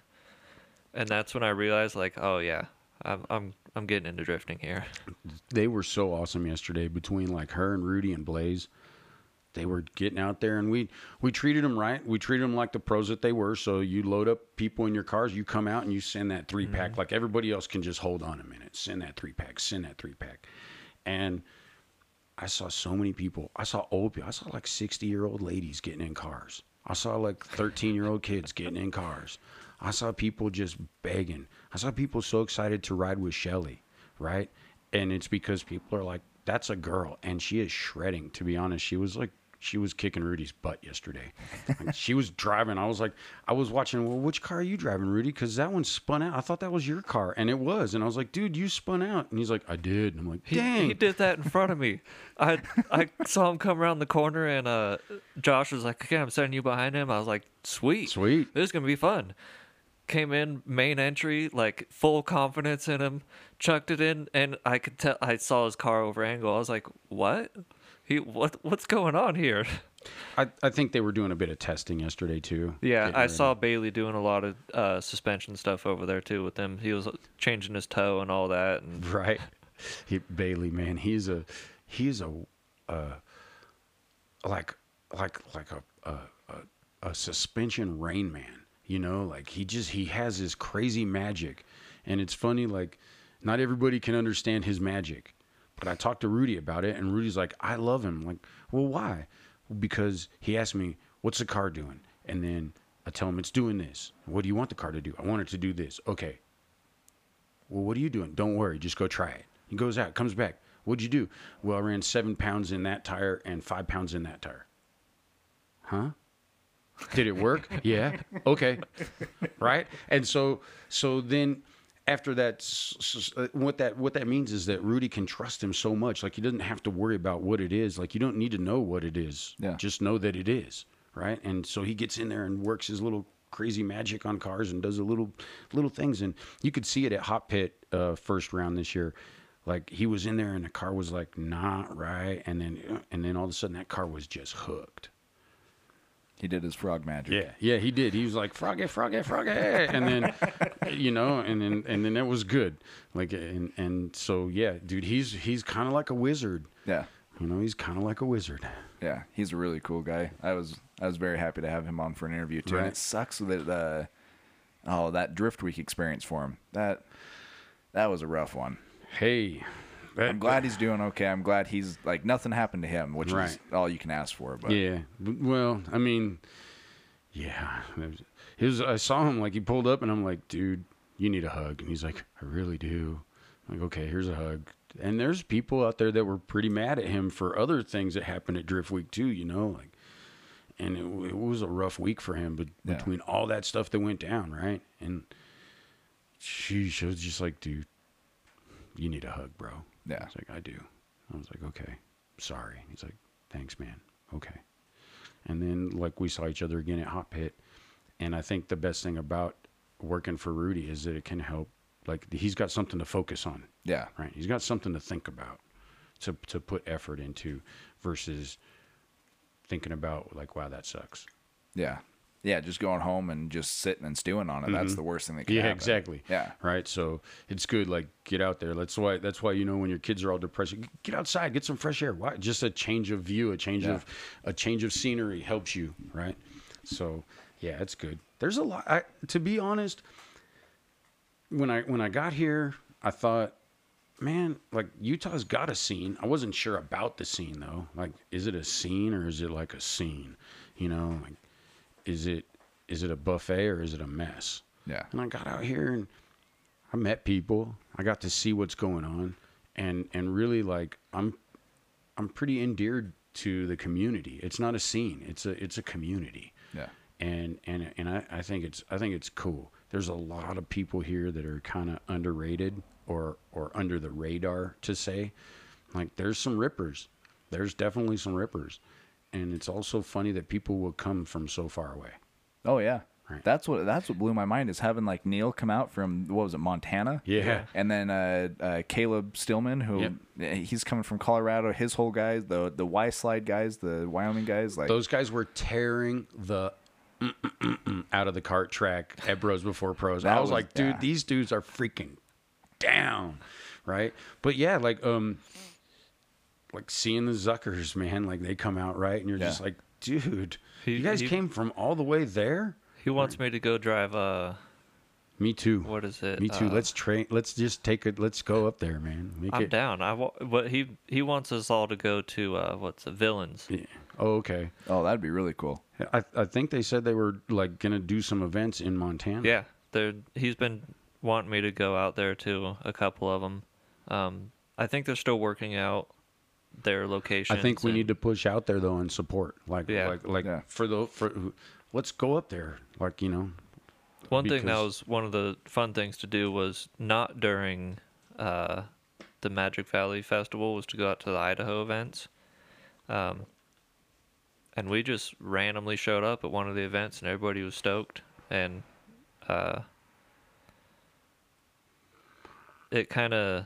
And that's when I realized, like, oh, yeah, I'm I'm I'm getting into drifting here. They were so awesome yesterday between, like, her and Rudy and Blaze. They were getting out there, and we we treated them right. We treated them like the pros that they were, so you load up people in your cars, you come out, and you send that three-pack. Mm-hmm. Like, everybody else can just hold on a minute. Send that three-pack. Send that three-pack. And I saw so many people. I saw old people. I saw like sixty-year-old ladies getting in cars. I saw like thirteen-year-old kids getting in cars. I saw people just begging. I saw people so excited to ride with Shelly, right? And it's because people are like, that's a girl, and she is shredding. To be honest, she was like, she was kicking Rudy's butt yesterday. Like, she was driving. I was like, I was watching, well, which car are you driving, Rudy? Because that one spun out. I thought that was your car. And it was. And I was like, dude, you spun out. And he's like, I did. And I'm like, dang. He, he did that in front of me. I I saw him come around the corner, and uh, Josh was like, okay, I'm sending you behind him. I was like, sweet. Sweet. This is going to be fun. Came in, main entry, like full confidence in him, chucked it in. And I could tell, I saw his car over angle. I was like, what? He, what what's going on here? I, I think they were doing a bit of testing yesterday too. Yeah, I saw of... Bailey doing a lot of uh, suspension stuff over there too with them. He was changing his toe and all that. And... Right, he, Bailey, man, he's a he's a uh, like like like a a, a, a suspension rain man. You know, like he just he has this crazy magic, and it's funny. Like not everybody can understand his magic. But I talked to Rudy about it, and Rudy's like, I love him. I'm like, well, why? Because he asked me, what's the car doing? And then I tell him it's doing this. What do you want the car to do? I want it to do this. Okay. Well, what are you doing? Don't worry. Just go try it. He goes out, comes back. What'd you do? Well, I ran seven pounds in that tire and five pounds in that tire. Huh? Did it work? Yeah. Okay. Right? And so, so then... After that, what that what that means is that Rudy can trust him so much. Like, he doesn't have to worry about what it is. Like, you don't need to know what it is. Yeah. Just know that it is, right? And so he gets in there and works his little crazy magic on cars and does a little little things. And you could see it at Hot Pit uh, first round this year. Like, he was in there and the car was like, nah, right? And then and then all of a sudden that car was just hooked. He did his frog magic. Yeah, yeah, he did. He was like, froggy, froggy, froggy. And then, you know, and then and then it was good. Like, and and so, yeah, dude, he's he's kind of like a wizard. Yeah. You know, he's kind of like a wizard. Yeah, he's a really cool guy. I was I was very happy to have him on for an interview, too. Right. And it sucks that, uh, oh, that Drift Week experience for him. That, that was a rough one. Hey, But, I'm glad he's doing okay. I'm glad he's like nothing happened to him, which right. is all you can ask for. But yeah, well, I mean, yeah, he was, I saw him like he pulled up, and I'm like, dude, you need a hug, and he's like, I really do. I'm like, okay, here's a hug. And there's people out there that were pretty mad at him for other things that happened at Drift Week too, you know, like, and it, it was a rough week for him, but yeah. between all that stuff that went down, right, and sheesh, I was just like, dude, you need a hug, bro. Yeah. He's like, I do. I was like, okay, sorry. He's like, thanks, man. Okay. And then, like, we saw each other again at Hot Pit, and I think the best thing about working for Rudy is that it can help. Like, he's got something to focus on. Yeah. Right? He's got something to think about, to to put effort into, versus thinking about, like, wow, that sucks. Yeah. Yeah, just going home and just sitting and stewing on it. Mm-hmm. That's the worst thing that can yeah, happen. Yeah, exactly. Yeah. Right? So it's good. Like, get out there. That's why, that's why, you know, when your kids are all depressed, get outside, get some fresh air. Why? Just a change of view, a change yeah. of a change of scenery helps you, right? So, yeah, it's good. There's a lot. I, to be honest, when I when I got here, I thought, man, like, Utah's got a scene. I wasn't sure about the scene, though. Like, is it a scene or is it like a scene? You know, like, Is it is it a buffet or is it a mess? Yeah. And I got out here and I met people. I got to see what's going on, and and really, like, I'm I'm pretty endeared to the community. It's not a scene. It's a it's a community. Yeah. And and and I, I think it's I think it's cool. There's a lot of people here that are kind of underrated or or under the radar, to say. Like, there's some rippers. There's definitely some rippers. And it's also funny that people will come from so far away. Oh, yeah. Right. That's what that's what blew my mind, is having, like, Neil come out from, what was it, Montana? Yeah. And then uh, uh, Caleb Stillman, who yep. he's coming from Colorado. His whole guys, the the West Slide guys, the Wyoming guys. Like, those guys were tearing the out of the cart track at Bros Before Pros. I was, was like, dude, yeah. these dudes are freaking down, right? But, yeah, like... um. Like, seeing the Zuckers, man, like, they come out, right? And you're yeah. just like, dude, he, you guys he, came from all the way there? He wants right. me to go drive uh Me too. What is it? Me too. Uh, let's train. Let's just take it. Let's go up there, man. Make I'm it. down. I wa- but he he wants us all to go to, uh, what's the Villains. Yeah. Oh, okay. Oh, that'd be really cool. I I think they said they were, like, going to do some events in Montana. Yeah. They're, he's been wanting me to go out there to a couple of them. Um, I think they're still working out their location. I think we and, need to push out there though and support. Like, yeah. like, like yeah. for the for, let's go up there. Like, you know. One thing that was one of the fun things to do was not during uh, the Magic Valley Festival was to go out to the Idaho events, um, and we just randomly showed up at one of the events and everybody was stoked, and uh, it kind of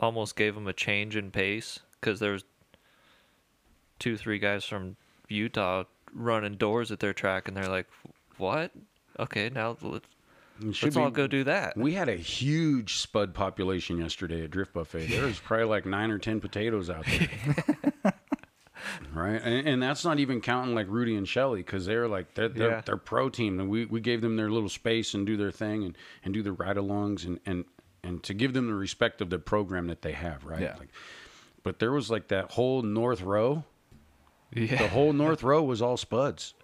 almost gave them a change in pace, because there was two, three guys from Utah running doors at their track, and they're like, what? Okay, now let's, let's all go do that. We had a huge spud population yesterday at Drift Buffet. There was probably like nine or ten potatoes out there. Right? And, and that's not even counting like Rudy and Shelly, because they're like, they're, they're, yeah. they're pro team. And we, we gave them their little space and do their thing and, and do the ride-alongs and, and and to give them the respect of the program that they have, right? Yeah. Like, but there was like that whole north row. Yeah. The whole north row was all spuds.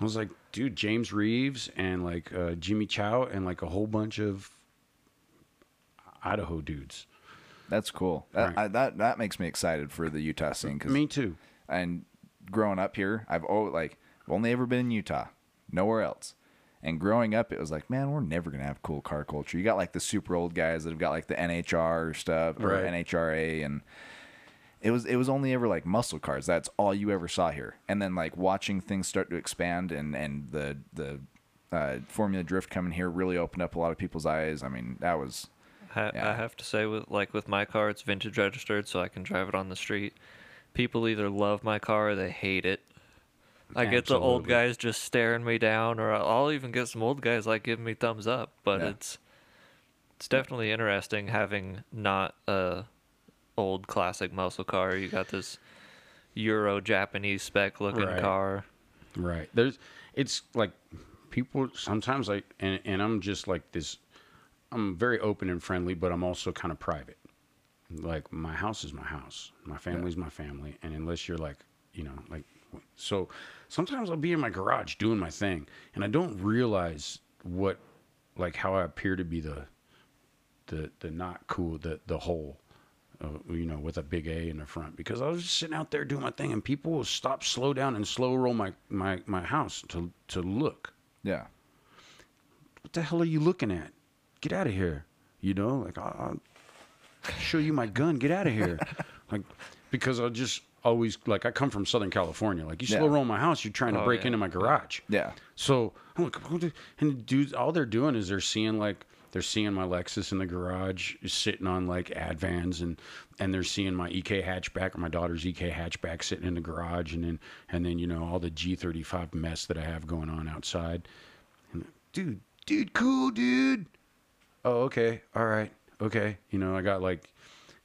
I was like, dude, James Reeves and like uh, Jimmy Chow and like a whole bunch of Idaho dudes. That's cool. That right. I, that, that makes me excited for the Utah scene. Cause, me too. And growing up here, I've always, like, only ever been in Utah, nowhere else. And growing up, it was like, man, we're never going to have cool car culture. You got, like, the super old guys that have got, like, the N H R stuff or right. N H R A. And it was it was only ever, like, muscle cars. That's all you ever saw here. And then, like, watching things start to expand and, and the, the uh, Formula Drift coming here really opened up a lot of people's eyes. I mean, that was... I, yeah. I have to say, with like, with my car, it's vintage registered, so I can drive it on the street. People either love my car or they hate it. I get Absolutely. the old guys just staring me down, or I'll even get some old guys like giving me thumbs up. But yeah. it's it's definitely interesting having not a old classic muscle car. You got this Euro Japanese spec looking right. car. Right. There's it's like people sometimes like, and, and I'm just like this. I'm very open and friendly, but I'm also kind of private. Like, my house is my house. My family's yeah. my family. And unless you're like, you know, like, so sometimes I'll be in my garage doing my thing, and I don't realize what, like, how I appear to be the, the, the not cool, the, the hole, uh, you know, with a big A in the front, because I was just sitting out there doing my thing, and people will stop, slow down, and slow roll my, my, my house to, to look. Yeah. What the hell are you looking at? Get out of here. You know, like, I'll, I'll show you my gun. Get out of here. Like, because I just always, like, I come from Southern California. Like, you yeah. slow roll my house, you're trying to oh, break yeah. into my garage. Yeah. So, I'm like, and dudes, all they're doing is they're seeing, like, they're seeing my Lexus in the garage sitting on, like, Advans, and, and they're seeing my E K hatchback, or my daughter's E K hatchback sitting in the garage, and then, and then, you know, all the G thirty-five mess that I have going on outside. And, dude, dude, cool, dude. Oh, okay. All right. Okay. You know, I got, like,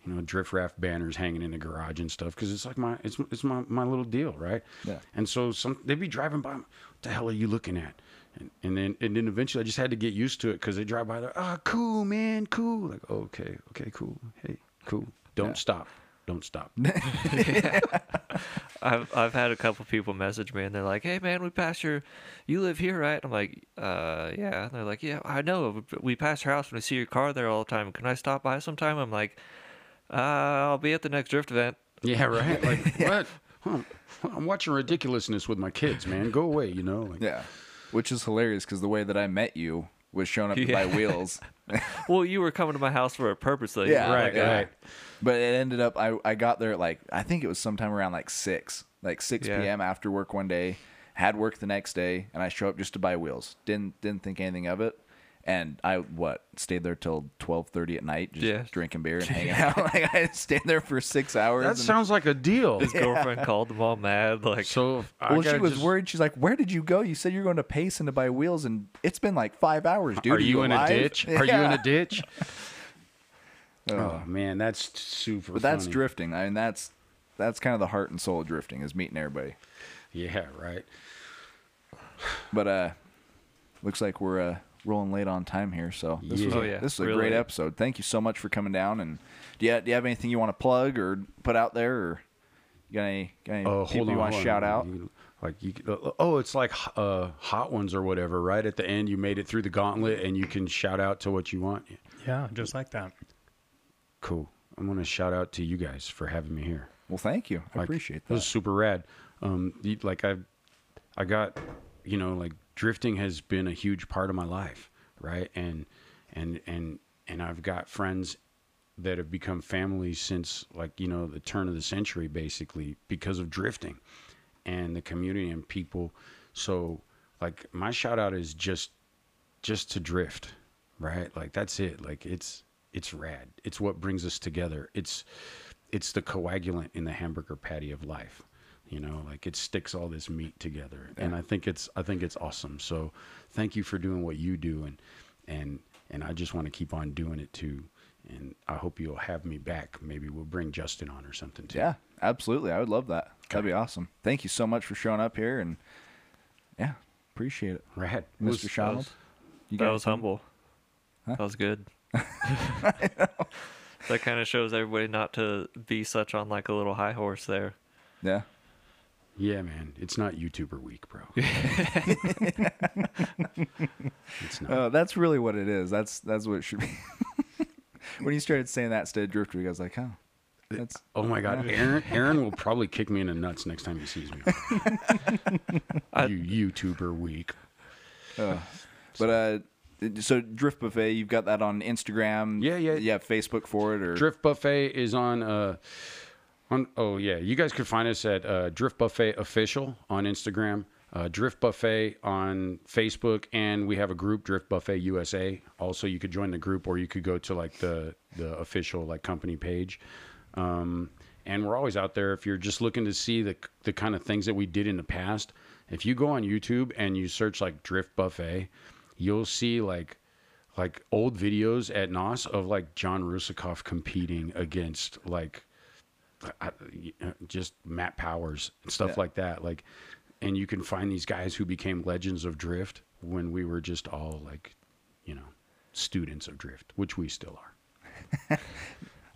you know, drift raft banners hanging in the garage and stuff, because it's like my, it's it's my, my little deal, right? Yeah. And so some, they'd be driving by, what the hell are you looking at? And, and then and then eventually I just had to get used to it, because they drive by, they're, ah, oh, cool, man, cool. Like, okay, okay, cool. Hey, cool. Don't yeah. stop. Don't stop. yeah. I've I've had a couple people message me, and they're like, "Hey, man, we passed your, you live here, right?" I'm like, "Uh, yeah." And they're like, "Yeah, I know. We pass your house and we see your car there all the time. Can I stop by sometime?" I'm like, uh, "I'll be at the next drift event." Yeah, right. Like, what? Huh. I'm watching Ridiculousness with my kids, man. Go away, you know. Like, yeah, which is hilarious, because the way that I met you was showing up yeah. to buy wheels. Well, you were coming to my house for a purpose, though. Yeah, right, yeah. right. But it ended up, I, I got there at, like, I think it was sometime around, like, six, like six yeah. p m after work one day, had work the next day, and I show up just to buy wheels. Didn't didn't think anything of it. And I, what, stayed there till twelve thirty at night, just yeah. drinking beer and hanging out. Like, I stayed there for six hours. That sounds like a deal. His yeah. girlfriend called them all mad. Like, so well, she was just... worried. She's like, "Where did you go? You said you were going to Payson to buy wheels, and it's been like five hours, dude. Are, Are you, you in alive? a ditch? Yeah. Are you in a ditch?" oh, oh, man, that's super But funny. That's drifting. I mean, that's, that's kind of the heart and soul of drifting, is meeting everybody. Yeah, right. But uh, looks like we're... Uh, rolling late on time here, so this yeah. was a, oh, yeah. this is a really? great episode. Thank you so much for coming down. And do you, do you have anything you want to plug or put out there, or you got any, got any uh, people on, you want to shout on. out? You, like you, uh, oh, it's like uh, Hot Ones or whatever, right? At the end, you made it through the gauntlet, and you can shout out to what you want. Yeah, just like that. Cool. I'm gonna shout out to you guys for having me here. Well, thank you. I like, appreciate that. It was super rad. Um, like I, I got, you know, like. Drifting has been a huge part of my life, right? And and and and I've got friends that have become family since, like, you know, the turn of the century, basically, because of drifting and the community and people. So, like, my shout out is just just to drift, right? Like, that's it. Like, it's it's rad. It's what brings us together. It's it's the coagulant in the hamburger patty of life. You know, like, it sticks all this meat together, yeah. and I think it's I think it's awesome. So, thank you for doing what you do, and and and I just want to keep on doing it too. And I hope you'll have me back. Maybe we'll bring Justin on or something too. Yeah, absolutely. I would love that. Okay. That'd be awesome. Thank you so much for showing up here, and yeah, appreciate it. Rad, Mister Shonald. That was humble. Huh? That was good. I know. That kind of shows everybody not to be such on like a little high horse there. Yeah. Yeah, man. It's not YouTuber week, bro. It's not. Uh, that's really what it is. That's that's what it should be. When you started saying that instead of Drift Week, I was like, oh. That's, oh, my God. Yeah. Aaron Aaron will probably kick me in the nuts next time he sees me. You YouTuber week. Uh, but, uh, so Drift Buffet, you've got that on Instagram. Yeah, yeah. You have Facebook for it? Or Drift Buffet is on... Uh, On, oh, yeah. You guys could find us at uh, Drift Buffet Official on Instagram, uh, Drift Buffet on Facebook, and we have a group, Drift Buffet U S A. Also, you could join the group, or you could go to, like, the, the official, like, company page. Um, and we're always out there if you're just looking to see the, the kind of things that we did in the past. If you go on YouTube and you search, like, Drift Buffet, you'll see, like, like old videos at N O S of, like, John Rusakoff competing against, like, I, just Matt Powers and stuff yeah. like that. Like, and you can find these guys who became legends of drift when we were just all, like, you know, students of drift, which we still are.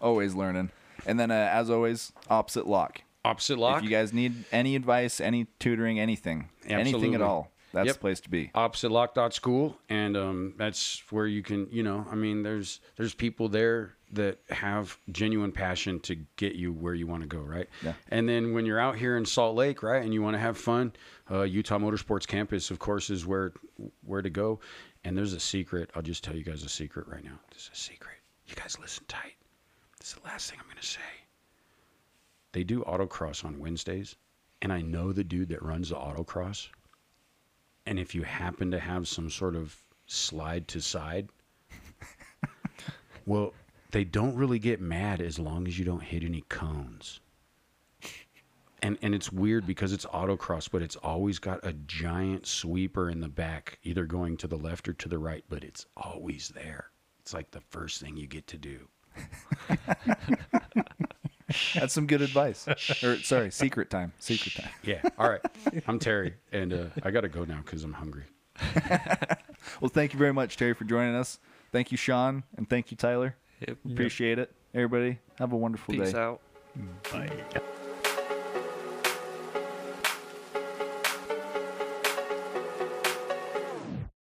Always learning. And then, uh, as always, opposite lock. Opposite lock. If you guys need any advice, any tutoring, anything, Absolutely. anything at all, that's yep. the place to be. opposite lock dot school, and um, that's where you can, you know, I mean, there's there's people there that have genuine passion to get you where you want to go, right? Yeah. And then when you're out here in Salt Lake, right, and you want to have fun, uh, Utah Motorsports Campus, of course, is where where to go. And there's a secret. I'll just tell you guys a secret right now. There's a secret. You guys listen tight. This is the last thing I'm going to say. They do autocross on Wednesdays, and I know the dude that runs the autocross. And if you happen to have some sort of slide to side, well, they don't really get mad as long as you don't hit any cones. And and it's weird because it's autocross, but it's always got a giant sweeper in the back, either going to the left or to the right, but it's always there. It's like the first thing you get to do. That's some good advice. Or, sorry, secret time. Secret time. Yeah. All right. I'm Terry, and uh, I got to go now because I'm hungry. Well, thank you very much, Terry, for joining us. Thank you, Sean, and thank you, Tyler. Yep. Appreciate yep. it. Everybody, have a wonderful Peace day. Peace out. Bye.